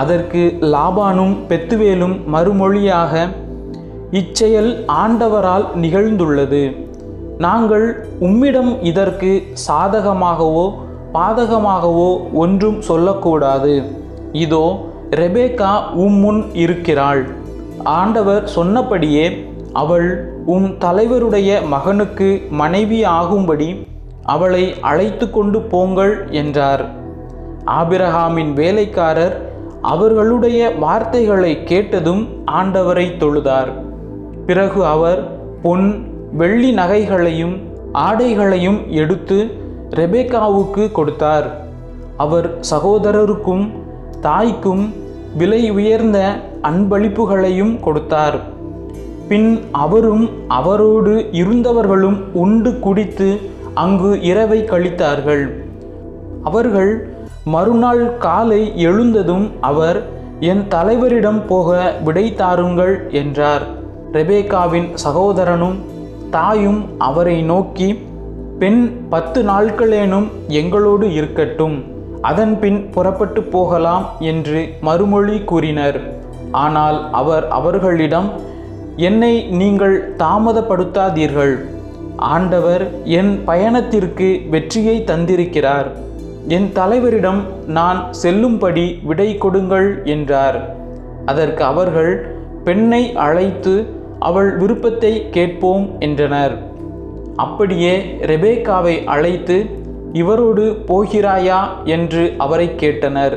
அதற்கு லாபானும் பெத்துவேலும் மறுமொழியாக, இச்செயல் ஆண்டவரால் நிகழ்ந்துள்ளது. நாங்கள் உம்மிடம் இதற்கு சாதகமாகவோ பாதகமாகவோ ஒன்றும் சொல்லக்கூடாது. இதோ ரெபேக்கா உம் முன் இருக்கிறாள். ஆண்டவர் சொன்னபடியே அவள் உம் தலைவருடைய மகனுக்கு மனைவி ஆகும்படி அவளை அழைத்து கொண்டு போங்கள் என்றார். ஆபிரஹாமின் வேலைக்காரர் அவர்களுடைய வார்த்தைகளை கேட்டதும் ஆண்டவரை தொழுதார். பிறகு அவர் பொன் வெள்ளி நகைகளையும் ஆடைகளையும் எடுத்து ரெபேக்காவுக்கு கொடுத்தார். அவர் சகோதரருக்கும் தாய்க்கும் விலை உயர்ந்த அன்பளிப்புகளையும் கொடுத்தார். பின் அவரும் அவரோடு இருந்தவர்களும் உண்டு குடித்து அங்கு இரவை கழித்தார்கள். அவர்கள் மறுநாள் காலை எழுந்ததும் அவர், என் தலைவரிடம் போக விடை தாருங்கள் என்றார். ரெபேக்காவின் சகோதரனும் தாயும் அவரை நோக்கி, பெண் பத்து நாட்களேனும் எங்களோடு இருக்கட்டும், அதன் பின் புறப்பட்டு போகலாம் என்று மறுமொழி கூறினர். ஆனால் அவர் அவர்களிடம், என்னை நீங்கள் தாமதப்படுத்தாதீர்கள். ஆண்டவர் என் பயணத்திற்கு வெற்றியை தந்திருக்கிறார். என் தலைவரிடம் நான் செல்லும்படி விடை கொடுங்கள் என்றார். அதற்கு அவர்கள், பெண்ணை அழைத்து அவள் விருப்பத்தை கேட்போம் என்றனர். அப்படியே ரெபேக்காவை அழைத்து, இவரோடு போகிறாயா என்று அவரை கேட்டனர்.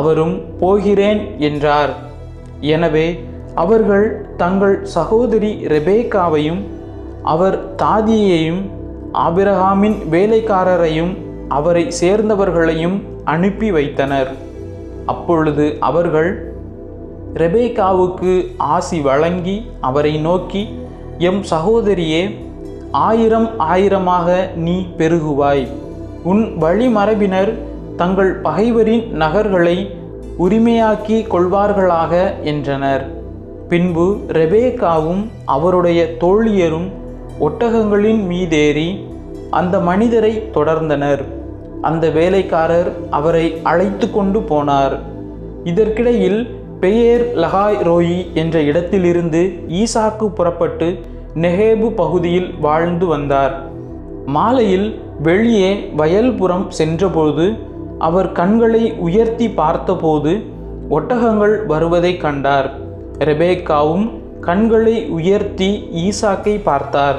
அவரும் போகிறேன் என்றார். எனவே அவர்கள் தங்கள் சகோதரி ரெபேக்காவையும் அவர் தாதியையும் ஆபிரகாமின் வேலைக்காரரையும் அவரை சேர்ந்தவர்களையும் அனுப்பி வைத்தனர். அப்பொழுது அவர்கள் ரெபேக்காவுக்கு ஆசி வழங்கி அவரை நோக்கி, எம் சகோதரியே, ஆயிரம் ஆயிரமாக நீ பெருகுவாய். உன் வழிமரபினர் தங்கள் பகைவரின் நகர்களை உரிமையாக்கி கொள்வார்களாக என்றனர். பின்பு ரெபேக்காவும் அவருடைய தோழியரும் ஒட்டகங்களின் மீதேறி அந்த மனிதரை தொடர்ந்தனர். அந்த வேலைக்காரர் அவரை அழைத்து கொண்டு போனார். இதற்கிடையில் பெயர் லகாய் ரோயி என்ற இடத்திலிருந்து ஈசாக்கு புறப்பட்டு நெகேபு பகுதியில் வாழ்ந்து வந்தார். மாலையில் வெளியே வயல்புறம் சென்றபோது அவர் கண்களை உயர்த்தி பார்த்தபோது ஒட்டகங்கள் வருவதை கண்டார். ரெபேக்காவும் கண்களை உயர்த்தி ஈசாக்கை பார்த்தார்.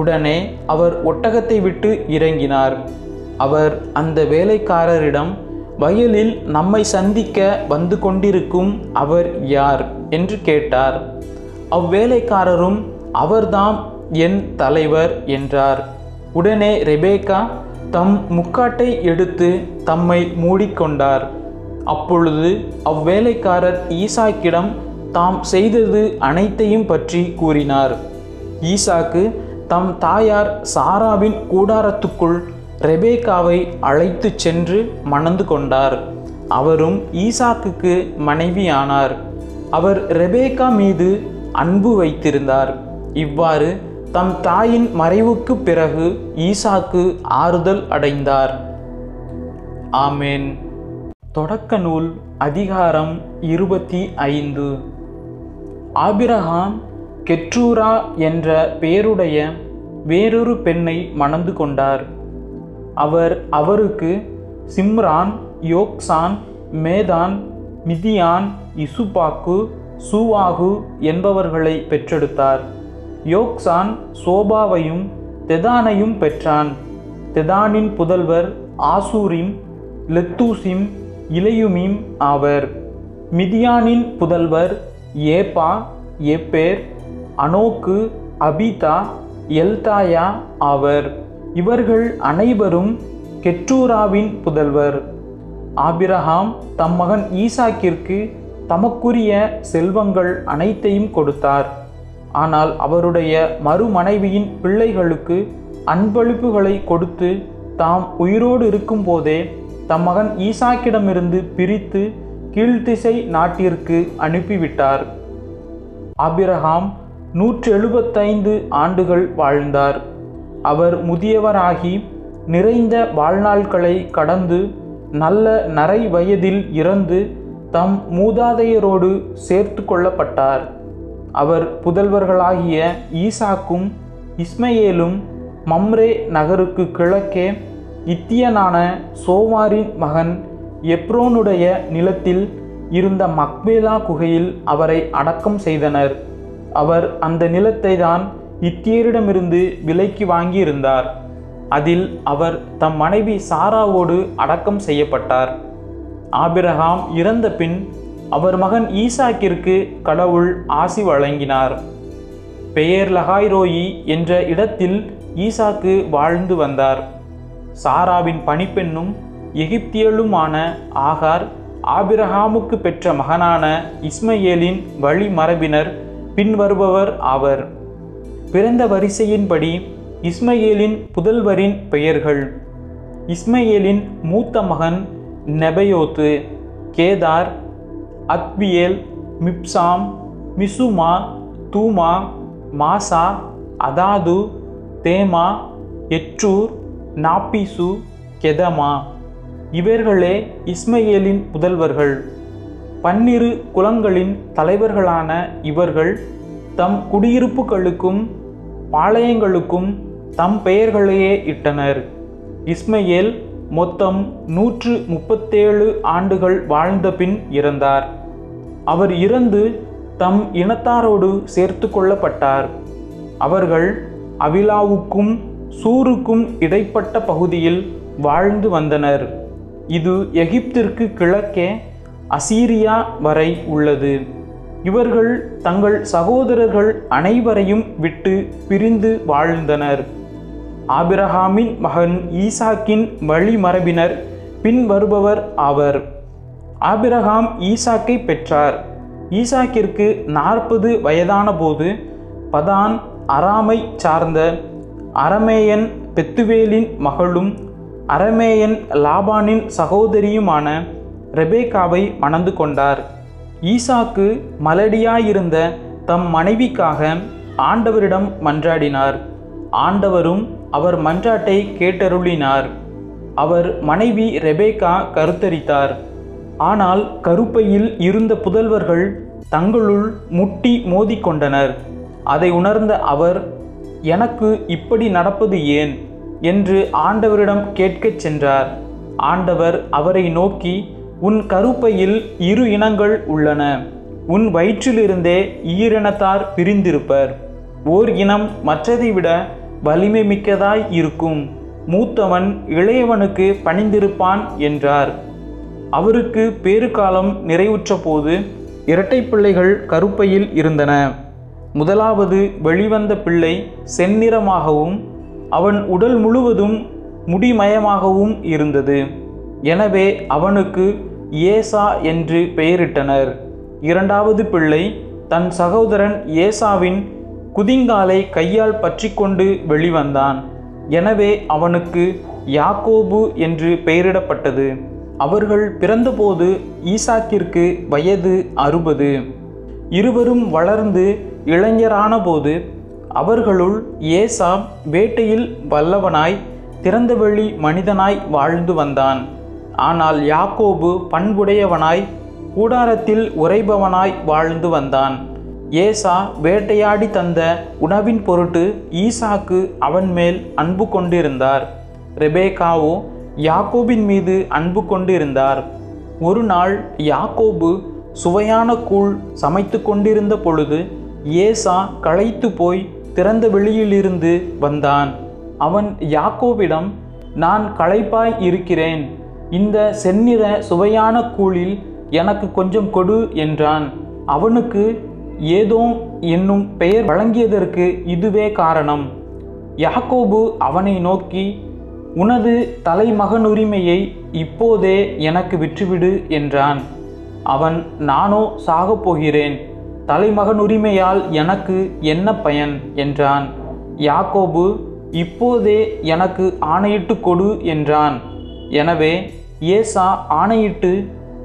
உடனே அவர் ஒட்டகத்தை விட்டு இறங்கினார். அவர் அந்த வேலைக்காரரிடம், வயலில் நம்மை சந்திக்க வந்து கொண்டிருக்கும் அவர் யார் என்று கேட்டார். அவ்வேலைக்காரரும், அவர்தாம் என் தலைவர் என்றார். உடனே ரெபேக்கா தம் முக்காட்டை எடுத்து தம்மை மூடிக்கொண்டார். அப்பொழுது அவ்வேலைக்காரர் ஈசாக்கிடம் தாம் செய்தது அனைத்தையும் பற்றி கூறினார். ஈசாக்கு தம் தாயார் சாராவின் கூடாரத்துக்குள் ரெபேக்காவை அழைத்து சென்று மணந்து கொண்டார். அவரும் ஈசாக்குக்கு மனைவியானார். அவர் ரெபேக்கா மீது அன்பு வைத்திருந்தார். இவ்வாறு தம் தாயின் மறைவுக்கு பிறகு ஈசாக்கு ஆறுதல் அடைந்தார். ஆமேன். தொடக்க நூல் அதிகாரம் இருபத்தி ஐந்து. ஆபிரகாம் கெற்றூரா என்ற பெயருடைய வேறொரு பெண்ணை மணந்து கொண்டார். அவர் அவருக்கு சிம்ரான், யோக்சான், மேதான், மிதியான், இசுபாக்கு, சூவாகு என்பவர்களை பெற்றெடுத்தார். யோக்சான் சோபாவையும் தெதானையும் பெற்றான். தெதானின் புதல்வர் ஆசூரிம், லெத்தூசிம், இலையுமீம் ஆவர். மிதியானின் புதல்வர் ஏப்பா, எப்பேர், அனோக்கு, அபிதா, எல்தாயா ஆவர். இவர்கள் அனைவரும் கெற்றூராவின் புதல்வர். ஆபிரகாம் தம் மகன் ஈசாக்கிற்கு தமக்குரிய செல்வங்கள் அனைத்தையும் கொடுத்தார். ஆனால் அவருடைய மறுமனைவியின் பிள்ளைகளுக்கு அன்பளிப்புகளை கொடுத்து தாம் உயிரோடு இருக்கும்போதே தம் மகன் ஈசாக்கிடமிருந்து பிரித்து கீழ்த்திசை நாட்டிற்கு அனுப்பிவிட்டார். ஆபிரகாம் நூற்றி எழுபத்தைந்து ஆண்டுகள் வாழ்ந்தார். அவர் முதியவராகி நிறைந்த வாழ்நாள்களை கடந்து நல்ல நரை வயதில் இறந்து தம் மூதாதையரோடு சேர்த்து கொள்ளப்பட்டார். அவர் புதல்வர்களாகிய ஈசாக்கும் இஸ்மையேலும் மம்ரே நகருக்கு கிழக்கே இத்தியனான சோவாரின் மகன் எப்ரோனுடைய நிலத்தில் இருந்த மக்பேலா குகையில் அவரை அடக்கம் செய்தனர். அவர் அந்த நிலத்தை தான் இத்தியரிடமிருந்து விலைக்கு வாங்கியிருந்தார். அதில் அவர் தம் மனைவி சாராவோடு அடக்கம் செய்யப்பட்டார். ஆபிரகாம் இறந்த பின் அவர் மகன் ஈசாக்கிற்கு கடவுள் ஆசி வழங்கினார். பெயர் லகாய்ரோயி என்ற இடத்தில் ஈசாக்கு வாழ்ந்து வந்தார். சாராவின் பணிப்பெண்ணும் எகிப்தியலுமான ஆகார் ஆபிரகாமுக்கு பெற்ற மகனான இஸ்மையேலின் வழிமரபினர் பின்வருபவர் ஆவர். பிறந்த வரிசையின்படி இஸ்மையேலின் புதல்வரின் பெயர்கள்: இஸ்மையேலின் மூத்த மகன் Nebaioth, Kedar, Adbeel, Mibsam, Mishma, Dumah, Massa, Hadad, தேமா, எற்றூர், நாப்பிசு, கெதமா. இவர்களே இஸ்மையேலின் புதல்வர்கள். பன்னிரு குலங்களின் தலைவர்களான இவர்கள் தம் குடியிருப்புகளுக்கும் பாளையங்களுக்கும் தம் பெயர்களையே இட்டனர். இஸ்மையேல் மொத்தம் நூற்று முப்பத்தேழு ஆண்டுகள் வாழ்ந்த பின் இறந்தார். அவர் இறந்து தம் இனத்தாரோடு சேர்த்து கொள்ளப்பட்டார். அவர்கள் அவிலாவுக்கும் சூருக்கும் இடைப்பட்ட பகுதியில் வாழ்ந்து வந்தனர். இது எகிப்திற்கு கிழக்கே அசீரியா வரை உள்ளது. இவர்கள் தங்கள் சகோதரர்கள் அனைவரையும் விட்டு பிரிந்து வாழ்ந்தனர். ஆபிரகாமின் மகன் ஈசாக்கின் வழிமரபினர் பின்வருபவர் ஆவர். ஆபிரகாம் ஈசாக்கை பெற்றார். ஈசாக்கிற்கு நாற்பது வயதான போது பதான் அராமை சார்ந்த அரமேயன் பெத்துவேலின் மகளும் அரமேயன் லாபானின் சகோதரியுமான ரெபேக்காவை மணந்து கொண்டார். ஈசாக்கு மலடியாயிருந்த தம் மனைவிக்காக ஆண்டவரிடம் மன்றாடினார். ஆண்டவரும் அவர் மன்றாட்டை கேட்டருளினார். அவர் மனைவி ரெபேக்கா கருத்தரித்தார். ஆனால் கருப்பையில் இருந்த புதல்வர்கள் தங்களுள் முட்டி மோதிக்கொண்டனர். அதை உணர்ந்த அவர், எனக்கு இப்படி நடப்பது ஏன் என்று ஆண்டவரிடம் கேட்கச் சென்றார். ஆண்டவர் அவரை நோக்கி, உன் கருப்பையில் இரு இனங்கள் உள்ளன. உன் வயிற்றிலிருந்தே ஈரினத்தார் பிரிந்திருப்பர். ஓர் இனம் மற்றதை விட வலிமை மிக்கதாய் இருக்கும். மூத்தவன் இளையவனுக்கு பணிந்திருப்பான் என்றார். அவருக்கு பேறுகாலம் நிறைவுற்ற போது இரட்டை பிள்ளைகள் கருப்பையில் இருந்தன. முதலாவது வெளிவந்த பிள்ளை செந்நிறமாகவும் அவன் உடல் முழுவதும் முடிமயமாகவும் இருந்தது. எனவே அவனுக்கு ஏசா என்று பெயரிட்டனர். இரண்டாவது பிள்ளை தன் சகோதரன் ஏசாவின் குதிங்காலை கையால் பற்றி கொண்டு வெளிவந்தான். எனவே அவனுக்கு யாக்கோபு என்று பெயரிடப்பட்டது. அவர்கள் பிறந்தபோது ஈசாக்கிற்கு வயது அறுபது. இருவரும் வளர்ந்து இளைஞரான போது அவர்களுள் ஏசாம் வேட்டையில் வல்லவனாய் திறந்தவெளி மனிதனாய் வாழ்ந்து வந்தான். ஆனால் யாக்கோபு பண்புடையவனாய் கூடாரத்தில் உறைபவனாய் வாழ்ந்து வந்தான். ஏசா வேட்டையாடி தந்த உணவின் பொருட்டு ஈசாக்கு அவன் மேல் அன்பு கொண்டிருந்தார். ரெபேக்காவோ யாக்கோபின் மீது அன்பு கொண்டிருந்தார். ஒரு நாள் யாக்கோபு சுவையான கூழ் சமைத்து கொண்டிருந்த பொழுது ஏசா களைத்து போய் திறந்த வெளியிலிருந்து வந்தான். அவன் யாக்கோபிடம், நான் களைப்பாய் இருக்கிறேன், இந்த செந்நிற சுவையான கூழில் எனக்கு கொஞ்சம் கொடு என்றான். அவனுக்கு ஏதோ என்னும் பெயர் வழங்கியதற்கு இதுவே காரணம். யாக்கோபு அவனை நோக்கி, உனது தலைமகனுரிமையை இப்போதே எனக்கு விற்றுவிடு என்றான். அவன், நானோ சாகப் போகிறேன், தலைமகனுரிமையால் எனக்கு என்ன பயன் என்றான். யாக்கோபு, இப்போதே எனக்கு ஆணையிட்டு கொடு என்றான். எனவே ஏசா ஆணையிட்டு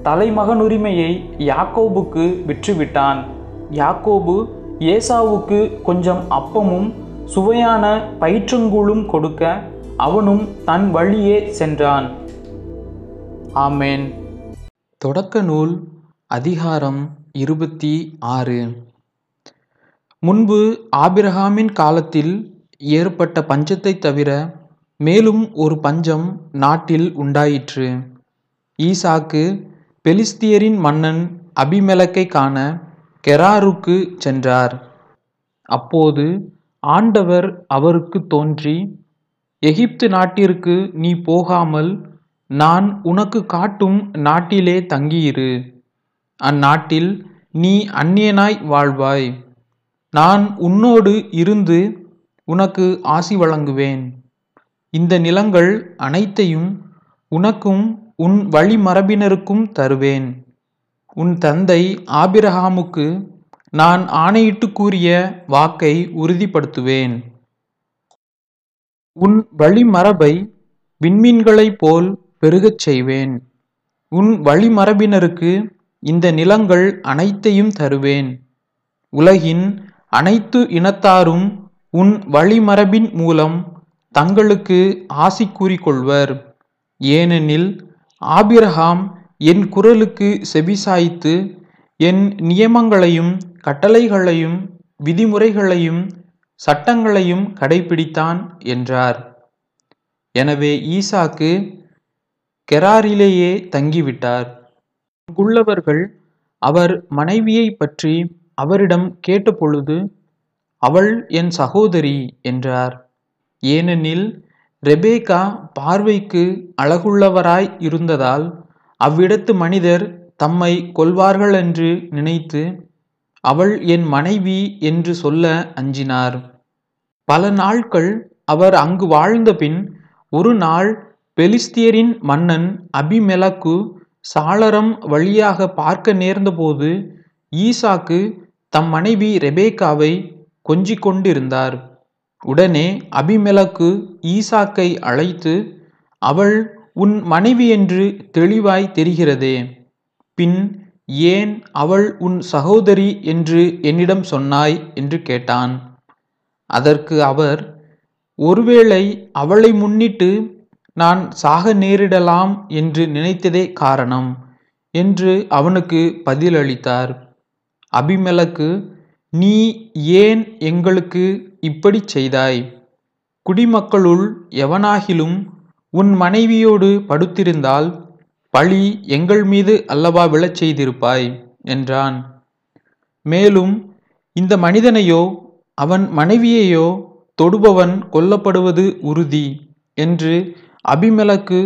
தலைமகனுரிமையை யாக்கோபுக்கு விற்றுவிட்டான். யாக்கோபு ஏசாவுக்கு கொஞ்சம் அப்பமும் சுவையான பயிற்றங்கூழும் கொடுக்க அவனும் தன் வழியே சென்றான். ஆமேன். தொடக்க நூல் அதிகாரம் இருபத்தி ஆறு. முன்பு ஆபிரகாமின் காலத்தில் ஏற்பட்ட பஞ்சத்தை தவிர மேலும் ஒரு பஞ்சம் நாட்டில் உண்டாயிற்று. ஈசாக்கு பெலிஸ்தியரின் மன்னன் அபிமெலக்கை காண கெராருக்கு சென்றார். அப்போது ஆண்டவர் அவருக்கு தோன்றி, எகிப்து நாட்டிற்கு நீ போகாமல் நான் உனக்கு காட்டும் நாட்டிலே தங்கியிரு. அந்நாட்டில் நீ அந்நியனாய் வாழ்வாய். நான் உன்னோடு இருந்து உனக்கு ஆசி வழங்குவேன். இந்த நிலங்கள் அனைத்தையும் உனக்கும் உன் வழிமரபினருக்கும் தருவேன். உன் தந்தை ஆபிரகாமுக்கு நான் ஆணையிட்டு கூறிய வாக்கை உறுதிப்படுத்துவேன். உன் வழிமரபை விண்மீன்களைப் போல் பெருகச் செய்வேன். உன் வழிமரபினருக்கு இந்த நிலங்கள் அனைத்தையும் தருவேன். உலகின் அனைத்து இனத்தாரும் உன் வழிமரபின் மூலம் தங்களுக்கு ஆசி கூறிக்கொள்வர். ஏனெனில் ஆபிரகாம் என் குரலுக்கு செவிசாய்த்து என் நியமங்களையும் கட்டளைகளையும் விதிமுறைகளையும் சட்டங்களையும் கடைபிடித்தான் என்றார். எனவே ஈசாக்கு கெராரிலேயே தங்கிவிட்டார். அங்குள்ளவர்கள் அவர் மனைவியை பற்றி அவரிடம் கேட்டபொழுது, அவள் என் சகோதரி என்றார். ஏனெனில் ரெபேக்கா பார்வைக்கு அழகுள்ளவராய் இருந்ததால் அவ்விடத்து மனிதர் தம்மை கொல்வார்கள் என்று நினைத்து அவள் என் மனைவி என்று சொல்ல அஞ்சினார். பல நாட்கள் அவர் அங்கு வாழ்ந்த பின் ஒரு நாள் பெலிஸ்தியரின் மன்னன் அபிமெலக்கு சாளரம் வழியாக பார்க்க நேர்ந்தபோது ஈசாக்கு தம் மனைவி ரெபேக்காவை கொஞ்சிக் கொண்டிருந்தார். உடனே அபிமெலக்கு ஈசாக்கை அழைத்து, அவள் உன் மனைவி என்று தெளிவாய் தெரிகிறதே, பின் ஏன் அவள் உன் சகோதரி என்று என்னிடம் சொன்னாய் என்று கேட்டான். அதற்கு அவர், ஒருவேளை அவளை முன்னிட்டு நான் சாக நேரிடலாம் என்று நினைத்ததே காரணம் என்று அவனுக்கு பதிலளித்தார். அபிமெலக்கு, நீ ஏன் எங்களுக்கு இப்படி செய்தாய்? குடிமக்களுள் எவனாகிலும் உன் மனைவியோடு படுத்திருந்தால் பழி எங்கள் மீது அல்லவா விழச் செய்திருப்பாய் என்றான். மேலும் இந்த மனிதனையோ அவன் மனைவியையோ தொடுபவன் கொல்லப்படுவது உறுதி என்று அபிமெலக்கு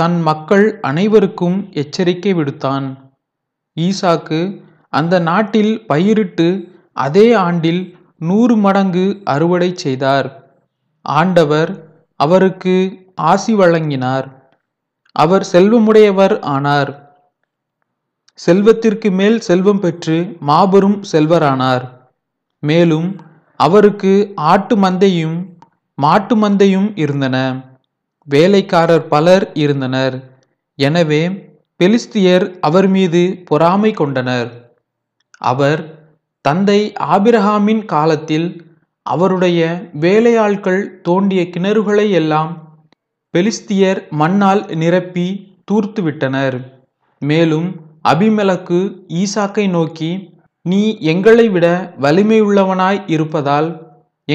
தன் மக்கள் அனைவருக்கும் எச்சரிக்கை விடுத்தான். ஈசாக்கு அந்த நாட்டில் பயிரிட்டு அதே ஆண்டில் நூறு மடங்கு அறுவடை செய்தார். ஆண்டவர் அவருக்கு ஆசி வழங்கினார். அவர் செல்வமுடையவர் ஆனார். செல்வத்திற்கு மேல் செல்வம் பெற்று மாபெரும் செல்வரானார். மேலும் அவருக்கு ஆட்டு மந்தையும் மாட்டு மந்தையும் இருந்தன. வேலைக்காரர் பலர் இருந்தனர். எனவே பெலிஸ்தியர் அவர் மீது பொறாமை கொண்டனர். அவர் தந்தை ஆபிரகாமின் காலத்தில் அவருடைய வேலையாட்கள் தோண்டிய கிணறுகளை எல்லாம் பெலிஸ்தியர் மண்ணால் நிரப்பி தூர்த்துவிட்டனர். மேலும் அபிமெலக்கு ஈசாக்கை நோக்கி, நீ எங்களை விட வலிமையுள்ளவனாய் இருப்பதால்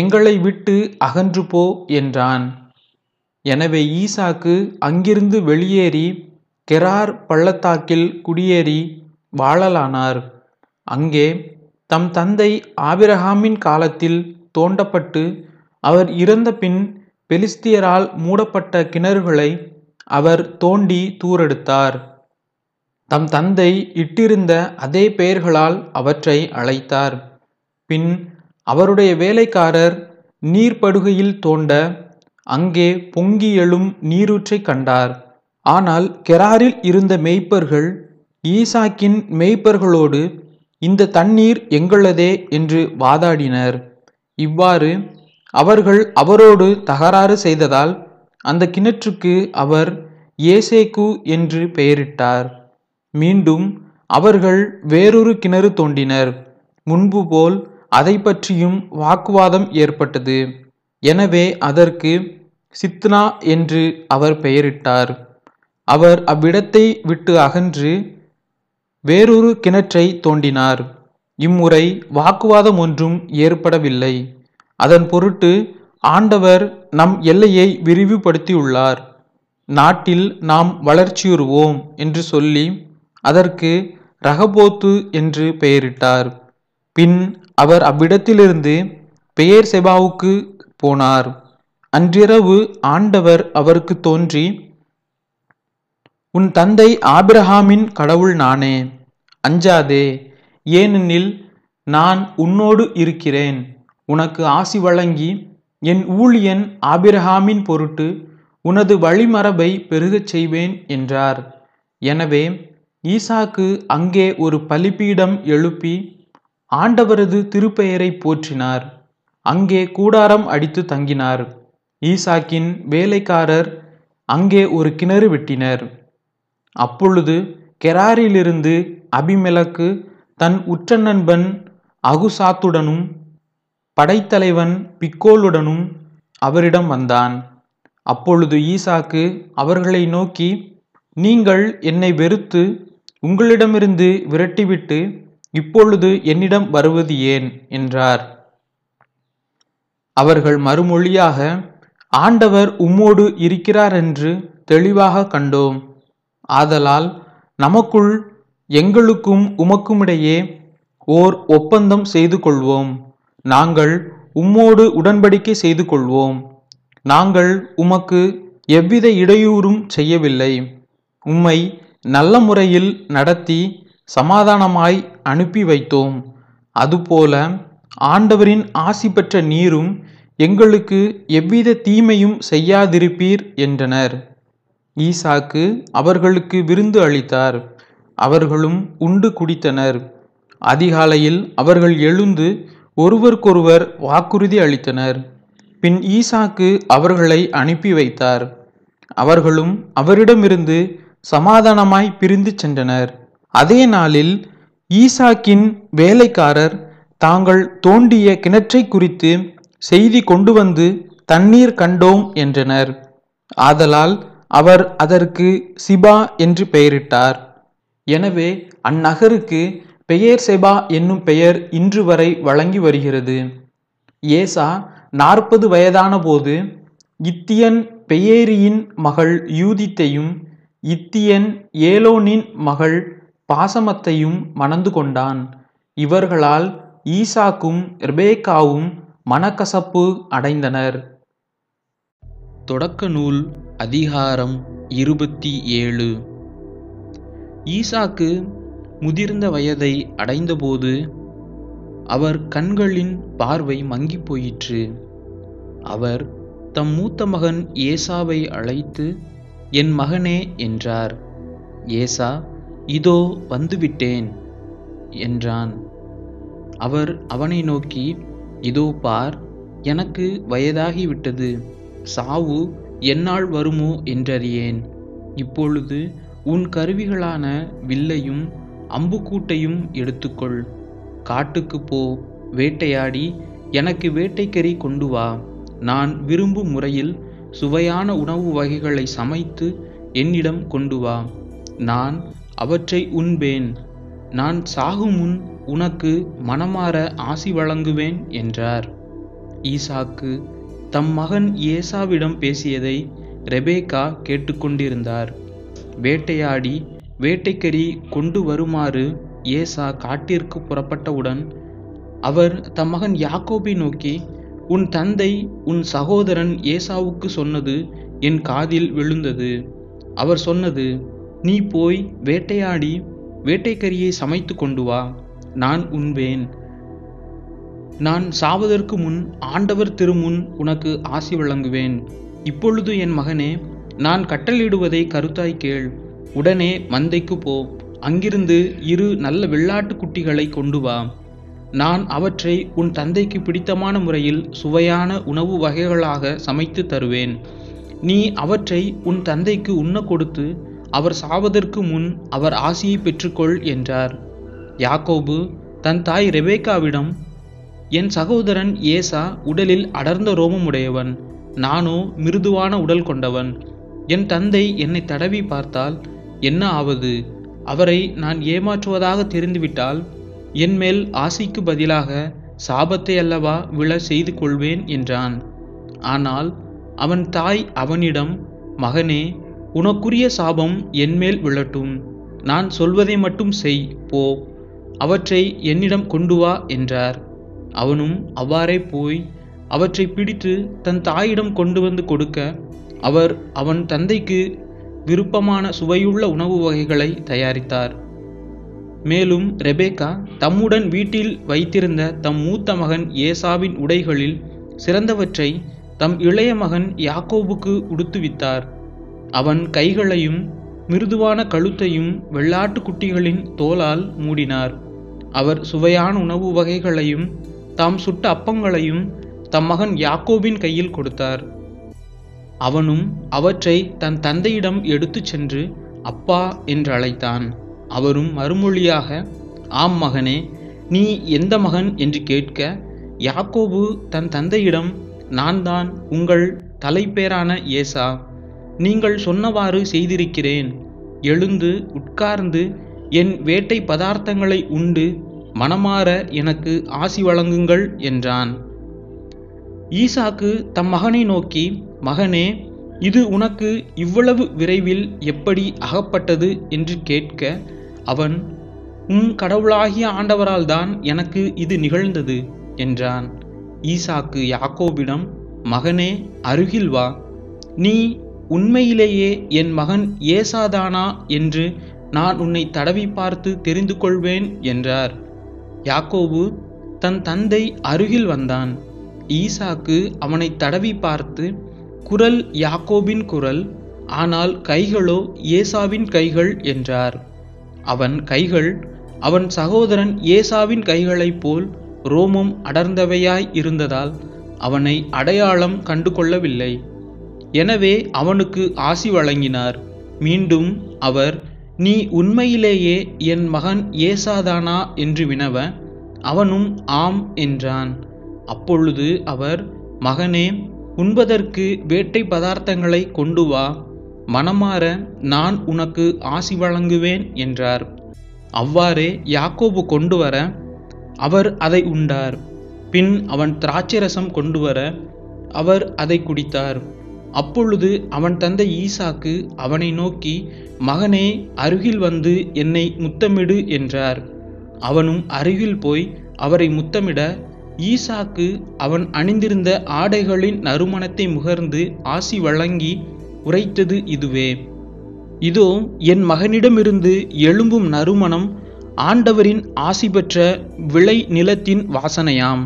எங்களை விட்டு அகன்று போ என்றான். எனவே ஈசாக்கு அங்கிருந்து வெளியேறி கெரார் பள்ளத்தாக்கில் குடியேறி வாழலானார். அங்கே தம் தந்தை ஆபிரகாமின் காலத்தில் தோண்டப்பட்டு அவர் இறந்த பின் பெலிஸ்தியரால் மூடப்பட்ட கிணறுகளை அவர் தோண்டி தூரெடுத்தார். தம் தந்தை இட்டிருந்த அதே பெயர்களால் அவற்றை அழைத்தார். பின் அவருடைய வேலைக்காரர் நீர்ப்படுகையில் தோண்ட அங்கே பொங்கி எழும் நீரூற்றை கண்டார். ஆனால் கெராரில் இருந்த மேய்ப்பர்கள் ஈசாக்கின் மேய்ப்பர்களோடு, இந்த தண்ணீர் எங்களதே என்று வாதாடினர். இவ்வாறு அவர்கள் அவரோடு தகராறு செய்ததால் அந்த கிணற்றுக்கு அவர் ஏசேக்கு என்று பெயரிட்டார். மீண்டும் அவர்கள் வேறொரு கிணறு தோண்டினர். முன்பு போல் அதை பற்றியும் வாக்குவாதம் ஏற்பட்டது. எனவே அதற்கு சித்னா என்று அவர் பெயரிட்டார். அவர் அவ்விடத்தை விட்டு அகன்று வேறொரு கிணற்றை தோண்டினார். இம்முறை வாக்குவாதம் ஒன்றும் ஏற்படவில்லை. அதன் பொருட்டு ஆண்டவர் நம் எல்லையை விரிவுபடுத்தியுள்ளார். நாட்டில் நாம் வளர்ச்சியுறுவோம் என்று சொல்லி அதற்கு ரகபோத்து என்று பெயரிட்டார். பின் அவர் அவ்விடத்திலிருந்து பெயர் செபாவுக்கு போனார். அன்றிரவு ஆண்டவர் அவருக்கு தோன்றி, உன் தந்தை ஆபிரஹாமின் கடவுள் நானே, அஞ்சாதே, ஏனெனில் நான் உன்னோடு இருக்கிறேன். உனக்கு ஆசி வழங்கி என் ஊழியன் ஆபிரஹாமின் பொருட்டு உனது வழிமரபை பெருகச் செய்வேன் என்றார். எனவே ஈசாக்கு அங்கே ஒரு பலிபீடம் எழுப்பி ஆண்டவரது திருப்பெயரை போற்றினார். அங்கே கூடாரம் அடித்து தங்கினார். ஈசாக்கின் வேலைக்காரர் அங்கே ஒரு கிணறு வெட்டினர். அப்பொழுது கெராரிலிருந்து அபிமெலக்கு தன் உற்ற நண்பன் அகுசாத்துடனும் படைத்தலைவன் பிக்கோலுடனும் அவரிடம் வந்தான். அப்பொழுது ஈசாக்கு அவர்களை நோக்கி, நீங்கள் என்னை வெறுத்து உங்களிடமிருந்து விரட்டிவிட்டு இப்பொழுது என்னிடம் வருவது ஏன் என்றார். அவர்கள் மறுமொழியாக, ஆண்டவர் உம்மோடு இருக்கிறார் என்று தெளிவாக கண்டோம். ஆதலால் நமக்குள் எங்களுக்கும் உமக்குமிடையே ஓர் ஒப்பந்தம் செய்து கொள்வோம். நாங்கள் உம்மோடு உடன்படிக்கை செய்து கொள்வோம். நாங்கள் உமக்கு எவ்வித இடையூறும் செய்யவில்லை. உம்மை நல்ல முறையில் நடத்தி சமாதானமாய் அனுப்பி வைத்தோம். அதுபோல ஆண்டவரின் ஆசி பெற்ற நீரும் எங்களுக்கு எவ்வித தீமையும் செய்யாதிருப்பீர் என்றனர். ஈசாக்கு அவர்களுக்கு விருந்து அளித்தார். அவர்களும் உண்டு குடித்தனர். அதிகாலையில் அவர்கள் எழுந்து ஒருவருக்கொருவர் வாக்குறுதி அளித்தனர். பின் ஈசாக்கு அவர்களை அனுப்பி வைத்தார். அவர்களும் அவரிடமிருந்து சமாதானமாய் பிரிந்து சென்றனர். அதே நாளில் ஈசாக்கின் வேலைக்காரர் தாங்கள் தோண்டிய கிணற்றை குறித்து செய்தி கொண்டு வந்து தண்ணீர் கண்டோம் என்றனர். ஆதலால் அவர் அதற்கு சிபா என்று பெயரிட்டார். எனவே அந்நகருக்கு பெயர் செபா என்னும் பெயர் இன்று வரை வழங்கி வருகிறது. ஏசா நாற்பது வயதான போது இத்தியன் பெயேரியின் மகள் யூதித்தையும் இத்தியன் ஏலோனின் மகள் பாசமத்தையும் மணந்து கொண்டான். இவர்களால் ஈசாக்கும் ரெபேக்காவும் மனக்கசப்பு அடைந்தனர். தொடக்க நூல் அதிகாரம் இருபத்தி ஏழு. ஈசாக்கு முதிர்ந்த வயதை அடைந்தபோது அவர் கண்களின் பார்வை மங்கி போயிற்று. அவர் தம் மூத்த மகன் ஏசாவை அழைத்து, என் மகனே என்றார். ஏசா, இதோ வந்துவிட்டேன் என்றான். அவர் அவனை நோக்கி, இதோ பார், எனக்கு வயதாகிவிட்டது, சாவு என்னால் வருமோ என்றறியேன். இப்பொழுது உன் கருவிகளான வில்லையும் அம்புக்கூட்டையும் எடுத்துக்கொள். காட்டுக்கு போ, வேட்டையாடி எனக்கு வேட்டைக்கறி கொண்டு வா, நான் விரும்பும் முறையில் சுவையான உணவு வகைகளை சமைத்து என்னிடம் கொண்டு வா, நான் அவற்றை உண்பேன், நான் சாகும் முன் உனக்கு மனமாற ஆசி வழங்குவேன் என்றார். ஈசாக்கு தம் மகன் ஏசாவிடம் பேசியதை ரெபேக்கா கேட்டுக்கொண்டிருந்தார். வேட்டையாடி வேட்டைக்கறி கொண்டு வருமாறு ஏசா காட்டிற்கு புறப்பட்டவுடன் அவர் தம் மகன் யாக்கோபை நோக்கி, உன் தந்தை உன் சகோதரன் ஏசாவுக்கு சொன்னது என் காதில் விழுந்தது. அவர் சொன்னது, நீ போய் வேட்டையாடி வேட்டைக்கறியை சமைத்து கொண்டு வா, நான் உண்பேன், நான் சாவதற்கு முன் ஆண்டவர் திருமுன் உனக்கு ஆசி வழங்குவேன். இப்பொழுது என் மகனே, நான் கட்டளையிடுவதை கருத்தாய் கேள். உடனே மந்தைக்கு போ, அங்கிருந்து இரு நல்ல வெள்ளாட்டு குட்டிகளை கொண்டு வா, நான் அவற்றை உன் தந்தைக்கு பிடித்தமான முறையில் சுவையான உணவு வகைகளாக சமைத்து தருவேன். நீ அவற்றை உன் தந்தைக்கு உண்ண கொடுத்து அவர் சாவதற்கு முன் அவர் ஆசியை பெற்றுக்கொள் என்றார். யாக்கோபு தன் தாய் ரெபேக்காவிடம், என் சகோதரன் ஏசா உடலில் அடர்ந்த ரோமமுடையவன், நானோ மிருதுவான உடல் கொண்டவன். என் தந்தை என்னை தடவி பார்த்தால் என்ன ஆவது? அவரை நான் ஏமாற்றுவதாக தெரிந்துவிட்டால் என்மேல் ஆசிக்கு பதிலாக சாபத்தை அல்லவா விழ செய்து கொள்வேன் என்றான். ஆனால் அவன் தாய் அவனிடம், மகனே, உனக்குரிய சாபம் என்மேல் விழட்டும், நான் சொல்வதை மட்டும் செய், போ, அவற்றை என்னிடம் கொண்டு வா என்றார். அவனும் அவ்வாறே போய் அவற்றை பிடித்து தன் தாயிடம் கொண்டு வந்து கொடுக்க அவர் அவன் தந்தைக்கு விருப்பமான சுவையுள்ள உணவு வகைகளை தயாரித்தார். மேலும் ரெபேக்கா தம்முடன் வீட்டில் வைத்திருந்த தம் மூத்த மகன் ஏசாவின் உடைகளில் சிறந்தவற்றை தம் இளைய மகன் யாக்கோபுக்கு உடுத்துவித்தார். அவன் கைகளையும் மிருதுவான கழுத்தையும் வெள்ளாட்டு குட்டிகளின் தோலால் மூடினார். அவர் சுவையான உணவு வகைகளையும் தாம் சுட்ட அப்பங்களையும் தம் மகன் யாக்கோபின் கையில் கொடுத்தார். அவனும் அவற்றை தன் தந்தையிடம் எடுத்து சென்று அப்பா என்று அழைத்தான். அவரும் மறுமொழியாக, ஆம் மகனே, நீ எந்த மகன் என்று கேட்க, யாக்கோபு தன் தந்தையிடம், நான் தான் உங்கள் தலைப்பேரான ஏசா, நீங்கள் சொன்னவாறு செய்திருக்கிறேன், எழுந்து உட்கார்ந்து என் வேட்டை பதார்த்தங்களை உண்டு மனமாற எனக்கு ஆசி வழங்குங்கள் என்றான். ஈசாக்கு தம் மகனை நோக்கி, மகனே, இது உனக்கு இவ்வளவு விரைவில் எப்படி அகப்பட்டது என்று கேட்க, அவன், உம் கடவுளாகிய ஆண்டவரால் தான் எனக்கு இது நிகழ்ந்தது என்றான். ஈசாக்கு யாக்கோபிடம், மகனே, அருகில் வா, நீ உண்மையிலேயே என் மகன் ஏசாதானா என்று நான் உன்னை தடவி பார்த்து தெரிந்து கொள்வேன் என்றார். யாக்கோபு தன் தந்தை அருகில் வந்தான். ஈசாக்கு அவனை தடவி பார்த்து, குரல் யாக்கோபின் குரல், ஆனால் கைகளோ ஏசாவின் கைகள் என்றார். அவன் கைகள் அவன் சகோதரன் ஏசாவின் கைகளைப் போல் ரோமம் அடர்ந்தவையாய் இருந்ததால் அவனை அடையாளம் கண்டு கொள்ளவில்லை. எனவே அவனுக்கு ஆசி வழங்கினார். மீண்டும் அவர், நீ உண்மையிலேயே என் மகன் ஏசாதானா என்று வினவ, அவனும் ஆம் என்றான். அப்பொழுது அவர், மகனே, உண்பதற்கு வேட்டை பதார்த்தங்களை கொண்டு வா, மனமாற நான் உனக்கு ஆசி வழங்குவேன் என்றார். அவ்வாறே யாக்கோபு கொண்டு வர அவர் அதை உண்டார். பின் அவன் திராட்சரசம் கொண்டு வர அவர் அதை குடித்தார். அப்பொழுது அவன் தந்தை ஈசாக்கு அவனை நோக்கி, மகனே, அருகில் வந்து என்னை முத்தமிடு என்றார். அவனும் அருகில் போய் அவரை முத்தமிட, ஈசாக்கு அவன் அணிந்திருந்த ஆடைகளின் நறுமணத்தை முகர்ந்து ஆசி வழங்கி உரைத்தது இதுவே, இதோ என் மகனிடமிருந்து எழும்பும் நறுமணம் ஆண்டவரின் ஆசி பெற்ற விளை நிலத்தின் வாசனையாம்.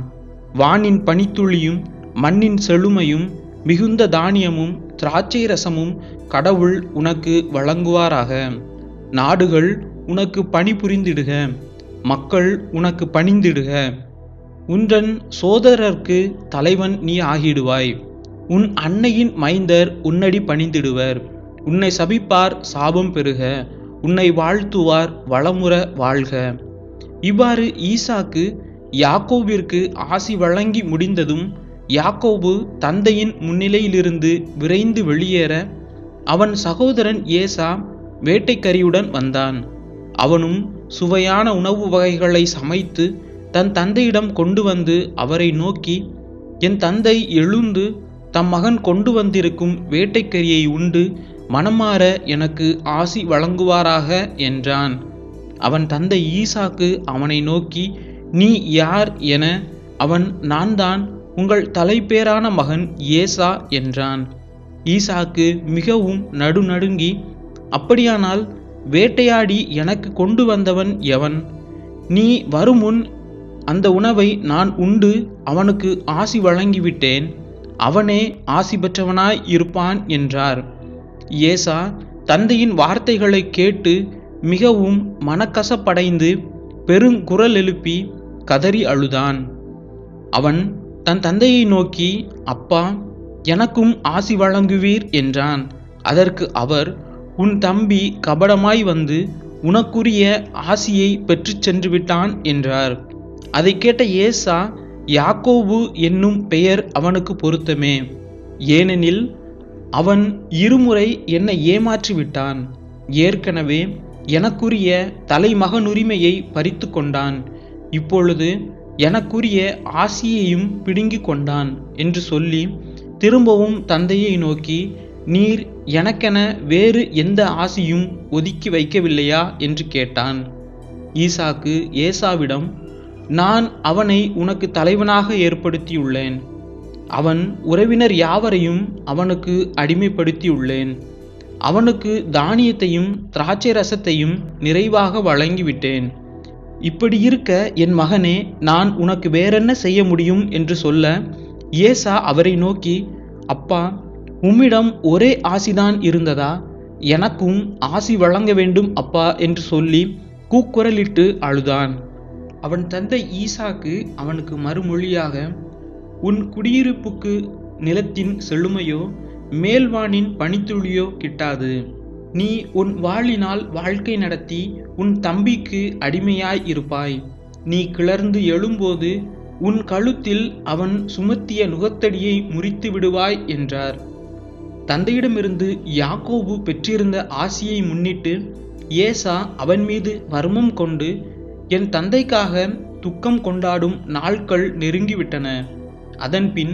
வானின் பனித்துளியும் மண்ணின் செழுமையும் மிகுந்த தானியமும் திராட்சை ரசமும் கடவுள் உனக்கு வழங்குவாராக. நாடுகள் உனக்கு பணி புரிந்திடுக, மக்கள் உனக்கு பணிந்திடுக. உன்றன் சோதரர்க்கு தலைவன் நீ ஆகிடுவாய், உன் அன்னையின் மைந்தர் உன்னடி பணிந்திடுவர். உன்னை சபிப்பார் சாபம் பெறுக, உன்னை வாழ்த்துவார் வளமுற வாழ்க. இவ்வாறு ஈசாக்கு யாக்கோபிற்கு ஆசி வழங்கி முடிந்ததும் யாக்கோபு தந்தையின் முன்னிலையிலிருந்து விரைந்து வெளியேற அவன் சகோதரன் ஏசா வேட்டைக்கரியுடன் வந்தான். அவனும் சுவையான உணவு வகைகளை சமைத்து தன் தந்தையிடம் கொண்டு வந்து அவரை நோக்கி, என் தந்தை எழுந்து தம் மகன் கொண்டு வந்திருக்கும் வேட்டைக்கரியை உண்டு மனமாற எனக்கு ஆசி வழங்குவாராக என்றான். அவன் தந்தை ஈசாக்கு அவனை நோக்கி, நீ யார் என அவன், நான் தான் உங்கள் தலைப்பேரான மகன் ஏசா என்றான். ஈசாக்கு மிகவும் நடுநடுங்கி, அப்படியானால் வேட்டையாடி எனக்கு கொண்டு வந்தவன் எவன்? நீ வருமுன் அந்த உணவை நான் உண்டு அவனுக்கு ஆசி வழங்கிவிட்டேன், அவனே ஆசி பெற்றவனாய் இருப்பான் என்றார். ஏசா தந்தையின் வார்த்தைகளை கேட்டு மிகவும் மனக்கசப்படைந்து பெருங்குரல் எழுப்பி கதறி அழுதான். அவன் தன் தந்தையை நோக்கி, அப்பா, எனக்கும் ஆசி வழங்குவீர் என்றான். அதற்கு அவர், உன் தம்பி கபடமாய் வந்து உனக்குரிய ஆசியை பெற்று சென்று விட்டான் என்றார். அதை கேட்ட ஏசா, யாக்கோபு என்னும் பெயர் அவனுக்கு பொருத்தமே, ஏனெனில் அவன் இருமுறை என்னை ஏமாற்றிவிட்டான், ஏற்கனவே எனக்குரிய தலைமகனுரிமையை பறித்து கொண்டான், இப்பொழுது எனக்குரிய ஆசியையும் பிடுங்கி கொண்டான் என்று சொல்லி திரும்பவும் தந்தையை நோக்கி, நீர் எனக்கென வேறு எந்த ஆசியும் ஒதுக்கி வைக்கவில்லையா என்று கேட்டான். ஈசாக்கு ஏசாவிடம், நான் அவனை உனக்கு தலைவனாக ஏற்படுத்தியுள்ளேன், அவன் உறவினர் யாவரையும் அவனுக்கு அடிமைப்படுத்தியுள்ளேன், அவனுக்கு தானியத்தையும் திராட்சை ரசத்தையும் நிறைவாக வழங்கிவிட்டேன், இப்படி இருக்க என் மகனே, நான் உனக்கு வேறென்ன செய்ய முடியும் என்று சொல்ல, ஏசா அவரை நோக்கி, அப்பா, உம்மிடம் ஒரே ஆசிதான் இருந்ததா? எனக்கும் ஆசி வழங்க வேண்டும் அப்பா என்று சொல்லி கூக்குரலிட்டு அழுதான். அவன் தந்தை ஈசாக்கு அவனுக்கு மறுமொழியாக, உன் குடியிருப்புக்கு நிலத்தின் செழுமையோ மேல்வானின் பனித்துளியோ கிட்டாது, நீ உன் வாளினால் வாழ்க்கை நடத்தி உன் தம்பிக்கு அடிமையாய் இருப்பாய், நீ கிளர்ந்து எழும்போது உன் கழுத்தில் அவன் சுமத்திய நுகத்தடியை முறித்து விடுவாய் என்றார். தந்தையிடமிருந்து யாக்கோபு பெற்றிருந்த ஆசியை முன்னிட்டு ஏசா அவன் மீது வர்மம் கொண்டு, என் தந்தைக்காக துக்கம் கொண்டாடும் நாட்கள் நெருங்கிவிட்டன, அதன்பின்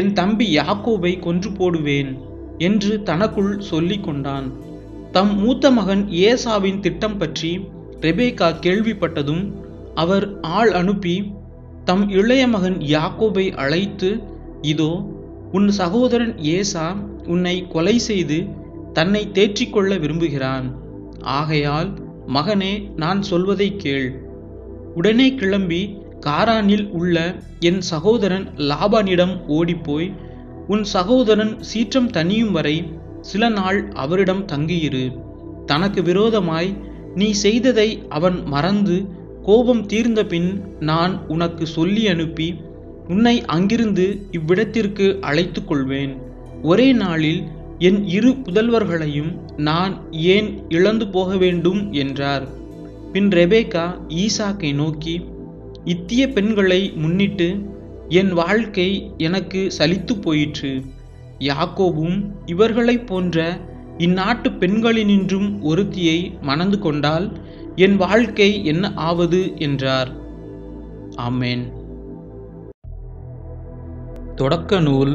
என் தம்பி யாக்கோபை கொன்று போடுவேன் என்று தனக்குள் சொல்லி கொண்டான். தம் மூத்த மகன் ஏசாவின் திட்டம் பற்றி ரெபேக்கா கேள்விப்பட்டதும் அவர் ஆள் அனுப்பி தம் இளைய மகன் யாக்கோபை அழைத்து, இதோ உன் சகோதரன் ஏசா உன்னை கொலை செய்து தன்னை தேற்றிக்கொள்ள விரும்புகிறான், ஆகையால் மகனே, நான் சொல்வதை கேள், உடனே கிளம்பி காரானில் உள்ள என் சகோதரன் லாபானிடம் ஓடிப்போய் உன் சகோதரன் சீற்றம் தணியும் வரை சில நாள் அவரிடம் தங்கியிரு, தனக்கு விரோதமாய் நீ செய்ததை அவன் மறந்து கோபம் தீர்ந்த பின் நான் உனக்கு சொல்லி அனுப்பி உன்னை அங்கிருந்து இவ்விடத்திற்கு அழைத்து கொள்வேன், ஒரே நாளில் என் இரு புதல்வர்களையும் நான் ஏன் இழந்து போக வேண்டும் என்றார். பின் ரெபேக்கா ஈசாக்கை நோக்கி, இத்திய பெண்களை முன்னிட்டு என் வாழ்க்கை எனக்கு சலித்து போயிற்று, யாக்கோபும் இவர்களைப் போன்ற இந்நாட்டு பெண்களினின்றும் ஒருத்தியை மணந்து கொண்டால் என் வாழ்க்கை என்ன ஆவது என்றார். ஆமேன். தொடக்க நூல்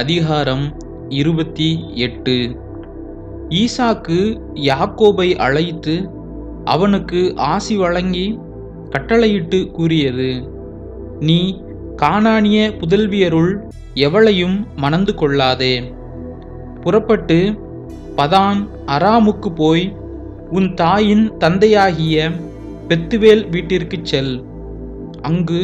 அதிகாரம் இருபத்தி எட்டு. ஈசாக்கு யாக்கோபை அழைத்து அவனுக்கு ஆசி வழங்கி கட்டளையிட்டு கூறியது, நீ கானானிய புதல்வியருள் எவளையும் மணந்து கொள்ளாதே, புறப்பட்டு பதான் அராமுக்கு போய் உன் தாயின் தந்தையாகிய பெத்துவேல் வீட்டிற்கு செல், அங்கு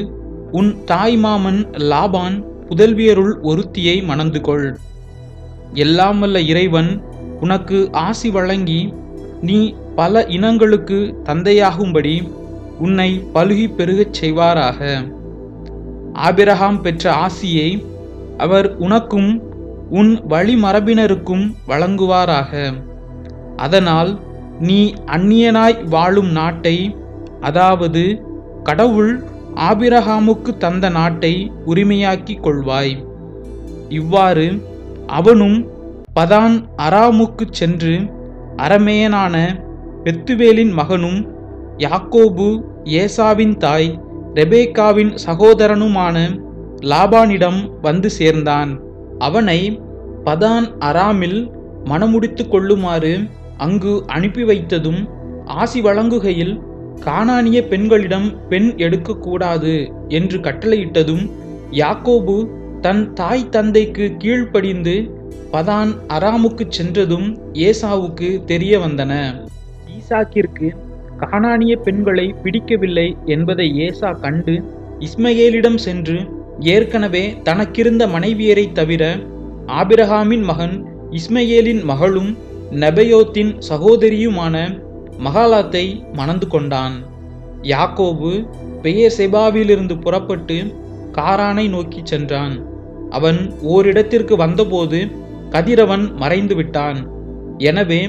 உன் தாய்மாமன் லாபான் புதல்வியருள் ஒருத்தியை மணந்து கொள், எல்லாம் வல்ல இறைவன் உனக்கு ஆசி வழங்கி நீ பல இனங்களுக்கு தந்தையாகும்படி உன்னை பலுகி பெருகச் செய்வாராக, ஆபிரகாம் பெற்ற ஆசியை அவர் உனக்கும் உன் வழிமரபினருக்கும் வழங்குவாராக, அதனால் நீ அந்நியனாய் வாழும் நாட்டை, அதாவது கடவுள் ஆபிரகாமுக்கு தந்த நாட்டை உரிமையாக்கி கொள்வாய். இவ்வாறு அவனும் பதான் அராமுக்கு சென்று அரமேயனான பெத்துவேலின் மகனும் யாக்கோபு ஏசாவின் தாய் ரெபேக்காவின் சகோதரனுமான லாபானிடம் வந்து சேர்ந்தான். அவனை பதான் அராமில் மணமுடித்து கொள்ளுமாறு அங்கு அனுப்பி வைத்ததும், ஆசி வழங்குகையில் கானானிய பெண்களிடம் பெண் எடுக்கக்கூடாது என்று கட்டளையிட்டதும் யாக்கோபு தன் தாய் தந்தைக்கு கீழ்ப்படிந்து பதான் அராமுக்கு சென்றதும் ஏசாவுக்கு தெரிய வந்தன. ஈசாக்கிற்கு கானானிய பெண்களை பிடிக்கவில்லை என்பதை ஏசா கண்டு இஸ்மயேலிடம் சென்று, ஏற்கனவே தனக்கிருந்த மனைவியரை தவிர ஆபிரகாமின் மகன் இஸ்மயேலின் மகளும் நெபயோத்தின் சகோதரியுமான மகாலாத்தை மணந்து கொண்டான். யாக்கோபு பெயர்செபாவிலிருந்து புறப்பட்டு காரானை நோக்கி சென்றான். அவன் ஓரிடத்திற்கு வந்தபோது கதிரவன் மறைந்து விட்டான். எனவே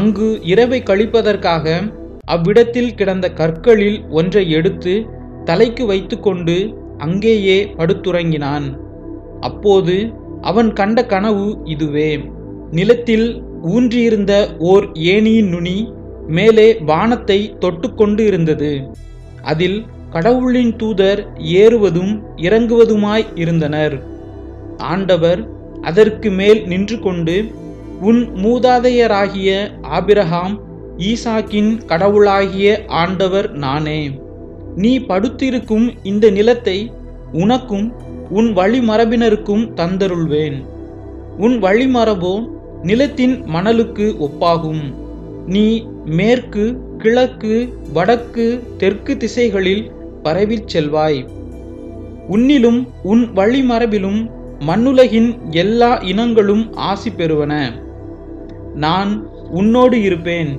அங்கு இரவை கழிப்பதற்காக அவ்விடத்தில் கிடந்த கற்களில் ஒன்றை எடுத்து தலைக்கு வைத்து கொண்டு அங்கேயே படுத்துறங்கினான். அப்போது அவன் கண்ட கனவு இதுவே. நிலத்தில் ஊன்றியிருந்த ஓர் ஏணியின் நுனி மேலே வானத்தை தொட்டு கொண்டு இருந்தது. அதில் கடவுளின் தூதர் ஏறுவதும் இறங்குவதுமாய் இருந்தனர். ஆண்டவர் அதற்கு மேல் நின்று கொண்டு, உன் மூதாதையராகிய ஆபிரகாம் ஈசாக்கின் கடவுளாகிய ஆண்டவர் நானே, நீ படுத்திருக்கும் இந்த நிலத்தை உனக்கும் உன் வழிமரபினருக்கும் தந்தருள்வேன். உன் வழிமரபோ நிலத்தின் மணலுக்கு ஒப்பாகும். நீ மேற்கு கிழக்கு வடக்கு தெற்கு திசைகளில் பரவிச் செல்வாய். உன்னிலும் உன் வழிமரபிலும் மண்ணுலகின் எல்லா இனங்களும் ஆசி பெறுவன. நான் உன்னோடு இருப்பேன்.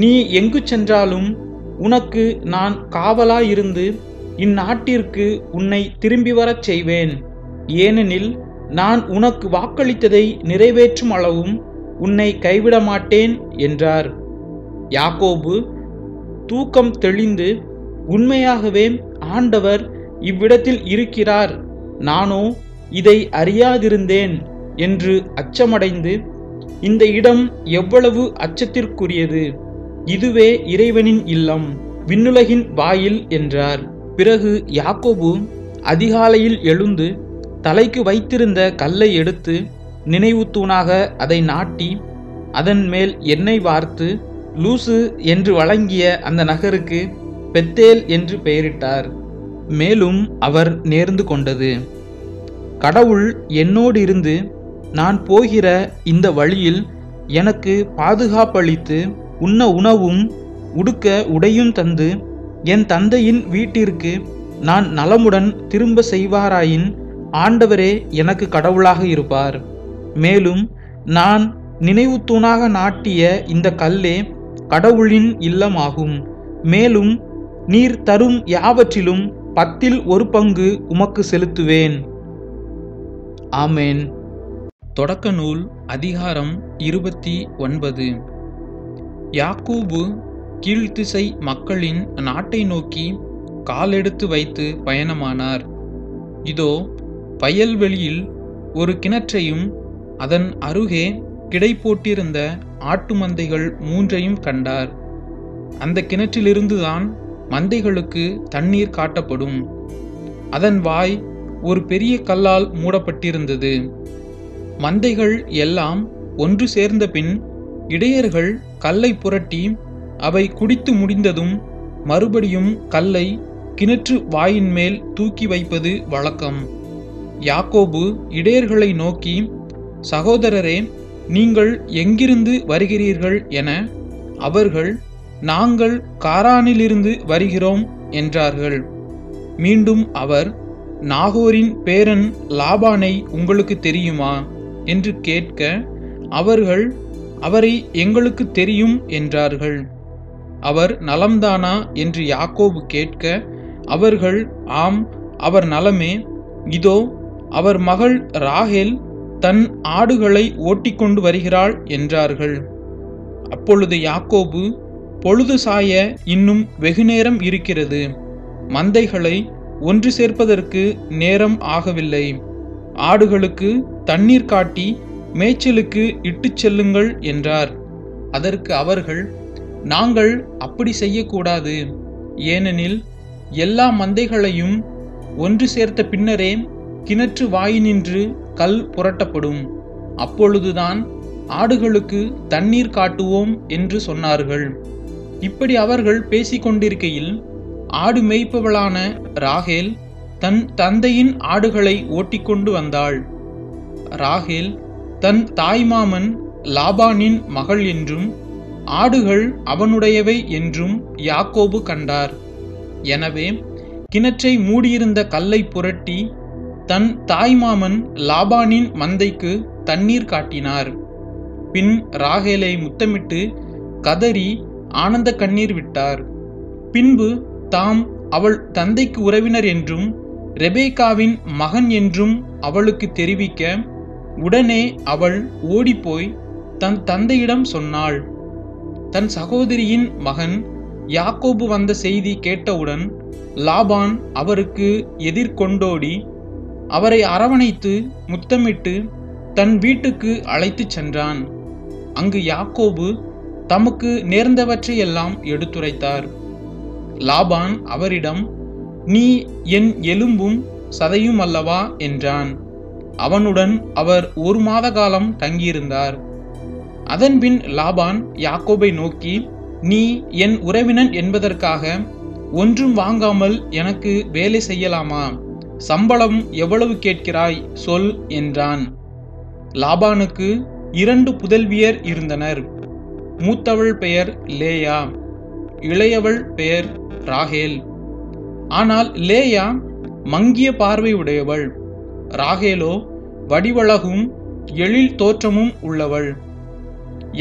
நீ எங்கு சென்றாலும் உனக்கு நான் காவலாயிருந்து இந்நாட்டிற்கு உன்னை திரும்பி வரச் செய்வேன். ஏனெனில் நான் உனக்கு வாக்களித்ததை நிறைவேற்றும் அளவும் உன்னை கைவிட மாட்டேன் என்றார். யாக்கோபு தூக்கம் தெளிந்து, உண்மையாகவே ஆண்டவர் இவ்விடத்தில் இருக்கிறார், நானோ இதை அறியாதிருந்தேன் என்று அச்சமடைந்து, இந்த இடம் எவ்வளவு அச்சத்திற்குரியது, இதுவே இறைவனின் இல்லம், விண்ணுலகின் வாயில் என்றார். பிறகு யாக்கோபு அதிகாலையில் எழுந்து தலைக்கு வைத்திருந்த கல்லை எடுத்து நினைவு தூணாக அதை நாட்டி அதன் மேல் எண்ணெய் வார்த்து லூசு என்று வழங்கிய அந்த நகருக்கு பெத்தேல் என்று பெயரிட்டார். மேலும் அவர் நேர்ந்து கொண்டது, கடவுள் என்னோடு இருந்து நான் போகிற இந்த வழியில் எனக்கு பாதுகாப்பளித்து உண்ண உணவும் உடுக்க உடையும் தந்து என் தந்தையின் வீட்டிற்கு நான் நலமுடன் திரும்ப செய்வாராயின் ஆண்டவரே எனக்கு கடவுளாக இருப்பார். மேலும் நான் நினைவு தூணாக நாட்டிய இந்த கல்லே கடவுளின் இல்லமாகும். மேலும் நீர் தரும் யாவற்றிலும் பத்தில் ஒரு பங்கு உமக்கு செலுத்துவேன். ஆமேன். தொடக்க நூல் அதிகாரம் இருபத்தி ஒன்பது. யாக்கோபு கீழ்த்திசை மக்களின் நாட்டை நோக்கி காலெடுத்து வைத்து பயணமானார். இதோ வயல்வெளியில் ஒரு கிணற்றையும் அதன் அருகே கிடை போட்டிருந்த ஆட்டு மந்தைகள் மூன்றையும் கண்டார். அந்த கிணற்றிலிருந்துதான் மந்தைகளுக்கு தண்ணீர் காட்டப்படும். அதன் வாய் ஒரு பெரிய கல்லால் மூடப்பட்டிருந்தது. மந்தைகள் எல்லாம் ஒன்று சேர்ந்த பின் இடையர்கள் கல்லை புரட்டி அவை குடித்து முடிந்ததும் மறுபடியும் கல்லை கிணற்று வாயின் மேல் தூக்கி வைப்பது வழக்கம். யாக்கோபு இடையர்களை நோக்கி, சகோதரரே, நீங்கள் எங்கிருந்து வருகிறீர்கள் என. அவர்கள், நாங்கள் காரானிலிருந்து வருகிறோம் என்றார்கள். மீண்டும் அவர், நாகோரின் பேரன் லாபானை உங்களுக்கு தெரியுமா என்று கேட்க, அவர்கள், அவரை எங்களுக்கு தெரியும் என்றார்கள். அவர் நலம்தானா என்று யாக்கோபு கேட்க, அவர்கள், ஆம், அவர் நலமே. இதோ அவர் மகள் ராகேல் தன் ஆடுகளை ஓட்டிக்கொண்டு வருகிறாள் என்றார்கள். அப்பொழுது யாக்கோபு, பொழுது சாய இன்னும் வெகுநேரம் இருக்கிறது, மந்தைகளை ஒன்று சேர்ப்பதற்கு நேரம் ஆகவில்லை. ஆடுகளுக்கு தண்ணீர் காட்டி மேய்ச்சலுக்கு இட்டு செல்லுங்கள் என்றார். அதற்கு அவர்கள், நாங்கள் அப்படி செய்யக்கூடாது. ஏனெனில் எல்லா மந்தைகளையும் ஒன்று சேர்த்த பின்னரே கிணற்று வாயினின்று கல் புரட்டப்படும். அப்பொழுதுதான் ஆடுகளுக்கு தண்ணீர் காட்டுவோம் என்று சொன்னார்கள். இப்படி அவர்கள் பேசிக்கொண்டிருக்கையில் ஆடு மேய்ப்பவளான ராகேல் தன் தந்தையின் ஆடுகளை ஓட்டிக்கொண்டு வந்தாள். ராகேல் தன் தாய்மாமன் லாபானின் மகள் என்றும் ஆடுகள் அவனுடையவை என்றும் யாக்கோபு கண்டார். எனவே கிணற்றை மூடியிருந்த கல்லை புரட்டி தன் தாய்மாமன் லாபானின் மந்தைக்கு தண்ணீர் காட்டினார். பின் ராகேலை முத்தமிட்டு கதறி ஆனந்த கண்ணீர் விட்டார். பின்பு தாம் அவள் தந்தைக்கு உறவினர் என்றும் ரெபேக்காவின் மகன் என்றும் அவளுக்கு தெரிவிக்க உடனே அவள் ஓடிப்போய் தன் தந்தையிடம் சொன்னாள். தன் சகோதரியின் மகன் யாக்கோபு வந்த செய்தி கேட்டவுடன் லாபான் அவருக்கு எதிர்கொண்டோடி அவரை அரவணைத்து முத்தமிட்டு தன் வீட்டுக்கு அழைத்து சென்றான். அங்கு யாக்கோபு தமக்கு நேர்ந்தவற்றையெல்லாம் எடுத்துரைத்தார். லாபான் அவரிடம், நீ என் எலும்பும் சதையும் அல்லவா என்றான். அவனுடன் அவர் ஒரு மாத காலம் தங்கியிருந்தார். அதன்பின் லாபான் யாக்கோபை நோக்கி, நீ என் உறவினன் என்பதற்காக ஒன்றும் வாங்காமல் எனக்கு வேலை செய்யலாமா? சம்பளம் எவ்வளவு கேட்கிறாய் சொல் என்றான். லாபானுக்கு இரண்டு புதல்வியர் இருந்தனர். மூத்தவள் பெயர் லேயா, இளையவள் பெயர் ராகேல். ஆனால் லேயா மங்கிய பார்வை உடையவள், ராகேலோ வடிவழகும் எழில் தோற்றமும் உள்ளவள்.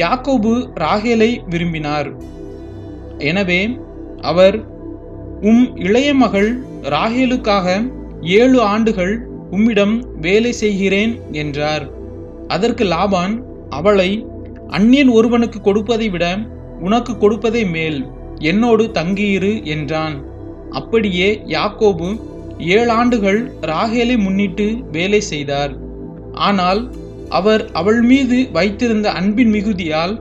யாக்கோபு ராகேலை விரும்பினார். எனவே அவர், உம் இளைய மகள் ராகேலுக்காக ஏழு ஆண்டுகள் உம்மிடம் வேலை செய்கிறேன் என்றார். அதற்கு லாபான், அவளை அந்நியன் ஒருவனுக்கு கொடுப்பதை விட உனக்கு கொடுப்பதை மேல், என்னோடு தங்கியிரு என்றான். அப்படியே யாக்கோபு ஏழாண்டுகள் ராகேலை முன்னிட்டு வேலை செய்தார். ஆனால் அவர் அவள் மீது வைத்திருந்த அன்பின் மிகுதியால்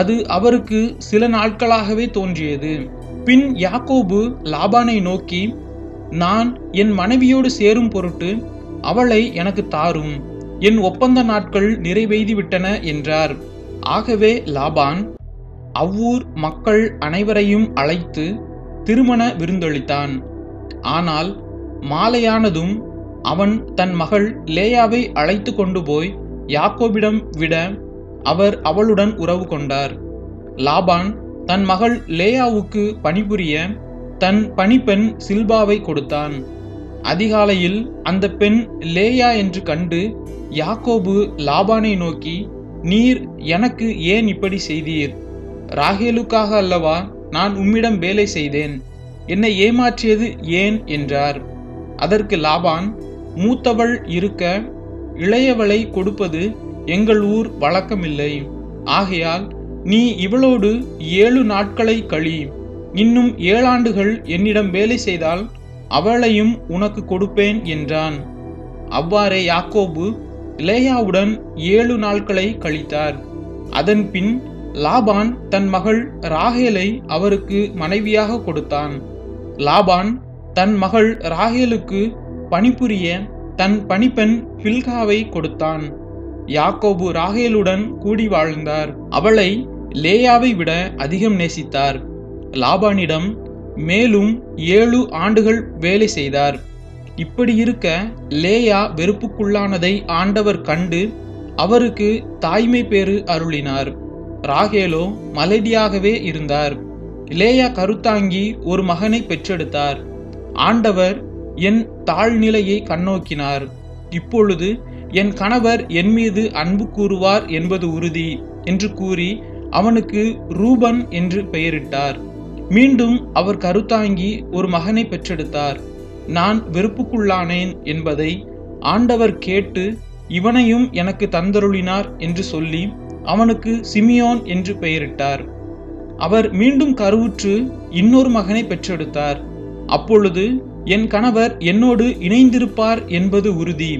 அது அவருக்கு சில நாட்களாகவே தோன்றியது. பின் யாக்கோபு லாபானை நோக்கி, நான் என் மனைவியோடு சேரும் பொருட்டு அவளை எனக்கு தாரும், என் ஒப்பந்த நாட்கள் நிறைவேறி விட்டன என்றார். ஆகவே லாபான் அவ்வூர் மக்கள் அனைவரையும் அழைத்து திருமண விருந்தளித்தான். ஆனால் மாலையானதும் அவன் தன் மகள் லேயாவை அழைத்து கொண்டு போய் யாக்கோபிடம் விட அவர் அவளுடன் உறவு கொண்டார். லாபான் தன் மகள் லேயாவுக்கு பணிபுரிய தன் பணிப்பெண் சில்பாவை கொடுத்தான். அதிகாலையில் அந்த பெண் லேயா என்று கண்டு யாக்கோபு லாபானை நோக்கி, நீர் எனக்கு ஏன் இப்படி செய்தீர்? ராகேலுக்காக அல்லவா நான் உம்மிடம் வேலை செய்தேன், என்னை ஏமாற்றியது ஏன் என்றார். அதற்கு லாபான், மூத்தவள் இருக்க இளையவளை கொடுப்பது எங்கள் ஊர் வழக்கமில்லை. ஆகையால் நீ இவளோடு ஏழு நாட்களை கழி, இன்னும் ஏழாண்டுகள் என்னிடம் வேலை செய்தால் அவளையும் உனக்கு கொடுப்பேன் என்றான். அவ்வாறே யாக்கோபு லேயாவுடன் ஏழு நாட்களை கழித்தார். அதன் பின் லாபான் தன் மகள் ராகேலை அவருக்கு மனைவியாக கொடுத்தான். லாபான் தன் மகள் ராகேலுக்கு பணிபுரிய தன் பணிப்பெண் பில்காவை கொடுத்தான். யாக்கோபு ராகேலுடன் கூடி வாழ்ந்தார். அவளை லேயாவை விட அதிகம் நேசித்தார். லாபானிடம் மேலும் ஏழு ஆண்டுகள் வேலை செய்தார். இப்படி இருக்க லேயா வெறுப்புக்குள்ளானதை ஆண்டவர் கண்டு அவருக்கு தாய்மை பேறு அருளினார். ராகேலோ மலடியாகவே இருந்தார். லேயா கருத்தாங்கி ஒரு மகனை பெற்றெடுத்தார். ஆண்டவர் என் தாழ்நிலையை கண்ணோக்கினார். இப்பொழுது என் கணவர் என் மீது அன்பு கூறுவார் என்பது உறுதி என்று கூறி அவனுக்கு ரூபன் என்று பெயரிட்டார். மீண்டும் அவர் கருத்தாங்கி ஒரு மகனை பெற்றெடுத்தார். நான் வெறுப்புக்குள்ளானேன் என்பதை ஆண்டவர் கேட்டு இவனையும் எனக்கு தந்தருளினார் என்று சொல்லி அவனுக்கு சிமியோன் என்று பெயரிட்டார். அவர் மீண்டும் கருவுற்று இன்னொரு மகனை பெற்றெடுத்தார். அப்பொழுது என் கணவர் என்னோடு இணைந்திருப்பார் என்பது உறுதி.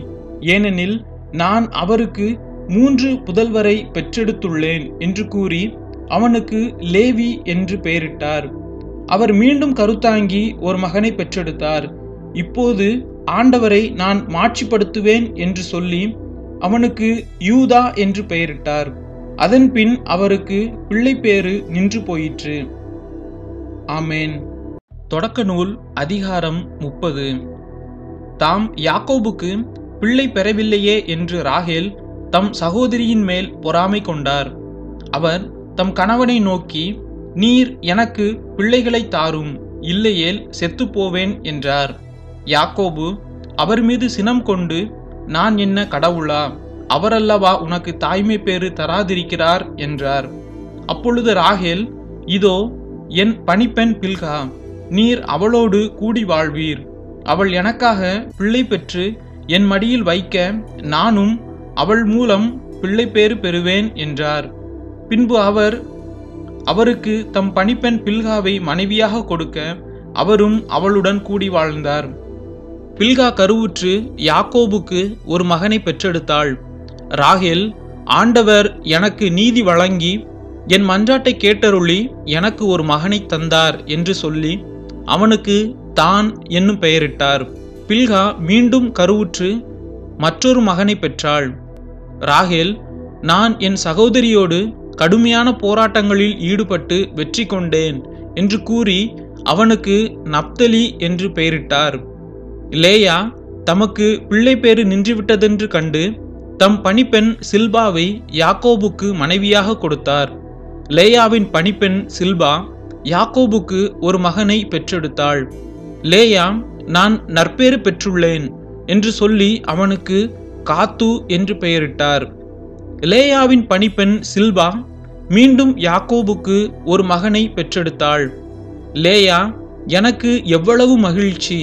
ஏனெனில் நான் அவருக்கு மூன்று புதல்வரை பெற்றெடுத்துள்ளேன் என்று கூறி அவனுக்கு லேவி என்று பெயரிட்டார். அவர் மீண்டும் கருத்தாங்கி ஒரு மகனை பெற்றெடுத்தார். இப்போது ஆண்டவரை நான் மாட்சிப்படுத்துவேன் என்று சொல்லி அவனுக்கு யூதா என்று பெயரிட்டார். அதன்பின் அவருக்கு பிள்ளை பேறு நின்று போயிற்று. ஆமேன். தொடக்க நூல் அதிகாரம் முப்பது. தாம் யாக்கோபுக்கு பிள்ளை பெறவில்லையே என்று ராகேல் தம் சகோதரியின் மேல் பொறாமை கொண்டார். அவர் தம் கணவனை நோக்கி, நீர் எனக்கு பிள்ளைகளை தாரும், இல்லையேல் செத்துப்போவேன் என்றார். யாக்கோபு அவர் மீது சினம் கொண்டு, நான் என்ன கடவுளா? அவரல்லவா உனக்கு தாய்மை பேறு தராதிருக்கிறார் என்றார். அப்பொழுது ராகேல், இதோ என் பணிப்பெண் பில்கா, நீர் அவளோடு கூடி வாழ்வீர். அவள் எனக்காக பிள்ளை பெற்று என் மடியில் வைக்க நானும் அவள் மூலம் பிள்ளை பேறு பெறுவேன் என்றார். பின்பு அவர் அவருக்கு தம் பணிப்பெண் பில்காவை மனைவியாக கொடுக்க அவரும் அவளுடன் கூடி வாழ்ந்தார். பில்கா கருவுற்று யாக்கோபுக்கு ஒரு மகனை பெற்றெடுத்தாள். ராகேல், ஆண்டவர் எனக்கு நீதி வழங்கி என் மன்றாட்டை கேட்டருளி எனக்கு ஒரு மகனை தந்தார் என்று சொல்லி அவனுக்கு தான் என்னும் பெயரிட்டார். பில்கா மீண்டும் கருவுற்று மற்றொரு மகனை பெற்றாள். ராகேல், நான் என் சகோதரியோடு கடுமையான போராட்டங்களில் ஈடுபட்டு வெற்றி கொண்டேன் என்று கூறி அவனுக்கு நப்தலி என்று பெயரிட்டார். லேயா தமக்கு பிள்ளை பேறு நின்றுவிட்டதென்று கண்டு தம் பணிப்பெண் சில்பாவை யாக்கோபுக்கு மனைவியாக கொடுத்தார். லேயாவின் பணிப்பெண் சில்பா யாக்கோபுக்கு ஒரு மகனை பெற்றெடுத்தாள். லேயா, நான் நற்பேறு பெற்றுள்ளேன் என்று சொல்லி அவனுக்கு காத்து என்று பெயரிட்டார். லேயாவின் பணிப்பெண் சில்பா மீண்டும் யாக்கோபுக்கு ஒரு மகனை பெற்றெடுத்தாள். லேயா, எனக்கு எவ்வளவு மகிழ்ச்சி,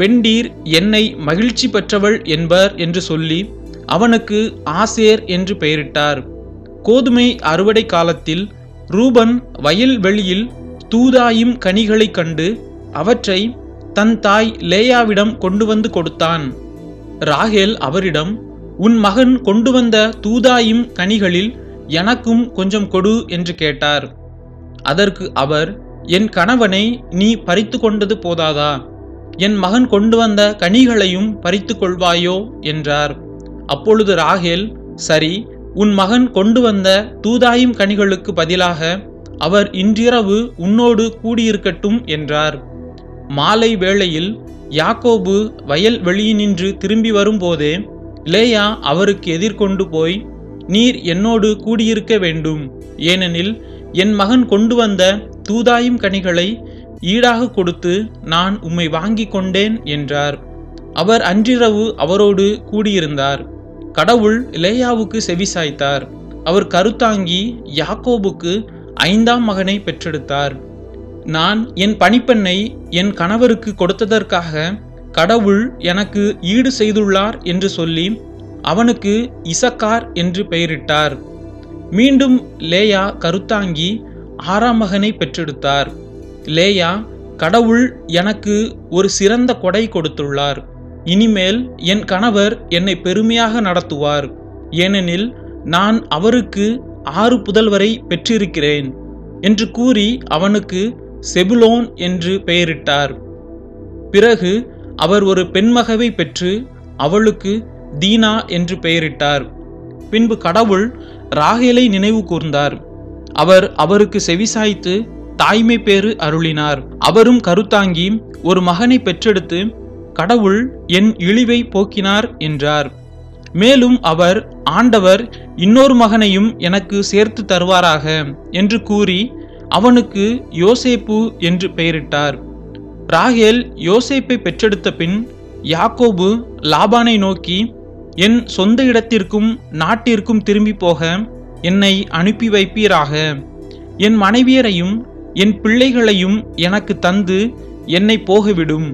பெண்டீர் என்னை மகிழ்ச்சி பெற்றவள் என்பர் என்று சொல்லி அவனுக்கு ஆசேர் என்று பெயரிட்டார். கோதுமை அறுவடை காலத்தில் ரூபன் வயல்வெளியில் தூதாயும் கனிகளை கண்டு அவற்றை தன் தாய் லேயாவிடம் கொண்டு வந்து கொடுத்தான். ராகேல் அவரிடம், உன் மகன் கொண்டு வந்த தூதாயும் கனிகளில் எனக்கும் கொஞ்சம் கொடு என்று கேட்டார். அதற்கு அவர், என் கணவனை நீ பறித்து கொண்டது போதாதா? என் மகன் கொண்டு வந்த கனிகளையும் பறித்து கொள்வாயோ என்றார். அப்பொழுது ராகேல், சரி, உன் மகன் கொண்டு வந்த தூதாயும் கனிகளுக்கு பதிலாக அவர் இன்றிரவு உன்னோடு கூடியிருக்கட்டும் என்றார். மாலை வேளையில் யாக்கோபு வயல் வெளியினின்று திரும்பி வரும்போதே லேயா அவருக்கு எதிர்கொண்டு போய், நீர் என்னோடு கூடியிருக்க வேண்டும், ஏனெனில் என் மகன் கொண்டு வந்த தூதாயும் கனிகளை ஈடாக கொடுத்து நான் உம்மை வாங்கி கொண்டேன் என்றார். அவர் அன்றிரவு அவரோடு கூடியிருந்தார். கடவுள் லேயாவுக்கு செவிசாய்த்தார். அவர் கருத்தாங்கி யாக்கோபுக்கு ஐந்தாம் மகனை பெற்றெடுத்தார். நான் என் பணிப்பெண்ணை என் கணவருக்கு கொடுத்ததற்காக கடவுள் எனக்கு ஈடு செய்துள்ளார் என்று சொல்லி அவனுக்கு இசக்கார் என்று பெயரிட்டார். மீண்டும் லேயா கருத்தாங்கி ஆறாம் மகனை பெற்றெடுத்தார். லேயா, கடவுள் எனக்கு ஒரு சிறந்த கொடை கொடுத்துள்ளார், இனிமேல் என் கணவர் என்னை பெருமையாக நடத்துவார், ஏனெனில் நான் அவருக்கு ஆறு புதல்வரை பெற்றிருக்கிறேன் என்று கூறி அவனுக்கு செபுலோன் என்று பெயரிட்டார். பிறகு அவர் ஒரு பெண்மகவை பெற்று அவளுக்கு தீனா என்று பெயரிட்டார். பின்பு கடவுள் ராகேலை நினைவு கூர்ந்தார். அவர் அவருக்கு செவிசாய்த்து தாய்மை பேறு அருளினார். அவரும் கருத்தாங்கி ஒரு மகனை பெற்றெடுத்து கடவுள் என் இழிவை போக்கினார் என்றார். மேலும் அவர், ஆண்டவர் இன்னொரு மகனையும் எனக்கு சேர்த்து தருவாராக என்று கூறி அவனுக்கு யோசேப்பு என்று பெயரிட்டார். ராகேல் யோசேப்பை பெற்றெடுத்த பின் யாக்கோபு லாபானை நோக்கி, என் சொந்த இடத்திற்கும் நாட்டிற்கும் திரும்பி போக என்னை அனுப்பி வைப்பீராக. என் மனைவியரையும் என் பிள்ளைகளையும் எனக்கு தந்து என்னை போகவிடும்.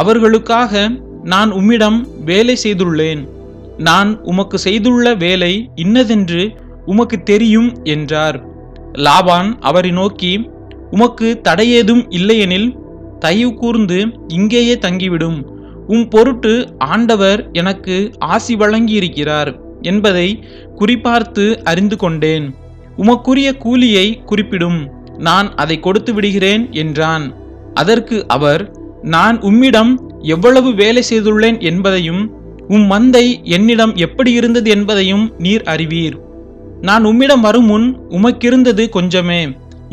அவர்களுக்காக நான் உம்மிடம் வேலை செய்துள்ளேன். நான் உமக்கு செய்துள்ள வேலை இன்னதென்று உமக்கு தெரியும் என்றார். லாபான் அவரை நோக்கி, உமக்கு தடையேதும் இல்லையெனில் தயவு கூர்ந்து இங்கேயே தங்கிவிடும், உம் பொருட்டு ஆண்டவர் எனக்கு ஆசி வழங்கியிருக்கிறார் என்பதை குறிப்பார்த்து அறிந்து கொண்டேன். உமக்குரிய கூலியை குறிப்பிடும், நான் அதை கொடுத்து விடுகிறேன் என்றான். அதற்கு அவர், நான் உம்மிடம் எவ்வளவு வேலை செய்துள்ளேன் என்பதையும் உம் மந்தை என்னிடம் எப்படி இருந்தது என்பதையும் நீர் அறிவீர். நான் உம்மிடம் வரும் முன் உமக்கிருந்தது கொஞ்சமே,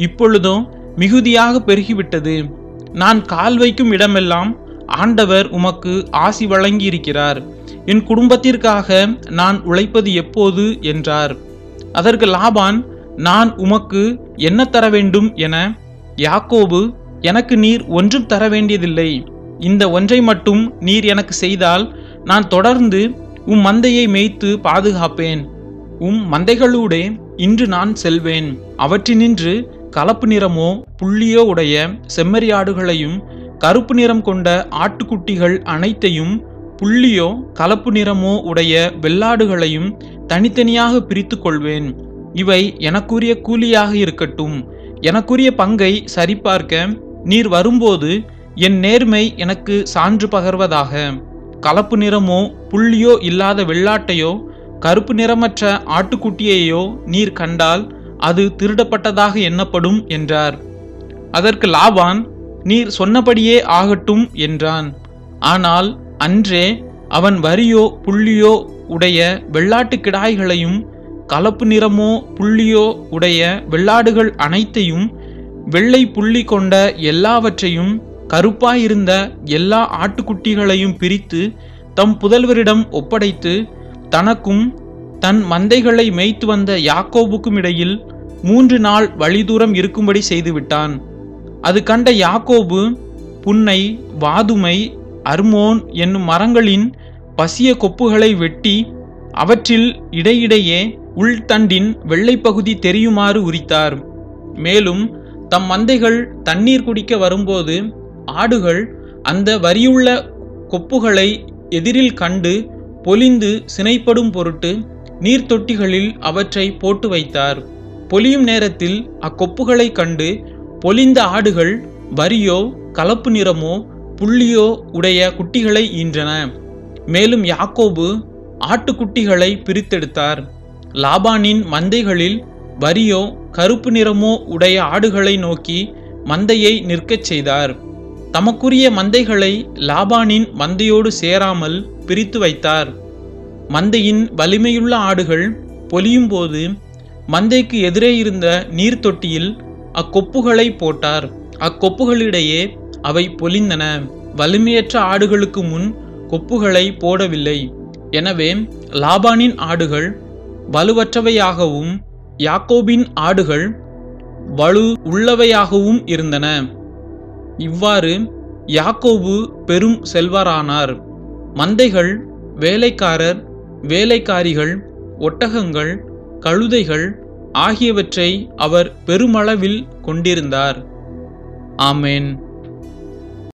இப்பொழுதோ மிகுதியாக பெருகிவிட்டது. நான் கால் வைக்கும் இடமெல்லாம் ஆண்டவர் உமக்கு ஆசி வழங்கியிருக்கிறார். என் குடும்பத்திற்காக நான் உழைப்பது எப்போது என்றார். அதற்கு லாபான், நான் உமக்கு என்ன தர வேண்டும் என, யாக்கோபு, எனக்கு நீர் ஒன்றும் தர வேண்டியதில்லை. இந்த ஒன்றை மட்டும் நீர் எனக்கு செய்தால் நான் தொடர்ந்து உம் மந்தையை மேய்த்து பாதுகாப்பேன். உம் மந்தைகளூடே இன்று நான் செல்வேன். அவற்றினின்று கலப்பு நிறமோ புள்ளியோ உடைய செம்மறியாடுகளையும் கருப்பு நிறம் கொண்ட ஆட்டுக்குட்டிகள் அனைத்தையும் புள்ளியோ கலப்பு நிறமோ உடைய வெள்ளாடுகளையும் தனித்தனியாக பிரித்து கொள்வேன். இவை எனக்குரிய கூலியாக இருக்கட்டும். எனக்குரிய பங்கை சரிபார்க்க நீர் வரும்போது என் நேர்மை எனக்கு சான்று பகர்வதாக. கலப்பு நிறமோ புள்ளியோ இல்லாத வெள்ளாட்டையோ கருப்பு நிறமற்ற ஆட்டுக்குட்டியையோ நீர் கண்டால் அது திருடப்பட்டதாக எண்ணப்படும் என்றார். அதற்கு லாபான், நீர் சொன்னபடியே ஆகட்டும் என்றான். ஆனால் அன்றே அவன் வரியோ புள்ளியோ உடைய வெள்ளாட்டு கிடாய்களையும் கலப்பு நிறமோ புள்ளியோ உடைய வெள்ளாடுகள் அனைத்தையும் வெள்ளை புள்ளி கொண்ட எல்லாவற்றையும் கருப்பாயிருந்த எல்லா ஆட்டுக்குட்டிகளையும் பிரித்து தம் புதல்வரிடம் ஒப்படைத்து தனக்கும் தன் மந்தைகளை மேய்த்து வந்த யாக்கோபுக்கும் இடையில் மூன்று நாள் வழிதூரம் இருக்கும்படி செய்துவிட்டான். அது கண்ட யாக்கோபு புன்னை, வாதுமை, அர்மோன் என்னும் மரங்களின் பசிய கொப்புகளை வெட்டி அவற்றில் இடையிடையே உள்தண்டின் வெள்ளைப்பகுதி தெரியுமாறு உரித்தார். மேலும் தம் மந்தைகள் தண்ணீர் குடிக்க வரும்போது ஆடுகள் அந்த வரியுள்ள கொப்புகளை எதிரில் கண்டு பொலிந்து சினைப்படும் பொருட்டு நீர்த்தொட்டிகளில் அவற்றை போட்டு வைத்தார். பொலியும் நேரத்தில் அக்கொப்புகளை கண்டு பொலிந்த ஆடுகள் வரியோ கலப்பு நிறமோ புள்ளியோ உடைய குட்டிகளை ஈன்றன. மேலும் யாக்கோபு ஆட்டுக்குட்டிகளை பிரித்தெடுத்தார். லாபானின் மந்தைகளில் வரியோ கருப்பு நிறமோ உடைய ஆடுகளை நோக்கி மந்தையை நிற்கச் செய்தார். தமக்குரிய மந்தைகளை லாபானின் மந்தையோடு சேராமல் பிரித்து வைத்தார். மந்தையின் வலிமையுள்ள ஆடுகள் பொலியும் போது மந்தைக்கு எதிரே இருந்த நீர்த்தொட்டியில் அக்கொப்புகளை போட்டார். அக்கொப்புகளிடையே அவை பொலிந்தன. வலிமையற்ற ஆடுகளுக்கு முன் கொப்புகளை போடவில்லை. எனவே லாபானின் ஆடுகள் வலுவற்றவையாகவும் யாக்கோபின் ஆடுகள் வலு உள்ளவையாகவும் இருந்தன. இவ்வாறு யாக்கோபு பெரும் செல்வரானார். மந்தைகள், வேலைக்காரர், வேலைக்காரிகள், ஒட்டகங்கள், கழுதைகள் ஆகியவற்றை அவர் பெருமளவில் கொண்டிருந்தார். ஆமேன்.